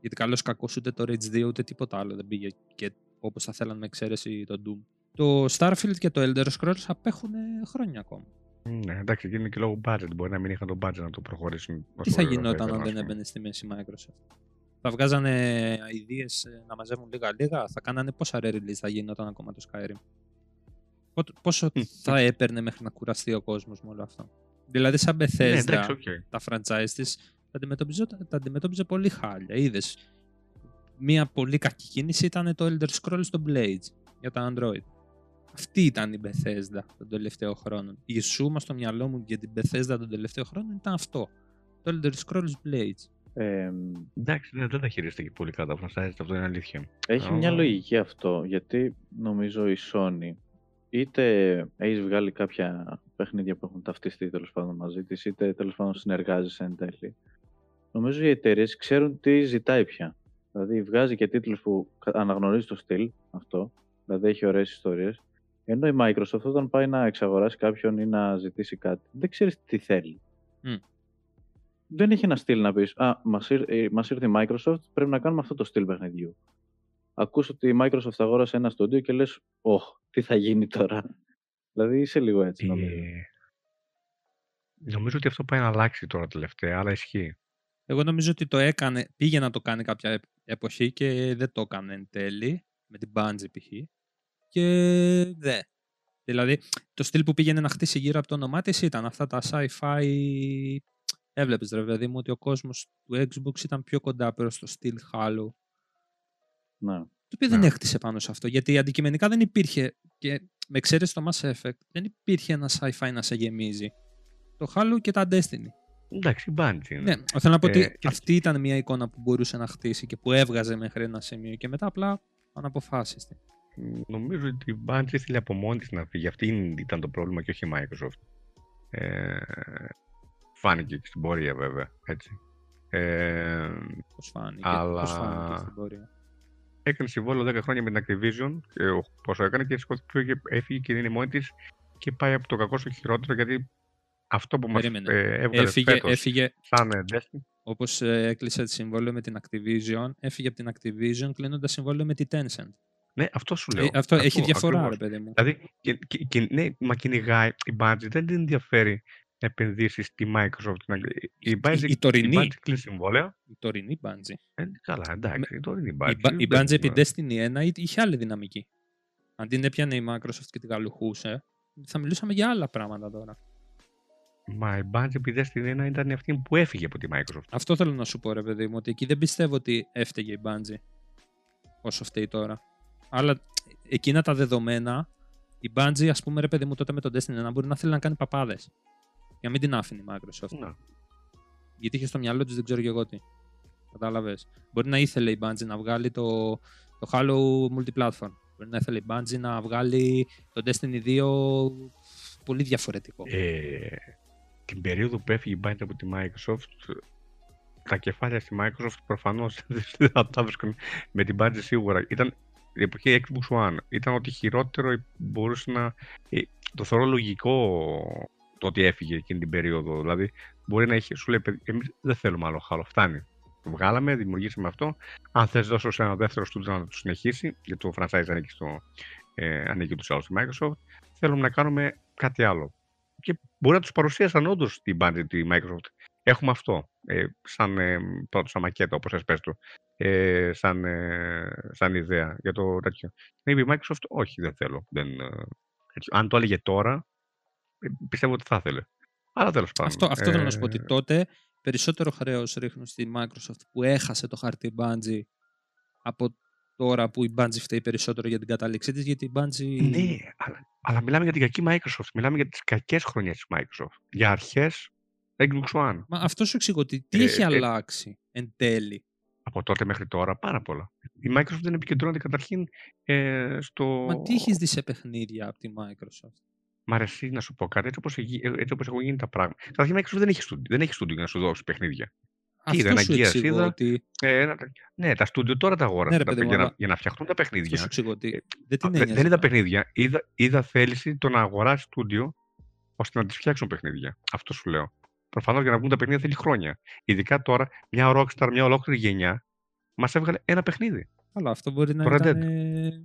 γιατί καλώς κακώς ούτε το Rage δύο ούτε τίποτα άλλο δεν πήγε και όπως θα θέλανε με εξαίρεση το Doom. Το Starfield και το Elder Scrolls απέχουν χρόνια ακόμα. Ναι, εντάξει, γίνεται και λόγω budget, μπορεί να μην είχαν το budget να το προχωρήσουν. Τι θα γινόταν αν δεν έμπαινε στη μέση Microsoft. Θα βγάζανε ιδέες να μαζεύουν λίγα-λίγα. Θα κάνανε πόσα re-release θα γινόταν ακόμα το Skyrim. Πόσο θα έπαιρνε μέχρι να κουραστεί ο κόσμος με όλο αυτό. Δηλαδή, σαν Bethesda, ναι, okay. τα franchise της τα αντιμετώπιζε, τα αντιμετώπιζε πολύ χάλια. Είδες. Μία πολύ κακή κίνηση ήταν το Elder Scrolls στο Blades για τα Android. Αυτή ήταν η Bethesda των τελευταίων χρόνων. Η σούμα στο μυαλό μου για την Bethesda των τελευταίων χρόνων ήταν αυτό. Το Elder Scrolls Blades. Ε, εντάξει, ναι, δεν τα χειρίστηκε πολύ κάτω από αυτά, αυτό είναι αλήθεια. Έχει oh. μια λογική αυτό, γιατί νομίζω η Sony είτε έχει βγάλει κάποια παιχνίδια που έχουν ταυτιστεί τέλος πάντων μαζί της, είτε τέλος πάντων συνεργάζεσαι εν τέλει. Νομίζω οι εταιρείες ξέρουν τι ζητάει πια. Δηλαδή βγάζει και τίτλους που αναγνωρίζει το στυλ αυτό, δηλαδή έχει ωραίες ιστορίες. Ενώ η Microsoft όταν πάει να εξαγοράσει κάποιον ή να ζητήσει κάτι, δεν ξέρεις τι θέλει. Mm. Δεν έχει ένα στυλ να πεις «Α, μας, ήρ, μας ήρθε η Microsoft, πρέπει να κάνουμε αυτό το στυλ παιχνιδιού». Ακούς ότι η Microsoft αγόρασε ένα στούντιο και λες «Ωχ, τι θα γίνει τώρα». Δηλαδή είσαι λίγο έτσι νομίζω. Ε, νομίζω ότι αυτό πάει να αλλάξει τώρα τελευταία, αλλά ισχύει. Εγώ νομίζω ότι το έκανε, πήγε να το κάνει κάποια εποχή και δεν το έκανε εν τέλει, με την Bungie π.χ. Και δε. Δηλαδή το στυλ που πήγαινε να χτίσει γύρω από το όνομά της ήταν αυτά τα sci-fi... Έβλεπες ρε παιδί μου ότι ο κόσμος του Xbox ήταν πιο κοντά πέρα στο στυλ Halo. Ναι. Το οποίο ναι. δεν έχτισε πάνω σε αυτό, γιατί αντικειμενικά δεν υπήρχε, και με εξαίρεση το Mass Effect, δεν υπήρχε ένα sci-fi να σε γεμίζει. Το Halo και τα Destiny. Εντάξει, Bungie. Ναι, θέλω να πω ότι ε, αυτή ήταν μια εικόνα που μπορούσε να χτίσει και που έβγαζε μέχρι ένα σημείο και μετά απλά αναποφάσιστη. Νομίζω ότι η Bungie ήθελε από μόνη της να φύγει. Αυτή ήταν το πρόβλημα και όχι η Microsoft. Ε... Φάνηκε και στην πορεία βέβαια, έτσι. Ε, πώς φάνηκε, αλλά... πώς φάνηκε στην πορεία. Έκανε συμβόλαιο δέκα χρόνια με την Activision, πόσο έκανε και έφυγε και είναι μόνη της και πάει από το κακό στο χειρότερο, γιατί αυτό που μας ε, έβγαλε έφυγε, φέτος έφυγε, σαν Destiny. Όπως ε, έκλεισε τη συμβόλαιο με την Activision, έφυγε από την Activision κλείνοντας συμβόλαιο με τη Tencent. Ναι, αυτό σου λέω. Ε, αυτό, αυτό έχει διαφορά ακριβώς. Ρε παιδί μου. Δηλαδή, και, και, και, ναι, μα κυνηγάει η Bungie, δεν την ενδιαφέρει. Επενδύσεις στη Microsoft. Η Bungie κλείνει συμβόλαια. Η τωρινή Bungie. Ε, καλά, εντάξει. Η τωρινή Bungie. Η Bungie επί Destiny ένα είχε άλλη δυναμική. Αντί να έπιανε η Microsoft και την καλουχούσε, θα μιλούσαμε για άλλα πράγματα τώρα. Μα η Bungie επί Destiny ένα ήταν αυτή που έφυγε από τη Microsoft. Αυτό θέλω να σου πω, ρε παιδί μου, ότι εκεί δεν πιστεύω ότι έφταιγε η Bungie όσο φταίει τώρα. Αλλά εκείνα τα δεδομένα, η Bungie, ας πούμε, ρε παιδί μου, τότε με τον Destiny ένα μπορεί να θέλει να κάνει παπάδες. Για μην την άφηνε η Microsoft. Να. Γιατί είχε στο μυαλό της δεν ξέρω και εγώ τι. Κατάλαβες. Μπορεί να ήθελε η Bungie να βγάλει το, το Halo Multiplatform. Μπορεί να ήθελε η Bungie να βγάλει το Destiny δύο πολύ διαφορετικό. Ε, την περίοδο που έφυγε η Bungie από τη Microsoft, τα κεφάλια στη Microsoft προφανώς δεν θα τα βρίσκουν με την Bungie σίγουρα. Ήταν η εποχή Xbox One. Ήταν ότι χειρότερο μπορούσε να... Το θεωρώ λογικό... το ότι έφυγε εκείνη την περίοδο. Δηλαδή, μπορεί να έχει, σου λέει, εμείς δεν θέλουμε άλλο Halo. Φτάνει. Το βγάλαμε, δημιουργήσαμε αυτό. Αν θες, δώσω σε ένα δεύτερο studio να το συνεχίσει, γιατί το franchise ανήκει στο, ε, ανήκει τους άλλους στη Microsoft. Θέλουμε να κάνουμε κάτι άλλο. Και μπορεί να τους παρουσίασαν όντως την Bungie, τη Microsoft. Έχουμε αυτό. Ε, σαν ε, πρώτο, σαν μακέτα, όπως σας πες το. Ε, σαν, ε, σαν ιδέα για το τέτοιο. Maybe η Microsoft, όχι, δεν θέλω. Δεν, ε, αν το έλεγε τώρα, πιστεύω ότι θα ήθελε. Αλλά τέλος πάντων. Αυτό, αυτό ε, θέλω να σου πω, ότι τότε περισσότερο χρέος ρίχνουν στη Microsoft που έχασε το χαρτί Bungie από τώρα που η Bungie φταίει περισσότερο για την κατάληξή της, γιατί η Bungie... Ναι, αλλά, αλλά μιλάμε για την κακή Microsoft. Μιλάμε για τις κακές χρονιές της Microsoft. Για αρχές Xbox One. Μα αυτό σου εξηγώ, τι ε, έχει ε, αλλάξει εν τέλει. Από τότε μέχρι τώρα πάρα πολλά. Η Microsoft δεν επικεντρώνεται καταρχήν ε, στο... Μα τι έχεις δει σε παιχνίδια από τη Microsoft? Μ' αρέσει να σου πω κάτι, έτσι όπως, έτσι όπως έχουν γίνει τα πράγματα. Καταρχήν η Microsoft δεν έχει στούντιο, δεν έχει στούντιο για να σου δώσει παιχνίδια. Αυτό είδα, σου εξηγώ ότι... Ε, ένα, ναι, τα στούντιο τώρα τα αγόρασαν, ναι, για, αλλά... για να φτιαχτούν τα παιχνίδια. Αυτό σου ότι... ε, δεν, δεν, δεν είδα παιχνίδια, είδα, είδα θέληση το να αγοράσει στούντιο ώστε να τις φτιάξουν παιχνίδια. Αυτό σου λέω. Προφανώς για να βγουν τα παιχνίδια θέλει χρόνια. Ειδικά τώρα, μια Rockstar, μια ολόκληρη γενιά, μας έβγαλε ένα παιχνίδι. Αλλά αυτό μπορεί να ήταν ε...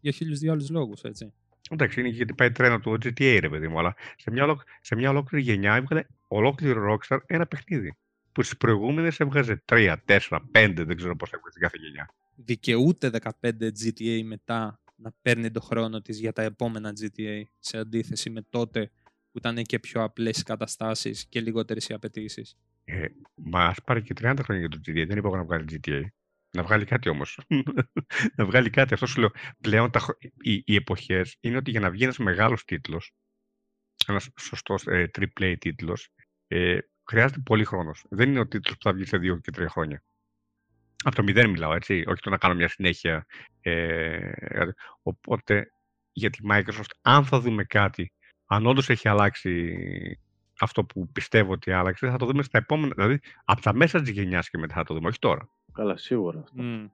για χίλιους δύο άλλους λόγους, έτσι. Εντάξει, είναι γιατί πάει τρένο του τζι τι έι, ρε παιδί μου, αλλά σε μια, ολοκ... σε μια ολόκληρη γενιά έβγαλε ολόκληρο Rockstar ένα παιχνίδι. Που στις προηγούμενες έβγαζε τρία, τέσσερα, πέντε, δεν ξέρω πώς έβγαζε κάθε γενιά. Δικαιούται δεκαπέντε τζι τι έι μετά να παίρνει τον χρόνο της για τα επόμενα τζι τι έι, σε αντίθεση με τότε που ήταν και πιο απλές οι καταστάσεις και λιγότερες οι απαιτήσεις. Ε, μα ας πάρει και τριάντα χρόνια για το τζι τι έι, δεν είπα να βγάλει τζι τι έι. Να βγάλει κάτι όμως. να βγάλει κάτι. Αυτό σου λέω. Πλέον τα, οι, οι εποχές είναι ότι για να βγει ένας μεγάλος τίτλος, ένας σωστός ε, τριπλ έι τίτλος, ε, χρειάζεται πολύ χρόνος. Δεν είναι ο τίτλος που θα βγει σε δύο και τρία χρόνια. Από το μηδέν μιλάω, έτσι. Όχι το να κάνω μια συνέχεια. Ε, οπότε, για τη Microsoft, αν θα δούμε κάτι, αν όντως έχει αλλάξει αυτό που πιστεύω ότι άλλαξε, θα το δούμε στα επόμενα. Δηλαδή, από τα μέσα της γενιάς και μετά θα το δούμε, όχι τώρα. Καλά, σίγουρα. Mm.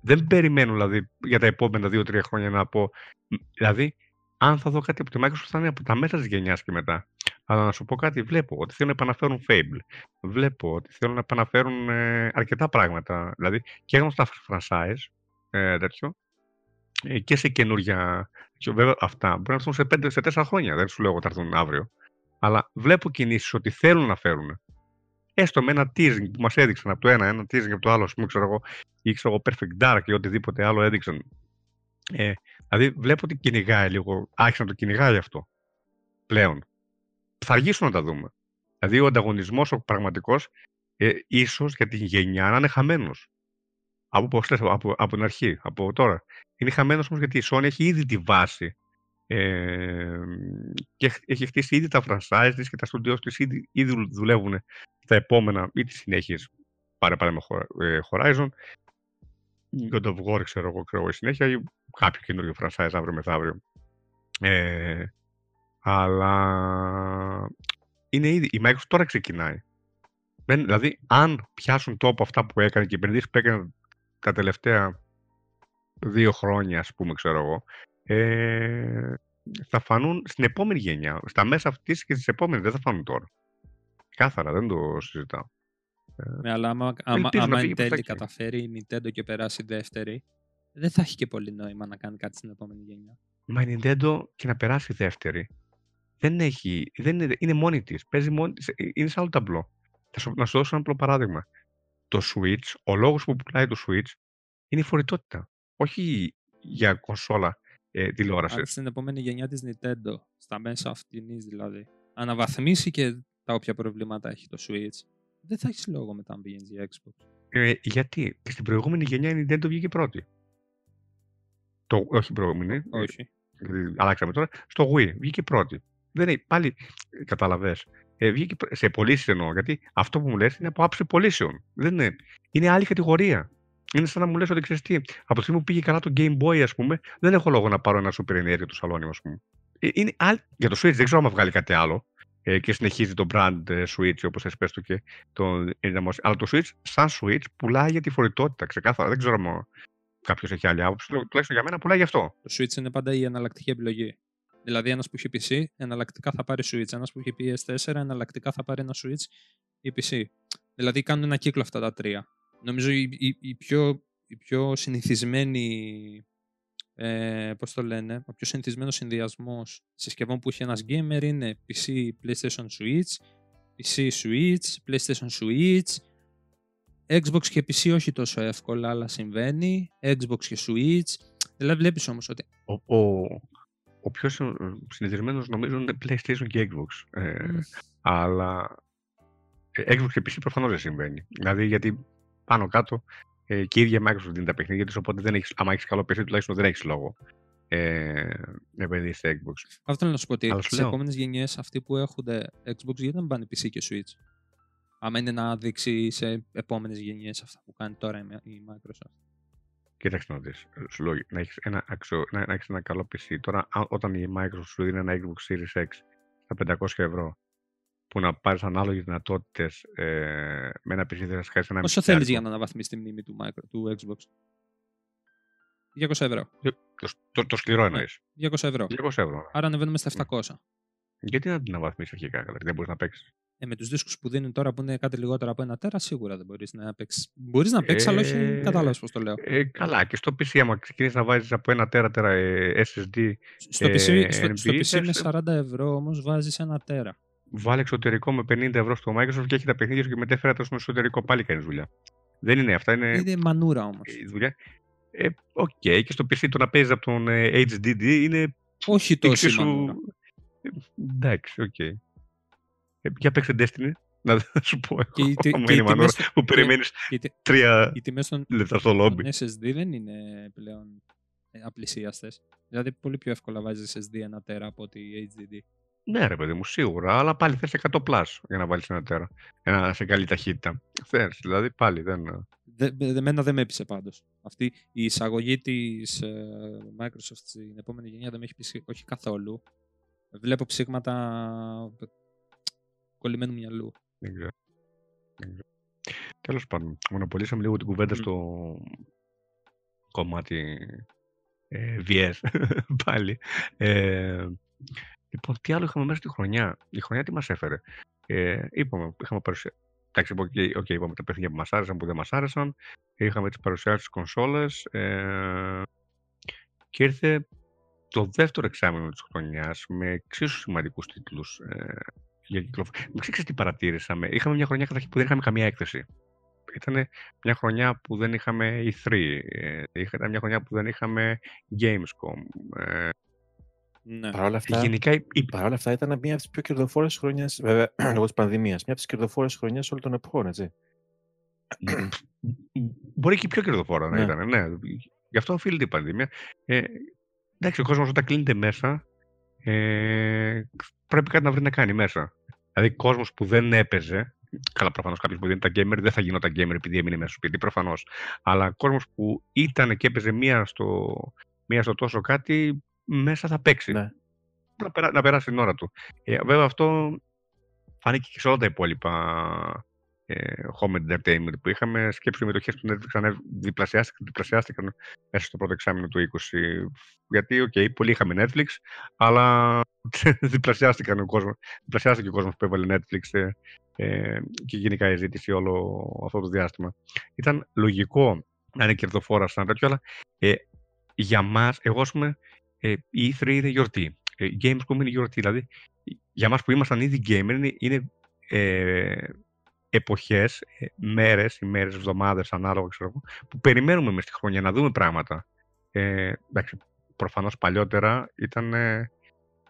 Δεν περιμένω δηλαδή, για τα επόμενα δύο τρία χρόνια να πω. Δηλαδή, αν θα δω κάτι από τη Microsoft, θα είναι από τα μέσα της γενιάς και μετά. Αλλά να σου πω κάτι, βλέπω ότι θέλουν να επαναφέρουν Fable. Βλέπω ότι θέλουν να επαναφέρουν ε, αρκετά πράγματα. Δηλαδή, και έγνωστα franchise, ε, τέτοιο, ε, και σε καινούργια. Και βέβαια, αυτά μπορεί να έρθουν σε πέντε, σε τέσσερα χρόνια. Δεν σου λέω ότι θα έρθουν αύριο. Αλλά βλέπω κινήσεις ότι θέλουν να φέρουν. Έστω με ένα teasing που μας έδειξαν από το ένα, ένα teasing από το άλλο, ας πούμε, ξέρω εγώ, ή ξέρω εγώ, Perfect Dark ή οτιδήποτε άλλο έδειξαν. Ε, δηλαδή, βλέπω ότι κυνηγάει λίγο, άρχισε να το κυνηγάει αυτό πλέον. Θα αργήσουν να τα δούμε. Δηλαδή, ο ανταγωνισμός, ο πραγματικός, ε, ίσως για την γενιά να είναι χαμένος. Από, από, από την αρχή, από τώρα. Είναι χαμένος όμως γιατί η Sony έχει ήδη τη βάση. Ε, και έχει χτίσει ήδη τα franchise της και τα studios της ήδη, ήδη δουλεύουν τα επόμενα ή τις συνέχειες. Πάρε πάλι με Horizon, God of War, ξέρω εγώ, ξέρω εγώ, συνέχεια ή κάποιο καινούργιο franchise αύριο μεθαύριο. Ε, αλλά είναι ήδη, η Microsoft τώρα ξεκινάει. Δεν, δηλαδή, αν πιάσουν τόπο αυτά που έκανε και οι επενδύσεις που έκανε τα τελευταία δύο χρόνια, ας πούμε, ξέρω εγώ, Ε, θα φανούν στην επόμενη γενιά, στα μέσα αυτής και στις επόμενες, δεν θα φανούν τώρα. Κάθαρα, δεν το συζητάω. Ναι, αλλά άμα, άμα, άμα εν τέλει καταφέρει η Nintendo και περάσει δεύτερη, δεν θα έχει και πολύ νόημα να κάνει κάτι στην επόμενη γενιά. Μα η Nintendo και να περάσει δεύτερη, δεν έχει, δεν είναι, είναι μόνη της, παίζει μόνη, είναι σε άλλο ταμπλό. Θα σου, να σου δώσω ένα απλό παράδειγμα. Το Switch, ο λόγος που πουλάει το Switch είναι η φορητότητα, όχι για κονσόλα. Ε, τηλεόραση. Στην επόμενη γενιά της Nintendo, στα μέσα αυτής δηλαδή, αναβαθμίσει και τα όποια προβλήματα έχει το Switch, δεν θα έχεις λόγο μετά να πηγαίνεις για Xbox. Ε, γιατί και στην προηγούμενη γενιά η Nintendo βγήκε πρώτη. Το, όχι προηγούμενη. Όχι. Δηλαδή, αλλάξαμε τώρα. Στο Wii βγήκε πρώτη. Δεν είναι, πάλι καταλαβες. Ε, βγήκε σε πωλήσεις εννοώ, γιατί αυτό που μου λες είναι από άψη πωλήσεων. Δεν είναι. Είναι άλλη κατηγορία. Είναι σαν να μου λες ότι ξέρεις τι, από τη στιγμή που πήγε καλά το Game Boy, ας πούμε, δεν έχω λόγο να πάρω ένα Super ενέργειο του σαλόνι, ας πούμε. Είναι α... Για το Switch δεν ξέρω αν βγάλει κάτι άλλο ε, και συνεχίζει το brand ε, Switch, όπως θες πες του και τον ενδαμώσει. Αλλά το Switch, σαν Switch, πουλάει για τη φορητότητα, ξεκάθαρα. Δεν ξέρω αν κάποιος έχει άλλη άποψη. Τουλάχιστον για μένα πουλάει γι' αυτό. Το Switch είναι πάντα η εναλλακτική επιλογή. Δηλαδή, ένας που έχει πι σι, εναλλακτικά θα πάρει Switch. Ένας που έχει πι ες φορ, εναλλακτικά θα πάρει ένα Switch ή πι σι. Δηλαδή, κάνουν ένα κύκλο αυτά τα τρία. Νομίζω η, η, η, πιο, η πιο συνηθισμένη, ε, πώς το λένε, ο πιο συνηθισμένος συνδυασμός συσκευών που έχει ένας gamer είναι πι σι, PlayStation Switch, πι σι Switch, PlayStation Switch. Xbox και πι σι όχι τόσο εύκολα, αλλά συμβαίνει. Xbox και Switch. Δηλαδή, βλέπεις όμως ότι... Ο, ο, ο πιο συνηθισμένος νομίζω είναι PlayStation και Xbox. Ε, mm. Αλλά... Xbox και πι σι προφανώς δεν συμβαίνει. Δηλαδή, γιατί πάνω κάτω ε, και η ίδια Microsoft δίνει τα παιχνίδια της, οπότε δεν έχεις, άμα έχεις καλό πι σι, τουλάχιστον δεν έχεις λόγο ε, να επενδύσεις σε Xbox. Αυτό θέλω να σου πω ότι στις επόμενες γενιές αυτοί που έχουν Xbox, γιατί δεν πάνε πι σι και Switch. Άμα είναι να δείξει σε επόμενες γενιές αυτά που κάνει τώρα η Microsoft. Κοίταξε να δεις. Σου λέω, να έχεις ένα, αξιο... να, να έχεις ένα καλό πι σι. Τώρα, όταν η Microsoft σου δίνει ένα Xbox Series X στα πεντακόσια ευρώ, που να πάρεις ανάλογες δυνατότητες ε, με ένα πι σι, δεν θα χάσεις ένα. Όσο θέλεις για να αναβαθμίσεις τη μνήμη του, micro, του Xbox. διακόσια ευρώ. Το, το, το σκληρό εννοείς. διακόσια ευρώ. διακόσια ευρώ. Άρα ανεβαίνουμε στα επτακόσια. Γιατί να την αναβαθμίσεις αρχικά, δεν μπορείς να παίξεις. Ε, με τους δίσκους που δίνουν τώρα που είναι κάτι λιγότερο από ένα τέρα, σίγουρα δεν μπορείς να παίξεις. Μπορείς να παίξεις, ε, αλλά όχι κατάλαβες πώς το λέω. Ε, καλά, και στο πι σι, άμα ξεκινήσεις να βάζεις από ένα τέρα, τέρα ε, ες ες ντι. Στο ε, πι σι, ε, στο, στο πι σι με σαράντα ευρώ όμως βάζεις ένα τέρα. Βάλε εξωτερικό με πενήντα ευρώ στο Microsoft και έχει τα παιχνίδια σου και μετέφερα το στο εσωτερικό. Πάλι κάνεις δουλειά. Δεν είναι αυτά. Είναι, είναι μανούρα όμως. Δουλειά. Ε, okay. Και στο πι σι το να παίζεις από τον ε, έιτς ντι ντι είναι. Όχι τόσο σου... ε, εντάξει, οκ. Okay. Για παίξε Destiny, να σου πω εγώ, που περιμένεις τρία λεπτά στο λόμπι. Οι τιμές των ες ες ντι δεν είναι πλέον απλησίαστες. Δηλαδή πολύ πιο εύκολα βάζεις ες ες ντι ένα τέρα από ότι έιτς ντι ντι. Ναι ρε παιδί μου, σίγουρα, αλλά πάλι θες εκατό πλας για να βάλεις ένα τέρα. Ένα σε καλή ταχύτητα. Θες, δηλαδή πάλι δεν... Εμένα δεν με έπεισε πάντως. Αυτή η εισαγωγή της Microsoft στην επόμενη γενιά δεν με έχει πείσει όχι καθόλου. Βλέπω ψήγματα... κολλημένου μυαλού. Δεν ξέρω. Τέλος πάντων, μονοπολίσαμε λίγο την κουβέντα mm. στο κομμάτι ε, βι ες πάλι. Ε, λοιπόν, τι άλλο είχαμε μέσα στη χρονιά. Η χρονιά τι μας έφερε. Ε, είπαμε, είχαμε παρουσία... Εντάξει, okay, είπαμε τα παιχνίδια που μας άρεσαν, που δεν μας άρεσαν. Είχαμε τις παρουσιάσεις στις κονσόλες. Ε, και ήρθε το δεύτερο εξάμηνο της χρονιάς με εξίσου σημαντικούς τίτλους. Ε, Μην ξέρεις τι παρατήρησαμε. Είχαμε μια χρονιά καταρχήν που δεν είχαμε καμία έκθεση. Ήταν μια χρονιά που δεν είχαμε ι θρι. Ήταν μια χρονιά που δεν είχαμε Gamescom. Ναι. Παρ' όλα αυτά, γενικά, η... παρ' όλα αυτά ήταν μια από τις πιο κερδοφόρες χρονιές, βέβαια, λόγω της πανδημίας. Μια από τις κερδοφόρες χρονιές όλων των εποχών, έτσι. Μπορεί και η πιο κερδοφόρα να ναι. ήταν, ναι. Γι' αυτό οφείλεται η πανδημία. Ε, εντάξει, ο κόσμος όταν κλείνεται μέσα, ε, πρέπει κάτι να βρει να κάνει μέσα. Δηλαδή, κόσμος που δεν έπαιζε, καλά, προφανώς κάποιος που δεν ήταν gamer δεν θα γινόταν gamer επειδή έμεινε μέσα στο σπίτι, προφανώς. Αλλά κόσμος που ήταν και έπαιζε μία στο, μία στο τόσο κάτι, μέσα θα παίξει. Ναι. Να, περά, να περάσει την ώρα του. Ε, βέβαια, αυτό φάνηκε και σε όλα τα υπόλοιπα ε, home entertainment που είχαμε. Σκέψου οι μετοχές του Netflix διπλασιάστηκαν, διπλασιάστηκαν μέσα στο πρώτο εξάμηνο του είκοσι. Γιατί, οκ, okay, πολλοί είχαμε Netflix, αλλά. διπλασιάστηκαν ο κόσμος, διπλασιάστηκε ο κόσμος που έβαλε Netflix ε, ε, και γενικά η ζήτηση όλο αυτό το διάστημα. Ήταν λογικό να είναι κερδοφόρα σαν τέτοιο, αλλά ε, για μας, εγώ πούμε, ε, η ι θρι είναι γιορτή. Ε, Gamescom είναι γιορτή, δηλαδή για μας που ήμασταν ήδη gamer είναι, είναι ε, εποχές, ε, μέρες, ημέρες, εβδομάδες, ανάλογα ξέρω, που περιμένουμε μες τη χρονιά να δούμε πράγματα. Ε, εντάξει, προφανώς παλιότερα ήταν... Ε,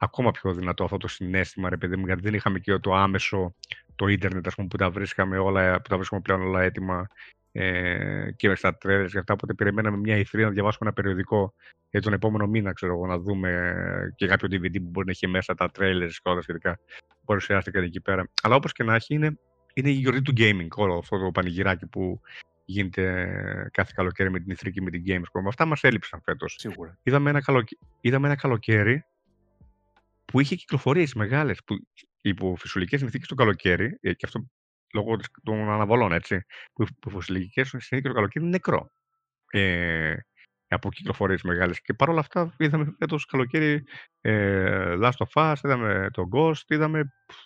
ακόμα πιο δυνατό αυτό το συναίσθημα, ρε παιδί μου, γιατί δεν είχαμε και το άμεσο, το ίντερνετ, ας πούμε, που τα βρίσκαμε, όλα, που τα βρίσκαμε πλέον όλα έτοιμα ε, και στα τρέλες και αυτά, οπότε περιμέναμε μια ι θρι να διαβάσουμε ένα περιοδικό για τον επόμενο μήνα, ξέρω εγώ, να δούμε και κάποιο ντι βι ντι που μπορεί να έχει μέσα τα τρέλες και όλα σχετικά, παρουσιάστηκαν εκεί πέρα. Αλλά όπως και να έχει, είναι, είναι η γιορτή του gaming, όλο αυτό το πανηγυράκι που γίνεται κάθε καλοκαίρι με την ι θρι και με την Gamescom. Αυτά μας έλειψαν φέτος. Σίγουρα. Είδαμε ένα, καλοκαι... Είδαμε ένα καλοκαίρι που είχε κυκλοφορίες μεγάλες, που υπό φυσιολογικές συνθήκες το καλοκαίρι, και αυτό λόγω των αναβολών, έτσι, που υπό φυσιολογικές συνθήκες το καλοκαίρι είναι νεκρό. Ε, από κυκλοφορίες μεγάλες. Και παρόλα αυτά είδαμε φέτος καλοκαίρι ε, Last of Us, είδαμε το Ghost, είδαμε πφ,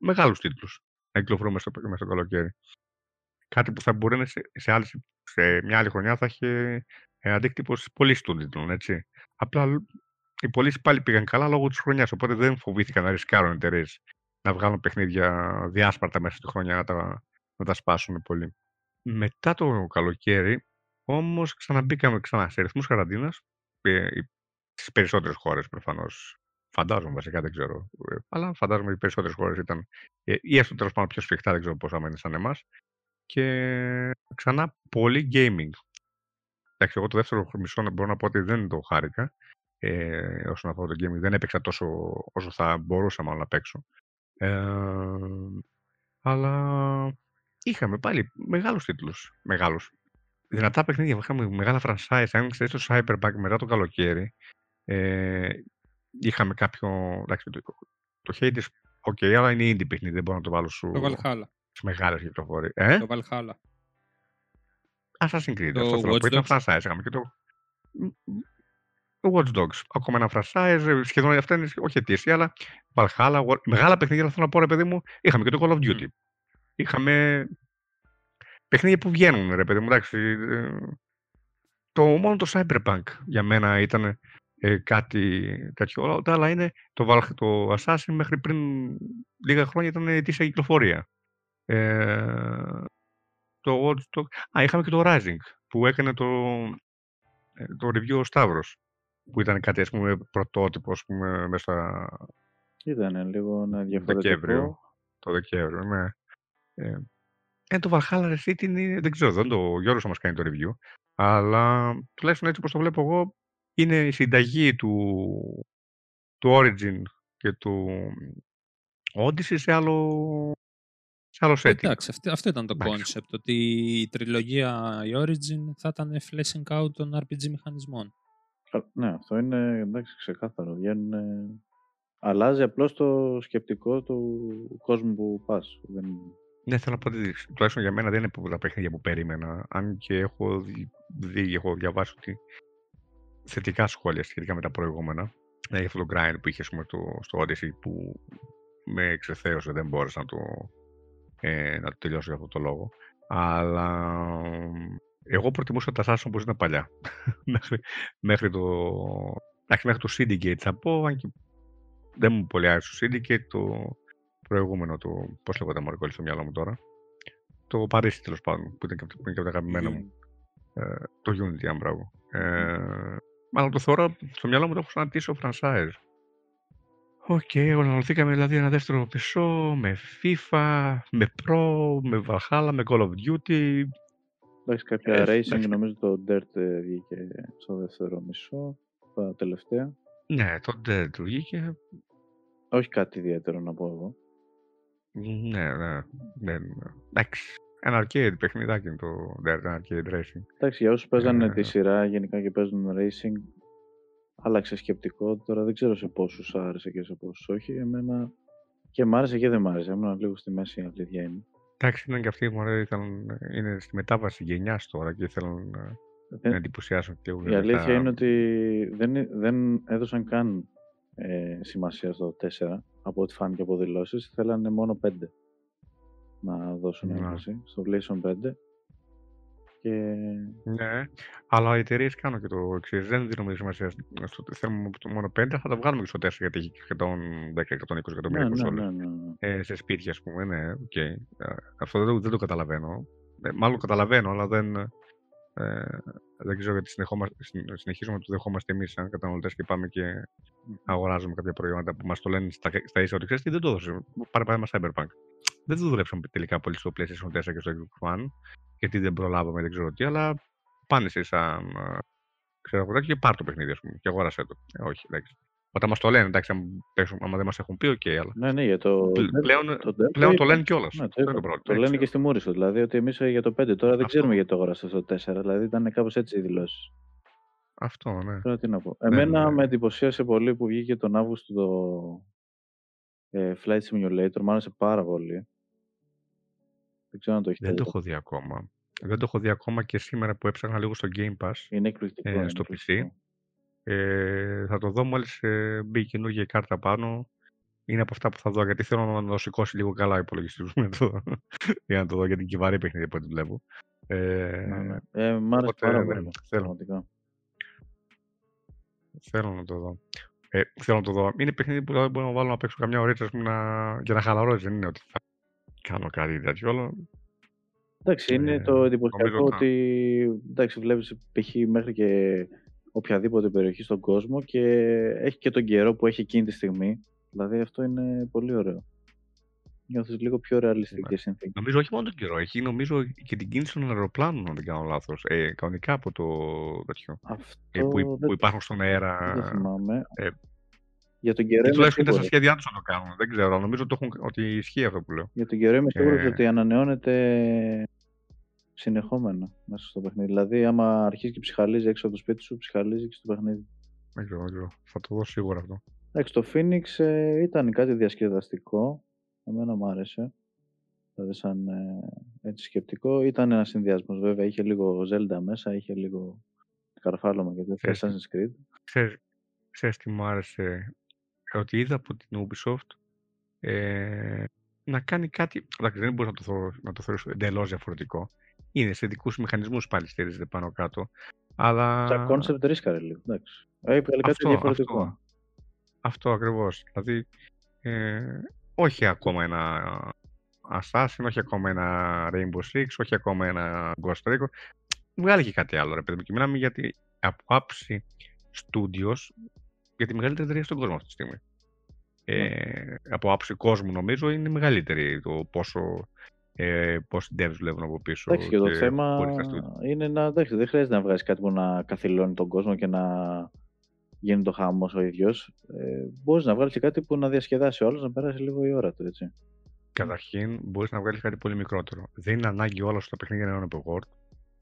μεγάλους τίτλους να κυκλοφορούν μέσα στο, μέσα στο καλοκαίρι. Κάτι που θα μπορεί να σε, σε, άλλη, σε μια άλλη χρονιά θα είχε ε, αντίκτυπο στις πωλήσεις των τίτλων, έτσι. Απλά οι πωλήσεις πάλι πήγαν καλά λόγω της χρονιάς, οπότε δεν φοβήθηκαν να ρισκάρουν εταιρείες να βγάλουν παιχνίδια διάσπαρτα μέσα στη χρονιά να τα, να τα σπάσουν πολύ. Μετά το καλοκαίρι, όμως, ξαναμπήκαμε ξανά σε ρυθμούς καραντίνας στις περισσότερες χώρες προφανώς. Φαντάζομαι βασικά, δεν ξέρω. Αλλά φαντάζομαι οι περισσότερες χώρες ήταν, ή έστω τέλος πάνω πιο σφιχτά, δεν ξέρω πόσα μένει σαν εμάς. Και ξανά πολύ gaming. Εντάξει, εγώ το δεύτερο μισό μπορώ να πω ότι δεν το χάρηκα. Ε, όσον αφορά το gaming, δεν έπαιξα τόσο όσο θα μπορούσα μάλλον να παίξω. Ε, αλλά είχαμε πάλι μεγάλους τίτλους. Μεγάλους. Δυνατά παιχνίδια, είχαμε μεγάλα franchise. Αν ξέρετε στο Cyberpunk μετά το καλοκαίρι, ε, είχαμε κάποιο. Εντάξει, το, το Hades, οκ, okay, αλλά είναι indie παιχνίδι, δεν μπορώ να το βάλω σου. Το Valhalla. Στις μεγάλες κυκλοφορίες. Ε? Το Valhalla. Assassin's Creed, αυτό θέλω να πω. Ήταν franchise, είχαμε και το. Το Watch Dogs. Ακόμα ένα franchise, σχεδόν αυτά είναι όχι αιτήσια, αλλά Valhalla, μεγάλα παιχνίδια, θέλω να πω ρε παιδί μου, είχαμε και το Call of Duty. Mm. Είχαμε. Παιχνίδια που βγαίνουν, ρε παιδί μου, εντάξει. Το μόνο το Cyberpunk για μένα ήταν ε, κάτι τέτοιο. Όλα τα άλλα είναι το, το Assassin μέχρι πριν λίγα χρόνια ήταν ετήσια κυκλοφορία. Ε, το, το, α, είχαμε και το Rising που έκανε το, το review ο Σταύρος. Που ήταν κάτι ας πούμε πρωτότυπο ας πούμε, μέσα. Ήταν λίγο ένα διαφορετικό. Δεκέμβριο, το Δεκέμβριο, ναι. Ε, Ε, το Valhalla City είναι, δεν ξέρω, δεν το Γιώργος θα μας κάνει το review, αλλά τουλάχιστον έτσι όπως το βλέπω εγώ, είναι η συνταγή του, του Origin και του Odyssey σε άλλο, σε άλλο setting. Εντάξει, αυτό, αυτό ήταν το Εντάξει. concept, ότι η τριλογία η Origin θα ήταν fleshing out των αρ πι τζι μηχανισμών. Ναι, αυτό είναι εντάξει, ξεκάθαρο. Είναι, αλλάζει απλώς το σκεπτικό του κόσμου που πας. Δεν... Ναι, θέλω να πω ότι τουλάχιστον για μένα δεν είναι πολλά παιχνίδια που περίμενα. Αν και έχω δει, δει έχω διαβάσει ότι θετικά σχόλια σχετικά με τα προηγούμενα. Για αυτό το grind που είχε στο, στο Odyssey που με εξεθέωσε, δεν μπόρεσα να το, ε, να το τελειώσω για αυτό το λόγο. Αλλά εγώ προτιμούσα τα Assassin όπως ήταν παλιά. μέχρι, μέχρι, το, μέχρι το Syndicate θα πω, αν και δεν μου πολύ άρεσε το Syndicate. Το, προηγούμενο του, πώς λέγω τα μορικό στο μυαλό μου τώρα, το Παρίσι τέλος πάντων, που ήταν και από, και από τα αγαπημένα mm. μου, ε, το Unity, αν πράγμα. Ε, mm. Αλλά το θεωρώ, στο μυαλό μου το έχω σαν τίσο franchise. Οκ, okay, εγωναλωθήκαμε δηλαδή ένα δεύτερο πισό, με FIFA, με Pro, με Valhalla, με Call of Duty. Εντάξει, κάποια ε, racing, εντάξει. Νομίζω το Dirt βγήκε στο δεύτερο μισό, τα τελευταία. Ναι, το Dirt βγήκε. Όχι κάτι ιδιαίτερο να πω εγώ. Ναι, ναι, ναι, εντάξει, ένα arcade παιχνιδάκι είναι το arcade racing. Εντάξει, για όσους παίζανε τη σειρά γενικά και παίζουν racing, άλλαξε σκεπτικό, τώρα δεν ξέρω σε πόσους άρεσε και σε πόσους όχι, εμένα και μ' άρεσε και δεν μ' άρεσε, έμενα λίγο στη μέση η αλήθεια είναι. Εντάξει, ήταν και αυτοί που είναι στη μετάβαση γενιάς τώρα και θέλουν ε, να εντυπωσιάσουν. Και η αλήθεια τα... είναι ότι δεν, δεν έδωσαν καν ε, σημασία στο τέσσερα. Από ό,τι φάνηκε από δηλώσεις, θέλανε μόνο πέντε να δώσουν έμφαση yeah. στο PlayStation πέντε. Και... Ναι, αλλά οι εταιρείες κάνουν και το εξής. Δεν δίνουμε σημασία στο θέλουμε μόνο πέντε, θα τα βγάλουμε και στο τέσσερα γιατί έχει εκατόν δέκα εκατόν είκοσι εκατομμύρια yeah, ναι, ναι, ναι, ναι. Ε, σε σπίτια, ας πούμε. Ναι, okay. Αυτό δεν, δεν το καταλαβαίνω. Ε, μάλλον καταλαβαίνω, αλλά δεν, ε, δεν ξέρω γιατί συνεχίζουμε να το δεχόμαστε εμείς σαν καταναλωτές και πάμε και. Αγοράζουμε κάποια προϊόντα που μας το λένε στα, στα ίσια ότι ξέρεις τι δεν το έδωσε. Πάρε παράδειγμα Cyberpunk. Δεν το δουλέψαμε τελικά πολύ στο PlayStation τέσσερα και στο Xbox One, γιατί δεν προλάβαμε, δεν ξέρω τι, αλλά πάνε εσύ σαν ξερακουράκι και πάρ' το παιχνίδι, ας πούμε, και αγόρασέ το. Ε, όχι, εντάξει. Όταν μας το λένε, εντάξει, άμα δεν μας έχουν πει, οκ, okay, αλλά. Ναι, ναι, για το. Πλέον το, το, πλέον το λένε κιόλας. Ναι, το, το, το, το λένε και στη Μούρισο, δηλαδή, ότι εμείς για το πέντε τώρα δεν αυτό... ξέρουμε γιατί το αγόρασε το τέσσερα, δηλαδή ήταν κάπως έτσι οι δηλώσεις. Αυτό, ναι. Τώρα τι να πω. Εμένα ναι, με εντυπωσίασε πολύ που βγήκε τον Αύγουστο το ε, Flight Simulator. Μ' άρεσε πάρα πολύ. Δεν ξέρω αν το έχετε. Δεν το έχω δει ακόμα. Δεν το έχω δει ακόμα και σήμερα που έψαχνα λίγο στο Game Pass, είναι εκλογικό, ε, στο εκλογικό. πι σι. Ε, θα το δω μόλις ε, μπει η καινούργια κάρτα πάνω. Είναι από αυτά που θα δω, γιατί θέλω να το σηκώσει λίγο καλά ο υπολογιστής μου για να το δω, για την κυβαρή παιχνίδια που δουλεύω. Ε, ναι, ναι. Ε, μ' άρεσε πάρα πολύ. Θέλω. θέλω να το δω. Ε, θέλω να το δω. Είναι παιχνίδι που δεν μπορώ να βάλω να παίξω καμιά ωρίτσα για να χαλαρώσει. Δεν είναι ότι θα κάνω κάτι τέτοιο όλο. Εντάξει, είναι ε, το εντυπωσιακό ότι εντάξει, βλέπεις π.χ. μέχρι και οποιαδήποτε περιοχή στον κόσμο και έχει και τον καιρό που έχει εκείνη τη στιγμή. Δηλαδή αυτό είναι πολύ ωραίο. Νιώθεις λίγο πιο ρεαλιστικές συνθήκες. Νομίζω όχι μόνο τον καιρό, έχει νομίζω και την κίνηση των αεροπλάνων, αν δεν κάνω λάθος. Ε, κανονικά από το τέτοιο. Ε, που, δεν... που υπάρχουν στον αέρα. Δεν θυμάμαι. Ε, για τον καιρό. Τουλάχιστον είναι στα σχέδιά τους να το κάνουν. Δεν ξέρω, νομίζω το έχουν, ότι ισχύει αυτό που λέω. Για τον καιρό είμαι σίγουρος ε... ότι ανανεώνεται συνεχόμενα μέσα στο παιχνίδι. Δηλαδή, άμα αρχίσει και ψυχαλίζει έξω από το σπίτι σου, ψυχαλίζει και στο παιχνίδι. Δεν ξέρω, δεν ξέρω. Θα το δω σίγουρα αυτό. Εντάξει, το Phoenix ε, ήταν κάτι διασκεδαστικό. Εμένα μου άρεσε. Δηλαδή, σαν ε, έτσι σκεπτικό, ήταν ένα συνδυασμό. Βέβαια, είχε λίγο Zelda μέσα, είχε λίγο καρφάλωμα και τέτοια. Assassin's Creed. Ξέρεις τι μου άρεσε, ότι είδα από την Ubisoft ε, να κάνει κάτι. Εντάξει, δεν μπορώ να το θεωρήσω εντελώς διαφορετικό. Είναι σε δικούς μηχανισμούς πάλι, στηρίζεται πάνω κάτω. Αλλά. Τα concept ρίσκαρε λίγο. Εντάξει. Έβγαλε κάτι διαφορετικό. Αυτό. Αυτό ακριβώς. Δηλαδή, ε, όχι ακόμα ένα Assassin, όχι ακόμα ένα Rainbow Six, όχι ακόμα ένα Ghost Recon. Βγάλει και κάτι άλλο, ρε παιδί μου. Και μιλάμε γιατί από άψη Studios, για τη μεγαλύτερη εταιρεία στον κόσμο αυτή τη στιγμή. Ε, από άψη κόσμου, νομίζω, είναι μεγαλύτερη το πόσο ε, πόσοι devs δουλεύουν από πίσω. Εντάξει, και το θέμα είναι να. Εντάξει, δεν χρειάζεται να βγάζει κάτι που να καθυλώνει τον κόσμο και να. Γίνει το χαμός ο ίδιος, ε, μπορείς να βγάλεις κάτι που να διασκεδάσει ο άλλος, να περάσει λίγο η ώρα του, έτσι. Καταρχήν, μπορείς να βγάλεις κάτι πολύ μικρότερο. Δεν είναι ανάγκη όλα στο παιχνίδι να είναι open world,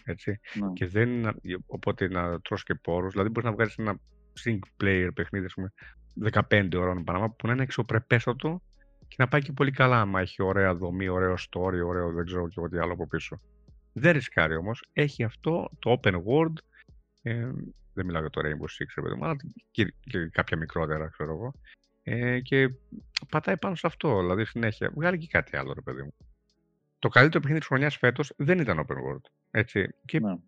έτσι. Να. Και δεν είναι, οπότε να τρως και πόρους. Δηλαδή, μπορείς να βγάλεις ένα single player παιχνίδι, ας πούμε, δεκαπέντε ώρων παράμα, που να είναι εξωπρεπέστατο και να πάει και πολύ καλά. Άμα έχει ωραία δομή, ωραίο story, ωραίο δεν ξέρω και ό,τι άλλο από πίσω. Δεν ρισκάρει όμως. Έχει αυτό το open world. Ε, Δεν μιλάω για το Rainbow Six, παιδί μου, αλλά και, και κάποια μικρότερα, ξέρω εγώ. Ε, και πατάει πάνω σε αυτό, δηλαδή συνέχεια. Βγάλει και κάτι άλλο, ρε παιδί μου. Το καλύτερο παιχνίδι της χρονιάς φέτος δεν ήταν open world. Έτσι. Και, yeah.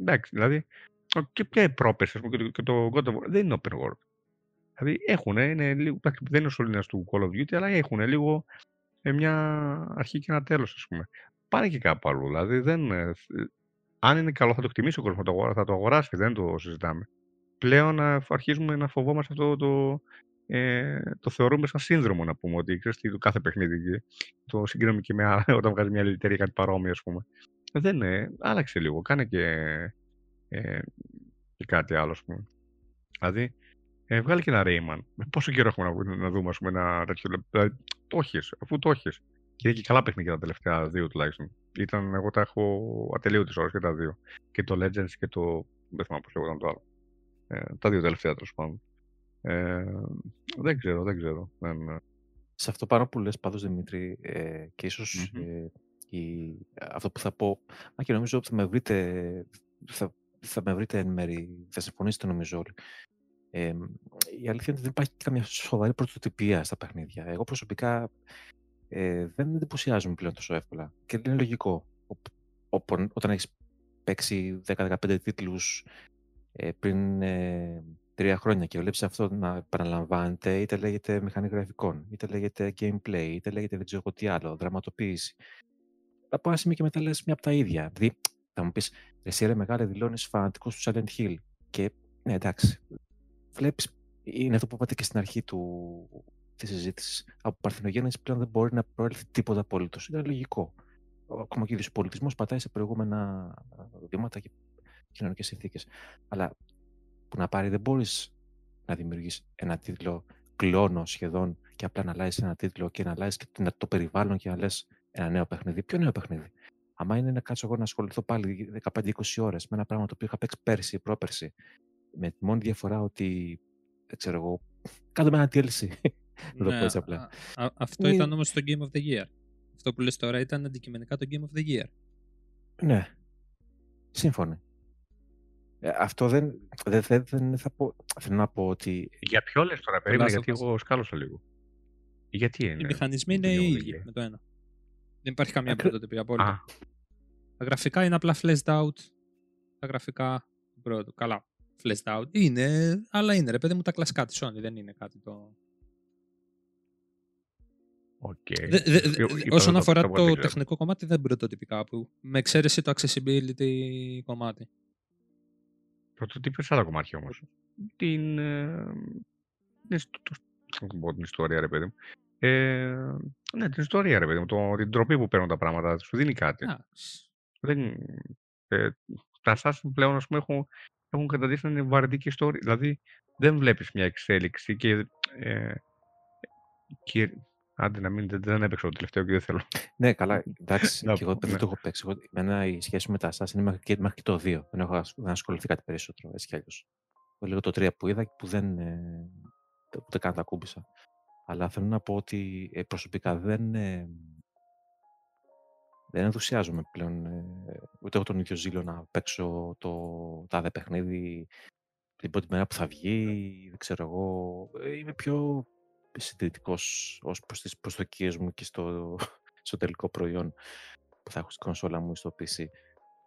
Εντάξει, δηλαδή. Και ποια η πρόπερση, και, και το God of War δεν είναι open world. Δηλαδή έχουν, είναι λίγο. Δεν είναι ο σωλήνας του Call of Duty, αλλά έχουν λίγο μια αρχή και ένα τέλος, ας πούμε. Πάνε και κάπου αλλού, δηλαδή δεν. Αν είναι καλό, θα το εκτιμήσει ο κόσμος, θα το αγοράσει, δεν το συζητάμε. Πλέον αρχίζουμε να φοβόμαστε αυτό το. Ε, το θεωρούμε σαν σύνδρομο, να πούμε. Ότι ξέρεις τι, το κάθε παιχνίδι. Το συγκρίνουμε και με, όταν βγάζει μια άλλη εταιρεία κάτι παρόμοιο, ας πούμε. Δεν είναι. Άλλαξε λίγο. Κάνε και, ε, και κάτι άλλο, ας πούμε. Δηλαδή, ε, βγάλει και ένα Rayman. Πόσο καιρό έχουμε να, να δούμε, ας πούμε, ένα τέτοιο. Δηλαδή, το έχεις, αφού το έχεις. Και είχε και καλά παιχνίδια τα τελευταία δύο τουλάχιστον. Ήταν, εγώ τα έχω ατελείωτες ώρες και τα δύο. Και το Legends και το. Δεν θυμάμαι πώς λέγονταν το άλλο. Ε, τα δύο τελευταία τέλος πάντων. Δεν ξέρω, δεν ξέρω. Δεν... Σε αυτό πάνω που λες πάντως, Δημήτρη, ε, και ίσως mm-hmm. ε, η, αυτό που θα πω. Μα και νομίζω ότι θα με βρείτε. Θα, θα με βρείτε εν μέρη. Θα συμφωνήσετε νομίζω όλοι. Ε, η αλήθεια είναι ότι δεν υπάρχει καμία σοβαρή πρωτοτυπία στα παιχνίδια. Εγώ προσωπικά. Ε, δεν εντυπωσιάζουν πλέον τόσο εύκολα. Και είναι λογικό. Ο, ο, όταν έχεις παίξει δέκα με δεκαπέντε τίτλους ε, πριν ε, τρία χρόνια και βλέπεις αυτό να επαναλαμβάνεται, είτε λέγεται μηχανή γραφικών, είτε λέγεται gameplay, είτε λέγεται δεν ξέρω τι άλλο, δραματοποίηση. Από ένα σημείο και μετά λες μια από τα ίδια. Δηλαδή, θα μου πεις, εσύ ρε μεγάλε δηλώνεις φανατικός του Silent Hill. Και ναι, εντάξει. Βλέπεις, είναι αυτό που είπατε και στην αρχή του. Τη συζήτηση. Από παρθενογέννηση πλέον δεν μπορεί να προέλθει τίποτα απολύτως. Είναι λογικό. Ακόμα και ο ίδιος ο πολιτισμός πατάει σε προηγούμενα βήματα και κοινωνικές συνθήκες. Αλλά που να πάρει, δεν μπορείς να δημιουργείς ένα τίτλο κλώνο σχεδόν και απλά να αλλάζεις ένα τίτλο και να αλλάζεις το περιβάλλον και να λες ένα νέο παιχνίδι. Ποιο νέο παιχνίδι? Άμα είναι να κάτσω εγώ να ασχοληθώ πάλι δεκαπέντε με είκοσι ώρες με ένα πράγμα το οποίο είχα παίξει πέρσι ή πρόπερσι, με τη μόνη διαφορά ότι ξέρω εγώ, κάτω με ένα τι ελ σι. Ναι, απλά. Α, α, αυτό είναι... ήταν όμως το Game of the Year. Αυτό που λες τώρα ήταν αντικειμενικά το Game of the Year. Ναι. Σύμφωνοι. Ε, αυτό δεν, δεν, δεν, δεν θα πω. Θέλω να πω ότι. Για ποιο λες τώρα, περίμενα, γιατί πώς... εγώ σκάλωσα λίγο. Γιατί είναι. Οι μηχανισμοί είναι οι ίδιοι με το ένα. Δεν υπάρχει καμία πρωτοτυπία από όλα. Τα γραφικά είναι απλά fleshed out. Τα γραφικά. Πρώτο. Καλά. Fleshed out. Είναι, αλλά είναι ρε παιδί μου τα κλασικά τη Sony. Δεν είναι κάτι το. Okay. Δε, δε, δε, όσον το, αφορά το, το, το τεχνικό κομμάτι, δεν πρωτοτυπικά που με εξαίρεση το accessibility κομμάτι. Πρωτοτύπιο σε άλλα κομμάτια όμως. Την. Ε, την, το, την ιστορία, ρε παιδί μου. Ε, ναι, την ιστορία, ρε παιδί μου. Το, την τροπή που παίρνουν τα πράγματα, σου δίνει κάτι. Yeah. Δεν, ε, τα Assassin πλέον, ας πούμε, έχουν, έχουν καταδείξει να είναι βαρετική ιστορία. Δηλαδή, δεν βλέπεις μια εξέλιξη και. Ε, και άντε να μην, δεν, δεν έπαιξα το τελευταίο και δεν θέλω. Ναι, καλά, εντάξει, και εγώ δεν το έχω παίξει. Εμένα η σχέση με τα Assassin είναι μέχρι και το δύο. Δεν έχω ασχοληθεί κάτι περισσότερο, έτσι κι αλλιώς. Λίγο το τρία που είδα που δεν. Ούτε καν τα ακούμπησα. Αλλά θέλω να πω ότι προσωπικά δεν. Δεν ενθουσιάζομαι πλέον. Ούτε έχω τον ίδιο ζήλο να παίξω το τάδε παιχνίδι την πρώτη μέρα που θα βγει. Δεν ξέρω εγώ. Είμαι πιο. Συντηρητικός ως προς τις προσδοκίες μου και στο, στο τελικό προϊόν που θα έχω στην κονσόλα μου ή στο πι σι.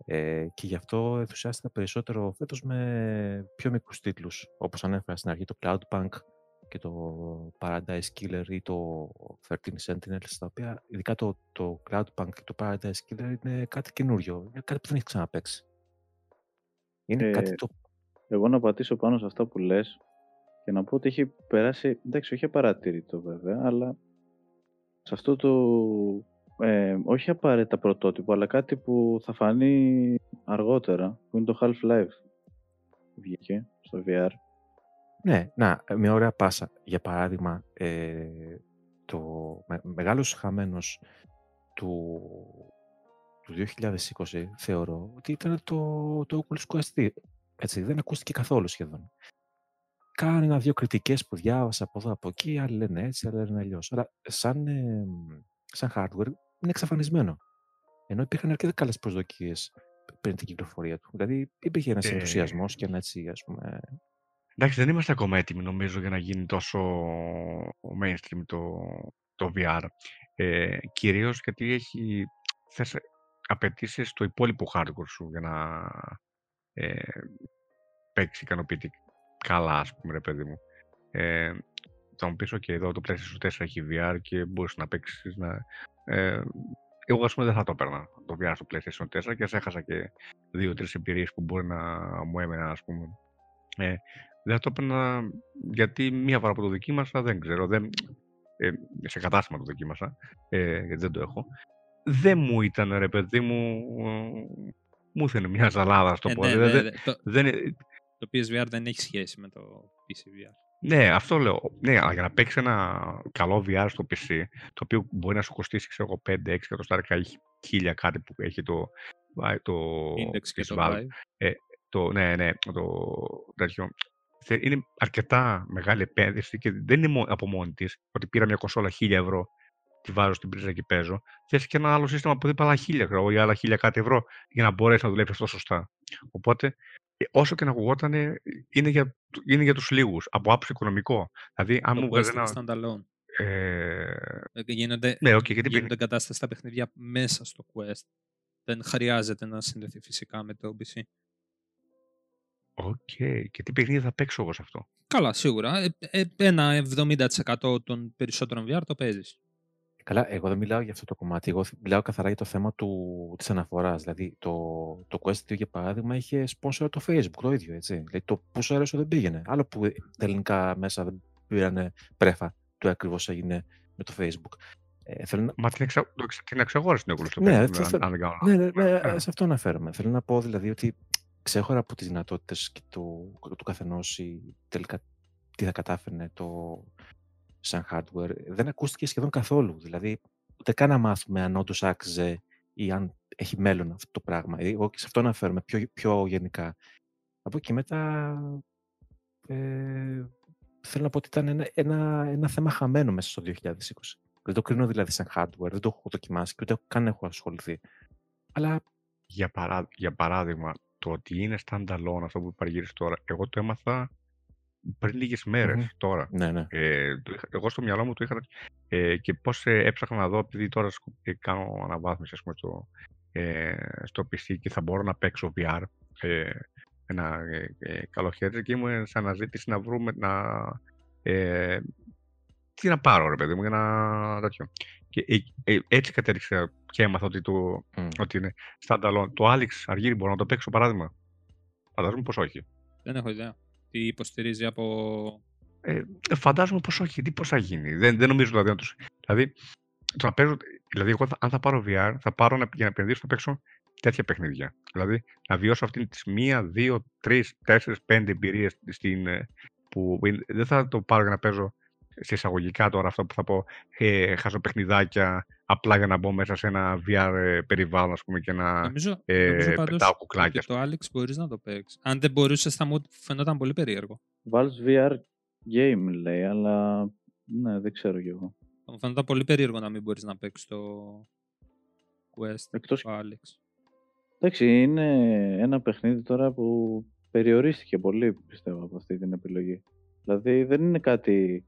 Ε, και γι' αυτό ενθουσιάστηκα περισσότερο φέτος με πιο μικρούς τίτλους, όπως ανέφερα στην αρχή το Cloudpunk και το Paradise Killer ή το δεκατρία Sentinels, τα οποία ειδικά το, το Cloudpunk και το Paradise Killer είναι κάτι καινούριο, είναι κάτι που δεν έχει ξαναπαίξει. Είναι ε, κάτι το... Εγώ να πατήσω πάνω σε αυτά που λες, και να πω ότι έχει περάσει, εντάξει, όχι απαρατήρητο βέβαια, αλλά σε αυτό το, ε, όχι απαραίτητα πρωτότυπο, αλλά κάτι που θα φανεί αργότερα, που είναι το Half-Life που βγήκε στο βι αρ. Ναι, να, μια ωραία πάσα. Για παράδειγμα, ε, το με, μεγάλος χαμένος του, του δύο χιλιάδες είκοσι, θεωρώ, ότι ήταν το, το Oculus Quest δύο, έτσι, δεν ακούστηκε καθόλου σχεδόν. Κάνα-δύο κριτικές που διάβασα από εδώ από εκεί, άλλοι λένε έτσι, άλλοι λένε αλλιώς. Αλλά σαν, ε, σαν hardware είναι εξαφανισμένο. Ενώ υπήρχαν αρκετά καλές προσδοκίες πριν την κυκλοφορία του. Δηλαδή υπήρχε ένας ε, ενθουσιασμός και ένα έτσι, ας πούμε. Εντάξει, δεν είμαστε ακόμα έτοιμοι νομίζω για να γίνει τόσο mainstream το, το βι αρ. Ε, κυρίως γιατί έχει θες απαιτήσεις στο υπόλοιπο hardware σου για να ε, παίξει ικανοποιητικά. Καλά, ας πούμε, ρε παιδί μου. Ε, θα μου πεις, OK, εδώ το PlayStation τέσσερα έχει βι αρ και μπορείς να παίξεις να... Ε, εγώ, ας πούμε, δεν θα το έπαιρνα το βι αρ στο PlayStation τέσσερα και ας έχασα και δύο-τρεις εμπειρίες που μπορεί να μου έμενα, ας πούμε. Ε, δεν θα το έπαιρνα γιατί μία φορά που το δοκίμασα, δεν ξέρω, δεν, ε, σε κατάστημα το δοκίμασα, ε, γιατί δεν το έχω. Δεν μου ήταν, ρε παιδί μου, μου ήθελε μια ζαλάδα, στο πω. Το πι ες βι αρ δεν έχει σχέση με το πι σι βι αρ. Ναι, αυτό λέω. Ναι, αλλά για να παίξει ένα καλό βι αρ στο πι σι, το οποίο μπορεί να σου κοστίσει ξέρω, πέντε έξι εκατοστάρικα ή χίλια κάτι που έχει το. Το Index και το Vive. Ε, το, ναι, ναι, το τέτοιο. Είναι αρκετά μεγάλη επένδυση και δεν είναι από μόνη τη ότι πήρα μια κονσόλα χίλια ευρώ, τη βάζω στην πρίζα και παίζω. Θες και ένα άλλο σύστημα που δίπλα χίλια ευρώ ή άλλα χίλια κάτι ευρώ για να μπορέσει να δουλέψει αυτό σωστά. Οπότε. Όσο και να ακουγόταν, είναι για, είναι για τους λίγους, από άψη οικονομικό. Δηλαδή, αν μου βγάζει ένα... Standalone. Ε... Γίνονται, ναι, okay, γιατί γίνονται κατάσταση στα παιχνίδια μέσα στο Quest. Δεν χρειάζεται να συνδεθεί φυσικά με το πι σι. Οκ. Okay. Και τι παιχνίδια θα παίξω εγώ σε αυτό. Καλά, σίγουρα. Ε, ε, ένα εβδομήντα τοις εκατό των περισσότερων βι αρ το παίζεις. Καλά, εγώ δεν μιλάω για αυτό το κομμάτι. Εγώ μιλάω καθαρά για το θέμα του, της αναφοράς. Δηλαδή, το, το Quest δύο, για παράδειγμα, είχε sponsor το Facebook, το ίδιο, έτσι. Δηλαδή, το πόσο αρέσω δεν πήγαινε. Άλλο που τα ελληνικά μέσα δεν πήρανε πρέφα του ακριβώς έγινε με το Facebook. Ε, θέλω να... Μα την, εξα... την εξαγόρασε την Oculus. Ναι, ναι, ναι, ναι, σε αυτό αναφέρομαι. Θέλω να πω, δηλαδή, ότι ξέχωρα από τις δυνατότητες του, του καθενός ή τελικά τι θα κατάφερνε το... σαν hardware, δεν ακούστηκε σχεδόν καθόλου. Δηλαδή, ούτε καν να μάθουμε αν όντως άξιζε ή αν έχει μέλλον αυτό το πράγμα. Εγώ σε αυτό αναφέρομαι πιο, πιο γενικά. Από εκεί μετά, ε, θέλω να πω ότι ήταν ένα, ένα, ένα θέμα χαμένο μέσα στο δύο χιλιάδες είκοσι. Δεν το κρίνω δηλαδή σαν hardware, δεν το έχω δοκιμάσει και ούτε καν έχω ασχοληθεί. Αλλά για, παρά, για παράδειγμα, το ότι είναι standalone αυτό που υπαργύρεις τώρα, εγώ το έμαθα πριν λίγες μέρες mm-hmm. τώρα. Ναι, ναι. Ε, εγώ στο μυαλό μου το είχα ε, και πώς ε, έψαχνα να δω, επειδή τώρα κάνω αναβάθμιση ας πούμε, στο, ε, στο πι σι και θα μπορώ να παίξω βι αρ ε, ένα ε, ε, καλό χέρι και ήμουν σε αναζήτηση να βρούμε να, ε, τι να πάρω ρε παιδί μου για να τέτοιο. Και ε, ε, έτσι κατέληξα και έμαθα ότι, το, mm. ότι είναι standalone. Το Alex Αργύρη μπορώ να το παίξω παράδειγμα. Φαντάζομαι πως όχι. Δεν έχω ιδέα. Τι υποστηρίζει από... Ε, φαντάζομαι πως όχι. Τι πως θα γίνει. Δεν, δεν νομίζω δηλαδή να τους... Δηλαδή, το να παίζω, δηλαδή εγώ θα, αν θα πάρω βι αρ θα πάρω να, για να επενδύσω να παίξω τέτοια παιχνίδια. Δηλαδή να βιώσω αυτήν τις μία, δύο, τρεις, τέσσερις, πέντε εμπειρίες στην, που δεν θα το πάρω για να παίζω σε εισαγωγικά τώρα αυτό που θα πω ε, χάσω παιχνιδάκια απλά για να μπω μέσα σε ένα βι αρ περιβάλλον ας πούμε και να νομίζω, ε, νομίζω πετάω πάντως, κουκλάκια. Το Alex μπορείς να το παίξεις. Αν δεν μπορούσες θα μου φαινόταν πολύ περίεργο. Βάλεις βι αρ game λέει, αλλά ναι, δεν ξέρω κι εγώ. Μου φαινόταν πολύ περίεργο να μην μπορείς να παίξεις το Quest, εκτός... το Alex. Εντάξει, είναι ένα παιχνίδι τώρα που περιορίστηκε πολύ πιστεύω από αυτή την επιλογή. Δηλαδή δεν είναι κάτι...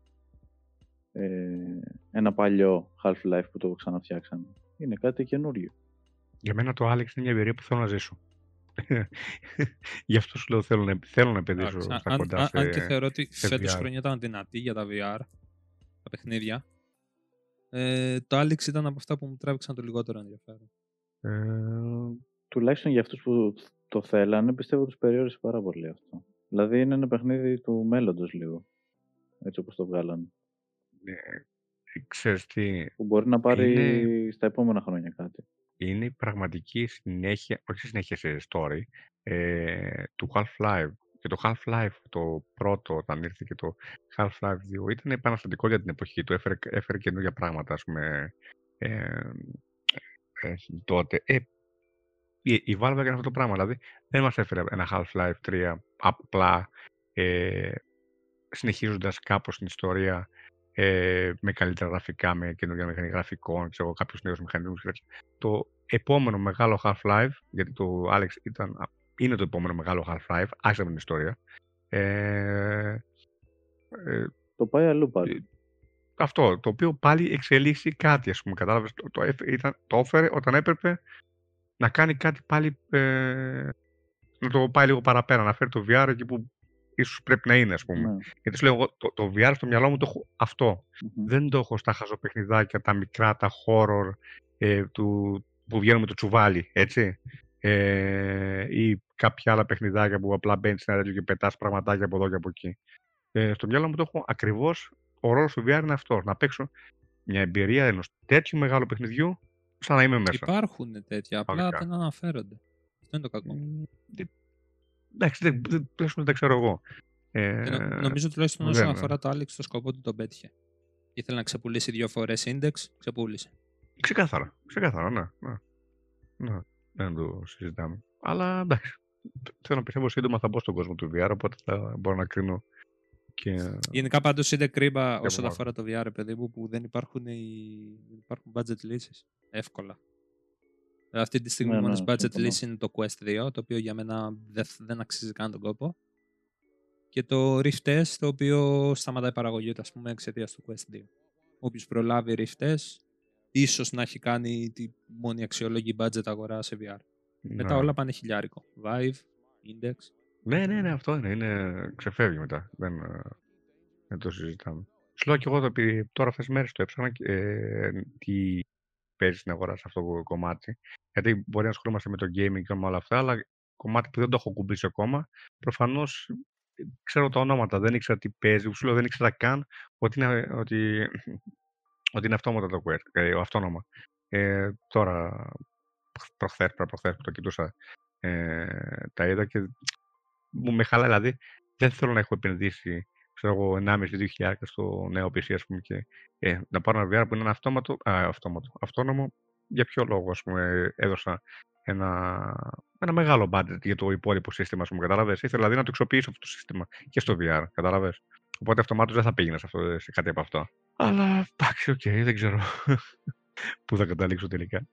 Ε, ένα παλιό Half-Life που το ξαναφτιάξαμε. Είναι κάτι καινούριο. Για μένα το Alex είναι μια εμπειρία που θέλω να ζήσω. Γι' αυτό σου λέω θέλω να, θέλω να επενδύσω στα αν, κοντά αν, σε, αν και θεωρώ ότι φέτος χρονιά ήταν δυνατή για τα βι αρ, τα παιχνίδια. Ε, το Alex ήταν από αυτά που μου τράβηξαν το λιγότερο ενδιαφέρον. Ε, τουλάχιστον για αυτούς που το θέλανε, πιστεύω τους περιόρισε πάρα πολύ αυτό. Δηλαδή είναι ένα παιχνίδι του μέλλοντος λίγο. Έτσι όπως το βγάλανε. Ε, τι... Που μπορεί να πάρει είναι... στα επόμενα χρόνια κάτι. Είναι η πραγματική συνέχεια, όχι συνέχεια σε story, ε, του Half-Life. Και το Half-Life το πρώτο, όταν ήρθε και το Half-Life δύο, ήταν επαναστατικό για την εποχή του. Έφερε, έφερε καινούργια πράγματα, ας πούμε, ε, ε, τότε. Ε, η, η Valve έκανε αυτό το πράγμα, δηλαδή δεν μας έφερε ένα Half-Life τρία απλά ε, συνεχίζοντας κάπως την ιστορία. Ε, με καλύτερα γραφικά, με καινούργια μηχανή γραφικών, ξέρω κάποιους νέους μηχανισμούς κλπ. Το επόμενο μεγάλο Half-Life, γιατί το Alex ήταν, είναι το επόμενο μεγάλο Half-Life, άρχισε από την ιστορία. Ε, ε, το πάει αλλού πάλι. Αυτό, το οποίο πάλι εξελίσσει κάτι, ας πούμε, κατάλαβες, το, το, ήταν, το όφερε όταν έπρεπε να κάνει κάτι πάλι, ε, να το πάει λίγο παραπέρα, να φέρει το βι αρ εκεί που ίσως πρέπει να είναι, ας πούμε. Ναι. Γιατί σου λέω, το, το βι αρ στο μυαλό μου το έχω αυτό. Mm-hmm. Δεν το έχω στα χαζοπαιχνιδάκια, τα μικρά, τα horror ε, του, που βγαίνουν με το τσουβάλι, έτσι. Ε, ή κάποια άλλα παιχνιδάκια που απλά μπαίνεις σε ένα τέτοιο και πετάς πραγματάκια από εδώ και από εκεί. Ε, στο μυαλό μου το έχω ακριβώς, ο ρόλος του βι αρ είναι αυτός. Να παίξω μια εμπειρία ενός τέτοιου μεγάλου παιχνιδιού, σαν να είμαι μέσα. Υπάρχουν τέτοια, απλά δεν αναφέρονται. Αυτό είναι το κακό. Mm-hmm. Εντάξει, δεν, δεν, δεν τα ξέρω εγώ. Ε, νο, νομίζω τουλάχιστον όσον αφορά το Alex, το σκοπό του τον πέτυχε. Ήθελε να ξεπουλήσει δύο φορές Index, ξεπούλησε. Ξεκάθαρα, ξεκάθαρα, ναι. ναι. ναι δεν το συζητάμε. Αλλά εντάξει, θέλω να πιστεύω σύντομα θα μπω στον κόσμο του βι αρ, οπότε θα μπορώ να κρίνω και... Γενικά πάντως είναι κρύμπα όσον αφορά το βι αρ, παιδί μου, που δεν υπάρχουν, οι... υπάρχουν budget λύσεις, εύκολα. Αυτή τη στιγμή μόνος ναι, ναι, budget λύση είναι το Quest δύο, το οποίο για μένα δεν, δεν αξίζει καν τον κόπο. Και το Rift S, το οποίο σταματάει παραγωγή, ας πούμε, εξαιτίας του Quest δύο. Όποιος προλάβει Rift S, ίσως να έχει κάνει τη μόνη αξιόλογη budget αγορά σε βι αρ. Ναι. Μετά όλα πάνε χιλιάρικο. Vive, Index. Ναι, ναι, ναι, αυτό είναι. είναι... Ξεφεύγει μετά. Δεν, δεν το συζητάμε. Σου λέω και εγώ το πει, τώρα αυτές τις μέρες το έψαχνα ε, τι παίζει στην αγορά σε αυτό το κομμάτι. Γιατί μπορεί να ασχολούμαστε με το gaming και με όλα αυτά, αλλά κομμάτι που δεν το έχω κουμπίσει ακόμα. Προφανώς ξέρω τα ονόματα, δεν ήξερα τι παίζει, σου λέω δεν ήξερα καν ότι είναι, ότι, ότι είναι αυτόματα το Quest, ε, αυτόνομα. Ε, τώρα, προχθές, προχθές που το κοιτούσα, ε, τα είδα και μου με χαλάει, δηλαδή δεν θέλω να έχω επενδύσει ξέρω εγώ, ενάμισι με δύο χιλιάδες στο νέο πι σι, ας πούμε, και ε, να πάρω ένα βι αρ που είναι ένα αυτόματο, α, αυτόματο, αυτόνομο. Για ποιο λόγο, ας πούμε, έδωσα ένα, ένα μεγάλο budget για το υπόλοιπο σύστημα, ας πούμε, κατάλαβες. Ήθελα δηλαδή να το εξοποιήσω αυτό το σύστημα και στο βι αρ, κατάλαβες. Οπότε αυτομάτως δεν θα πήγαινε σε, αυτό, σε κάτι από αυτό. Αλλά εντάξει, οκ, okay, δεν ξέρω πού θα καταλήξω τελικά.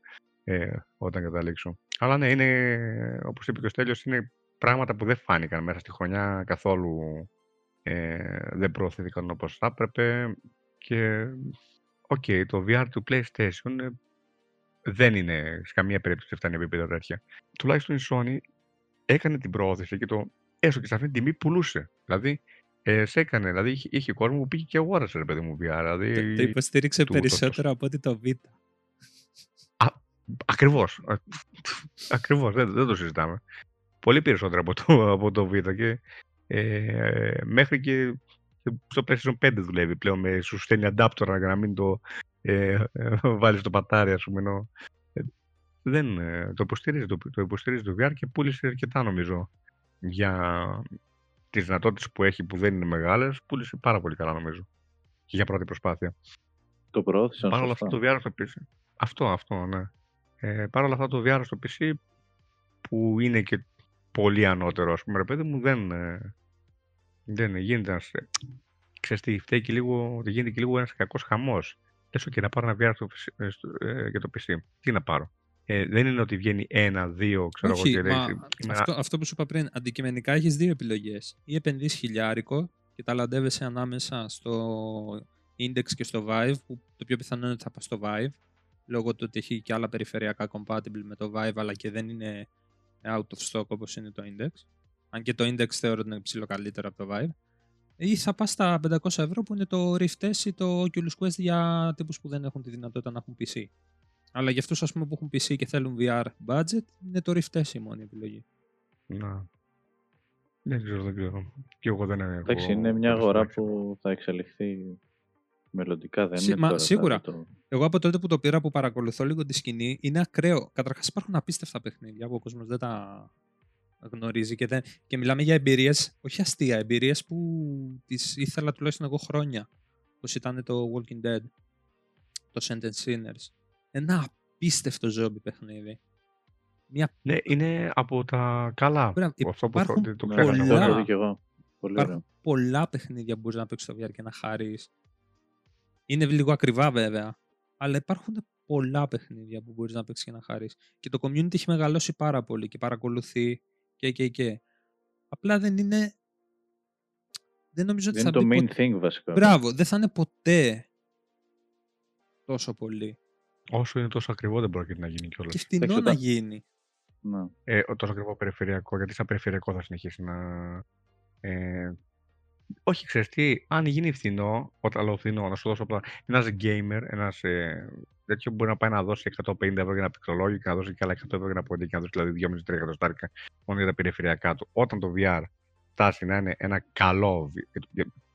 ε, όταν καταλήξω. Αλλά ναι, είναι, όπως είπε και ο Στέλιος, είναι πράγματα που δεν φάνηκαν μέσα στη χρονιά καθόλου, ε, δεν προωθήθηκαν όπως θα έπρεπε. Και οκ, okay, το βι αρ του PlayStation ε, δεν είναι σε καμία περίπτωση φτάνει επίπεδα τέτοια. Τουλάχιστον η Sony έκανε την προώθηση και το έστω και σε αυτήν την τιμή πουλούσε. Δηλαδή, ε, σε έκανε, δηλαδή είχε, είχε κόσμο που πήγε και αγόρασε, ρε παιδί μου, βι αρ. Δηλαδή, το, το υποστήριξε του, περισσότερο το, από ότι το Vita. Ακριβώς. Ακριβώς, δεν, δεν το συζητάμε. Πολύ περισσότερο από το, από το Vita και ε, μέχρι και στο PlayStation πέντε δουλεύει πλέον, με σου στέλνει adapter για να μην το ε, ε, βάλεις το πατάρι, ας πούμε. Ενώ, ε, δεν, ε, το, υποστηρίζει, το, το υποστηρίζει το βι αρ και πούλησε αρκετά, νομίζω, για τις δυνατότητες που έχει που δεν είναι μεγάλες, πούλησε πάρα πολύ καλά, νομίζω, και για πρώτη προσπάθεια. Το προώθησαν. Παρ' όλα αυτά το βι αρ στο πι σι. Αυτό, αυτό, ναι. Ε, Παρ' όλα αυτά το βι αρ στο πι σι, που είναι και πολύ ανώτερο, ας πούμε, ρε παιδί μου, δεν... Ε, δεν γίνεται ένας, ξέρεις τι, φταίει και λίγο, ότι γίνεται και λίγο ένας κακός χαμός. Έστω και να πάρω ένα βι αρ στο, στο, ε, για το πι σι. Τι να πάρω. Ε, δεν είναι ότι βγαίνει ένα, δύο, ξέρω εγώ και λέει. Αυτό, αυτό που σου είπα πριν, αντικειμενικά έχεις δύο επιλογές. Ή επενδύεις χιλιάρικο και ταλαντεύεσαι ανάμεσα στο Index και στο Vive, που το πιο πιθανό είναι ότι θα πας στο Vive, λόγω του ότι έχει και άλλα περιφερειακά compatible με το Vive, αλλά και δεν είναι out of stock όπως είναι το Index. Αν και το Index θεωρώ ότι είναι ψηλό καλύτερο από το Vive. Ή θα πας στα πεντακόσια ευρώ που είναι το Rift S ή το Oculus Quest για τύπους που δεν έχουν τη δυνατότητα να έχουν πι σι. Αλλά για αυτούς, ας πούμε, που έχουν πι σι και θέλουν βι αρ budget, είναι το Rift S η μόνη επιλογή. Να. Δεν ξέρω, δεν ξέρω. Και εγώ δεν έχω. Εντάξει, είναι μια αγορά που θα εξελιχθεί μελλοντικά, δεν Σί, είναι. Μα, τώρα, σίγουρα. Το... Εγώ από τότε που το πήρα, που παρακολουθώ λίγο τη σκηνή, είναι ακραίο. Καταρχάς υπάρχουν απίστευτα παιχνίδια που ο κόσμος δεν τα γνωρίζει και, δεν... και μιλάμε για εμπειρίες, όχι αστεία, εμπειρίες που τις ήθελα τουλάχιστον εγώ χρόνια, όπως ήταν το Walking Dead, το Sentence Sinners. Ένα απίστευτο ζόμπι παιχνίδι. Μια... Ναι, είναι από τα καλά. Υπά... Αυτό που υπάρχουν το, το ξέχασα. Πολλά... Υπάρχουν πολλά παιχνίδια που μπορείς να παίξεις στο βι αρ και να χαρείς. Είναι λίγο ακριβά βέβαια, αλλά υπάρχουν πολλά παιχνίδια που μπορείς να παίξεις και να χαρείς. Και το community έχει μεγαλώσει πάρα πολύ και παρακολουθεί και και και. Απλά δεν είναι... Δεν νομίζω ότι δεν θα είναι το main ποτέ... thing βασικά. Μπράβο, δεν θα είναι ποτέ τόσο πολύ. Όσο είναι τόσο ακριβό δεν πρόκειται να γίνει κιόλας. Και φτηνό να τα... γίνει. Να. Ε, τόσο ακριβό περιφερειακό, γιατί σαν περιφερειακό θα συνεχίσει να... Ε, όχι, ξέρεις τι, αν γίνει φθηνό, αλλά φθηνό, να σου δώσω απλά ένας gamer, ένας ε, τέτοιο που μπορεί να πάει να δώσει εκατόν πενήντα ευρώ για ένα πικτολόγιο και να δώσει και άλλα εκατό ευρώ για ένα ποντίκι και να δώσει δηλαδή δυόμισι με τρία εκατοστάρικα μόνο για τα περιφερειακά του. Όταν το βι αρ φτάσει να είναι ένα καλό,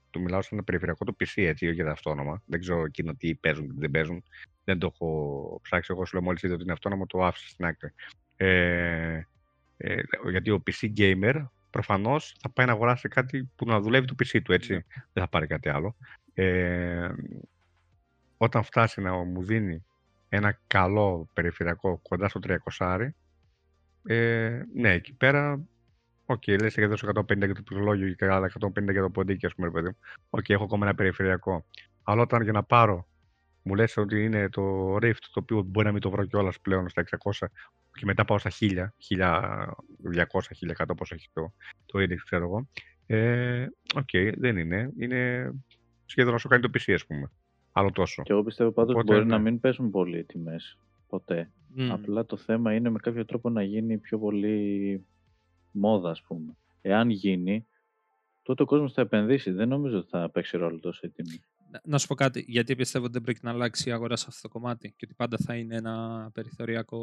του μιλάω σαν ένα περιφερειακό του πι σι, έτσι, για τα αυτόνομα, δεν ξέρω εκείνο τι παίζουν και τι δεν παίζουν, δεν το έχω ψάξει, εγώ σου λέω μόλις είδα ότι είναι αυτόνομο, το άφησα στην άκρη. Ε, ε, γιατί ο πι σι gamer προφανώς θα πάει να αγοράσει κάτι που να δουλεύει το πι σι του, έτσι. Yeah. Δεν θα πάρει κάτι άλλο. Ε, όταν φτάσει να μου δίνει ένα καλό περιφερειακό κοντά στο τριακόσια, ε, ναι, εκεί πέρα, οκ, okay, λες και δώσω εκατόν πενήντα για το πληρολόγιο και άλλα εκατόν πενήντα για το ποντίκι, ας πούμε, παιδί μου. Οκ, okay, έχω ακόμα ένα περιφερειακό. Αλλά όταν για να πάρω, μου λες ότι είναι το Rift, το οποίο μπορεί να μην το βρω κιόλας πλέον στα εξακόσια, και μετά πάω στα χίλια, χίλια διακόσια, χίλια εκατό, όπως έχει το, το index, ξέρω εγώ. Ε, Οκ, okay, δεν είναι. Είναι σχεδόν όσο κάνει το πι σι, ας πούμε. Άλλο τόσο. Και εγώ πιστεύω πάντως ότι μπορεί είναι... να μην πέσουν πολύ οι τιμές. Ποτέ. Mm. Απλά το θέμα είναι με κάποιο τρόπο να γίνει πιο πολύ μόδα, ας πούμε. Εάν γίνει, τότε ο κόσμος θα επενδύσει. Δεν νομίζω ότι θα παίξει ρόλο τόσο η τιμή. Να σου πω κάτι, γιατί πιστεύω ότι δεν πρέπει να αλλάξει η αγορά σε αυτό το κομμάτι και ότι πάντα θα είναι ένα περιθωριακό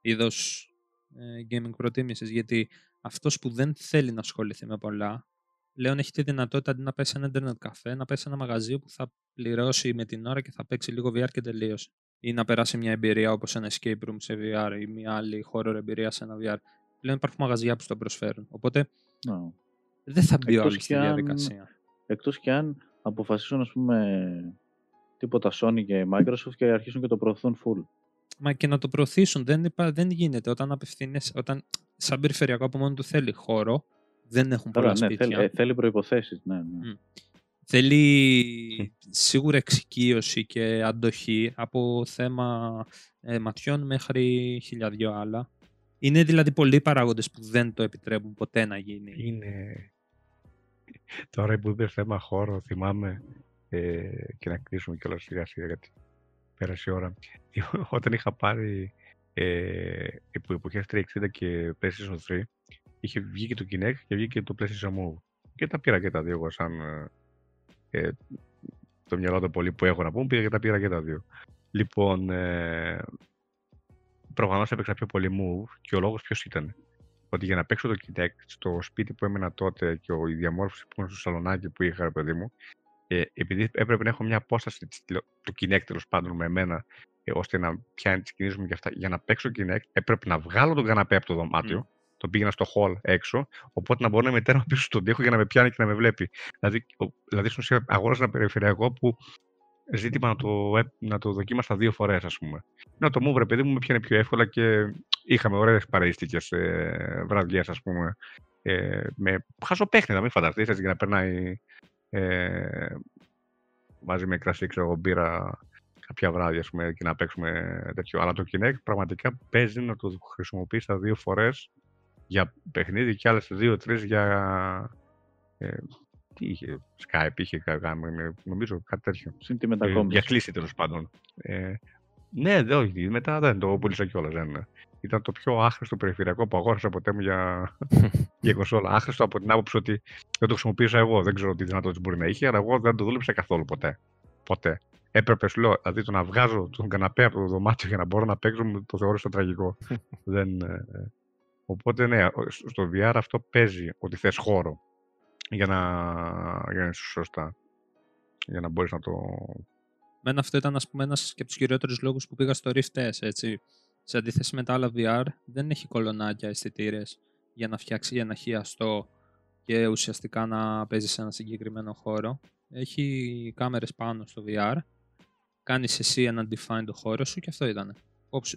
είδος ε, gaming προτίμησης, γιατί αυτός που δεν θέλει να ασχοληθεί με πολλά, πλέον έχει τη δυνατότητα αντί να πάει σε ένα internet καφέ, να πάει σε ένα μαγαζί που θα πληρώσει με την ώρα και θα παίξει λίγο βι αρ και τελείωσε. Ή να περάσει μια εμπειρία όπως ένα escape room σε βι αρ ή μια άλλη horror εμπειρία σε ένα βι αρ. Πλέον υπάρχουν μαγαζιά που το προσφέρουν. Οπότε no. δεν θα μπει όλη στη διαδικασία. Εκτός και αν αποφασίσουν, ας πούμε, τίποτα Sony και Microsoft και αρχίσουν και το προωθούν full. Μα και να το προωθήσουν δεν, υπά, δεν γίνεται. Όταν απευθύνεσαι, όταν σαν περιφερειακό από μόνο του θέλει χώρο, δεν έχουν Άρα, πολλά ναι, σπίτια. Θέλει, θέλει προϋποθέσεις, ναι. ναι. Mm. Θέλει σίγουρα εξοικείωση και αντοχή από θέμα ε, ματιών μέχρι χιλιαδιό άλλα. Είναι δηλαδή πολλοί παράγοντες που δεν το επιτρέπουν ποτέ να γίνει. Είναι... Τώρα που είπε θέμα χώρο, θυμάμαι ε, και να κλείσουμε κιόλας σιγά σιγά γιατί πέρασε η ώρα. Όταν είχα πάρει ε, που εποχές τριακόσια εξήντα και PlayStation τρία, είχε βγει και το Kinect και βγήκε και το PlayStation Move. Και τα πήρα και τα δύο εγώ σαν... Ε, το μυαλό το πολύ που έχω να πούμε, πήγα και τα πήρα και τα δύο. Λοιπόν, ε, προφανώς έπαιξα πιο πολύ move και ο λόγος ποιος ήταν. Ότι για να παίξω το Kinect στο σπίτι που έμενα τότε και η διαμόρφωση που ήμουν στο σαλονάκι που είχα, ρε παιδί μου, ε, επειδή έπρεπε να έχω μια απόσταση του Kinect τέλος πάντων με εμένα, ε, ώστε να πιάνει τις κινήσεις μου και αυτά, για να παίξω Kinect έπρεπε να βγάλω τον καναπέ από το δωμάτιο. Mm. Τον πήγαινα στο hall έξω, οπότε να μπορώ να μετέρω πίσω στον τοίχο για να με πιάνει και να με βλέπει. Δηλαδή, δηλαδή στην ουσία αγόρασα ένα περιφερειακό που ζήτημα να το, να το δοκίμασα δύο φορές, ας πούμε. Να το μου βρε παιδί μου με πιάνε πιο εύκολα και είχαμε ωραίες παρείστικες ε, βραδιές, ας πούμε. Ε, με χαζοπέχνητα, μην φανταστείς, έτσι για να περνάει ε, μαζί με κρασί, ξέρω εγώ, μπήρα κάποια βράδια, ας πούμε, και να παίξουμε τέτοιο. Αλλά το Kinect πραγματικά παίζει να το χρησιμοποιήσεις δύο φορές για παιχνίδι και άλλες δύο-τρεις για... Ε, τι είχε, Skype είχε, νομίζω κάτι τέτοιο. Συν τη μετακόμιση. Για κλείσει τέλος πάντων. Ε, ναι, δε, όχι, μετά δεν το πούλησα κιόλας. Δεν. Ήταν το πιο άχρηστο περιφερειακό που αγόρασα ποτέ μου για, για κονσόλα. Άχρηστο από την άποψη ότι δεν το χρησιμοποίησα εγώ. Δεν ξέρω τι δυνατότητες μπορεί να είχε, αλλά εγώ δεν το δούλεψα καθόλου ποτέ. Ποτέ. Έπρεπε, σου λέω, δηλαδή το να βγάζω τον καναπέ από το δωμάτιο για να μπορώ να παίξω, το θεώρησα τραγικό. δεν... Ε, Οπότε ναι, στο βι αρ αυτό παίζει ότι θες χώρο για να, για να είσαι σωστά, για να μπορείς να το... Μένα αυτό ήταν, ας πούμε, ένας και από τους κυριότερους λόγους που πήγα στο Rift S, έτσι. Σε αντίθεση με τα άλλα βι αρ δεν έχει κολονάκια αισθητήρες για να φτιάξει ένα χιαστό και ουσιαστικά να παίζει σε ένα συγκεκριμένο χώρο. Έχει κάμερες πάνω στο βι αρ, κάνεις εσύ έναν define το χώρο σου και αυτό ήταν.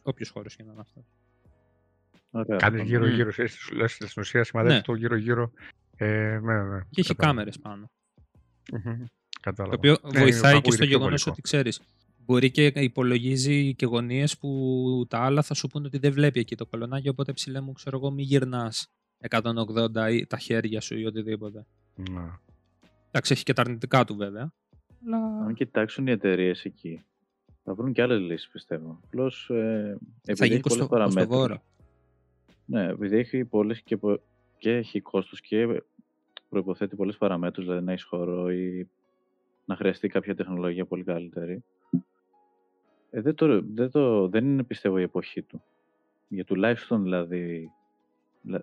Όποιος χώρος ήταν αυτό. Κάνεις γύρω-γύρω, mm. στην ουσία σημαδεύεις ναι. το γύρω-γύρω. Ε, ναι, ναι, και έχει κάμερες πάνω. Mm-hmm. Κατάλαβα. Το οποίο ναι, βοηθάει και στο γεγονός ότι ξέρεις, μπορεί και υπολογίζει και γωνίες που τα άλλα θα σου πούνε ότι δεν βλέπει εκεί το κολονάκι, οπότε ψηλέ μου, ξέρω εγώ, μη γυρνάς εκατόν ογδόντα ή τα χέρια σου ή οτιδήποτε. Να. Εντάξει, έχει και τα αρνητικά του βέβαια. Αλλά... Αν κοιτάξουν οι εταιρείες εκεί, θα βρουν και άλλες λύσεις, πιστεύω. Απλώς, ε, θα γίνει κοστοβόρο. Ναι, επειδή έχει πολλές και, πο... και έχει κόστος και προϋποθέτει πολλές παραμέτρους, δηλαδή να έχεις χώρο ή να χρειαστεί κάποια τεχνολογία πολύ καλύτερη. Ε, δεν, το, δεν, το, δεν είναι, πιστεύω, η εποχή του. Για τουλάχιστον δηλαδή,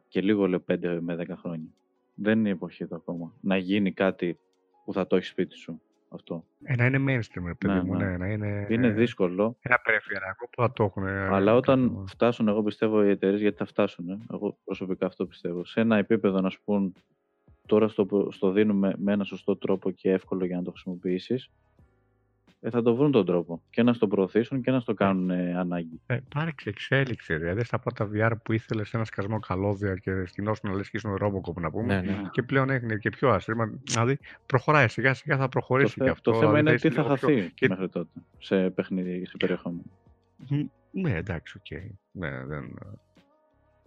και λίγο λέω πέντε με δέκα χρόνια. Δεν είναι η εποχή του ακόμα. Να γίνει κάτι που θα το έχει σπίτι σου. Αυτό. Ε, να είναι mainstream, παιδί ναι, μου, ναι. Ναι, να είναι... είναι δύσκολο. Ένα περιφερειακό που θα το έχουν. Αλλά όταν φτάσουν, εγώ πιστεύω οι εταιρείες, γιατί θα φτάσουν, εγώ προσωπικά αυτό πιστεύω, σε ένα επίπεδο να σου πούν τώρα στο, στο δίνουμε με ένα σωστό τρόπο και εύκολο για να το χρησιμοποιήσεις, ε, θα το βρουν τον τρόπο. Και να στο προωθήσουν και να στο κάνουν ε, ανάγκη. Ε, Πάρεξε εξέλιξη. Δηλαδή στα πρώτα βι αρ που ήθελε ένα σκασμό καλώδια και στην όσο να λες και στον Robocop να πούμε. Ναι, ναι. Και πλέον έγινε και πιο άσχημα. Δηλαδή προχωράει σιγά σιγά, θα προχωρήσει το και αυτό. Το θέμα δηλαδή, είναι τι θα χαθεί πιο... και... μέχρι τότε σε παιχνίδι, σε περιεχόμενο. Ναι, εντάξει, οκ. Okay. Ναι, δεν...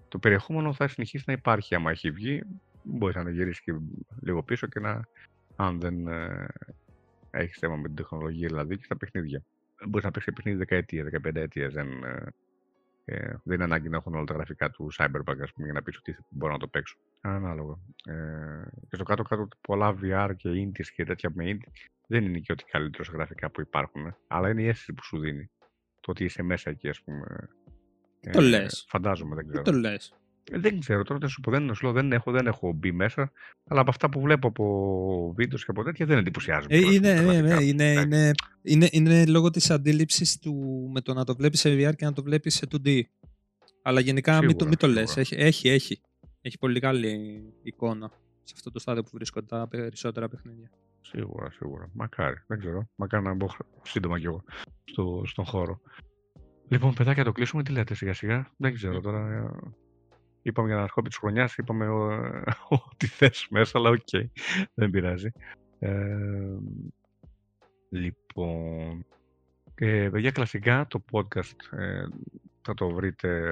Το περιεχόμενο θα συνεχίσει να υπάρχει. Άμα έχει βγει, μπορεί να γυρίσει και λίγο πίσω και να. Αν δεν. Έχει θέμα με την τεχνολογία δηλαδή και στα παιχνίδια. Μπορείς να παίξεις παιχνίδι δεκαετία, δεκαπέντε ετία. Δεν, ε, δεν είναι ανάγκη να έχουν όλα τα γραφικά του Cyberpunk, ας πούμε, για να πεις ότι μπορώ να το παίξω. Ανάλογα. Ε, και στο κάτω-κάτω πολλά βι αρ και indies και τέτοια με indie δεν είναι και ό,τι καλύτερο στα γραφικά που υπάρχουν. Αλλά είναι η αίσθηση που σου δίνει. Το ότι είσαι μέσα εκεί, ας πούμε. Ε, το λες. Φαντάζομαι, δεν ξέρω. Τι το λες. Δεν ξέρω τώρα τι σου πω. Δεν, δεν, έχω, δεν έχω μπει μέσα, αλλά από αυτά που βλέπω από βίντεο και από τέτοια δεν εντυπωσιάζομαι. Ε, είναι, ναι, ναι, είναι, είναι, είναι, είναι λόγω της αντίληψης του με το να το βλέπεις σε βι αρ και να το βλέπεις σε τού ντι. Αλλά γενικά σίγουρα, μην το, μην το λες. Έχει, έχει, έχει. Έχει πολύ καλή εικόνα σε αυτό το στάδιο που βρίσκονται τα περισσότερα παιχνίδια. Σίγουρα, σίγουρα. Μακάρι. Δεν ξέρω. Μακάρι να μπω σύντομα κι εγώ στο, στον χώρο. Λοιπόν, παιδάκια, το κλείσουμε. Τι λέτε σιγά-σιγά. Δεν ξέρω τώρα. Είπαμε για να αρχόμπη της χρονιάς, είπαμε ότι θες μέσα, αλλά οκ, okay, δεν πειράζει. Ε, λοιπόν, ε, παιδιά, κλασικά το podcast ε, θα το βρείτε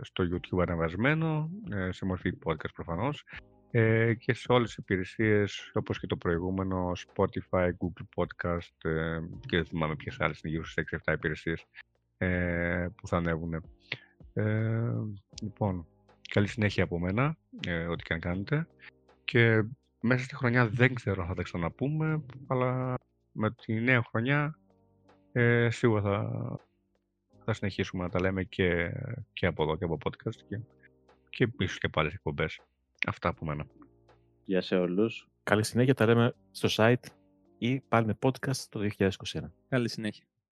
στο YouTube ανεβασμένο, ε, σε μορφή podcast προφανώς, ε, και σε όλες τις υπηρεσίες όπως και το προηγούμενο, Spotify, Google Podcast ε, και δεν θυμάμαι ποιες άλλες είναι, γύρω στις έξι εφτά υπηρεσίες ε, που θα ανέβουν. Ε, λοιπόν, καλή συνέχεια από μένα, ε, ό,τι και αν κάνετε. Και μέσα στη χρονιά δεν ξέρω αν θα τα ξαναπούμε, αλλά με τη νέα χρονιά ε, σίγουρα θα, θα συνεχίσουμε να τα λέμε και, και από εδώ και από podcast και, και πίσω και πάλι στις εκπομπές. Αυτά από μένα. Γεια σε όλους. Καλή συνέχεια, τα λέμε στο site ή πάλι με podcast το δύο χιλιάδες είκοσι ένα. Καλή συνέχεια.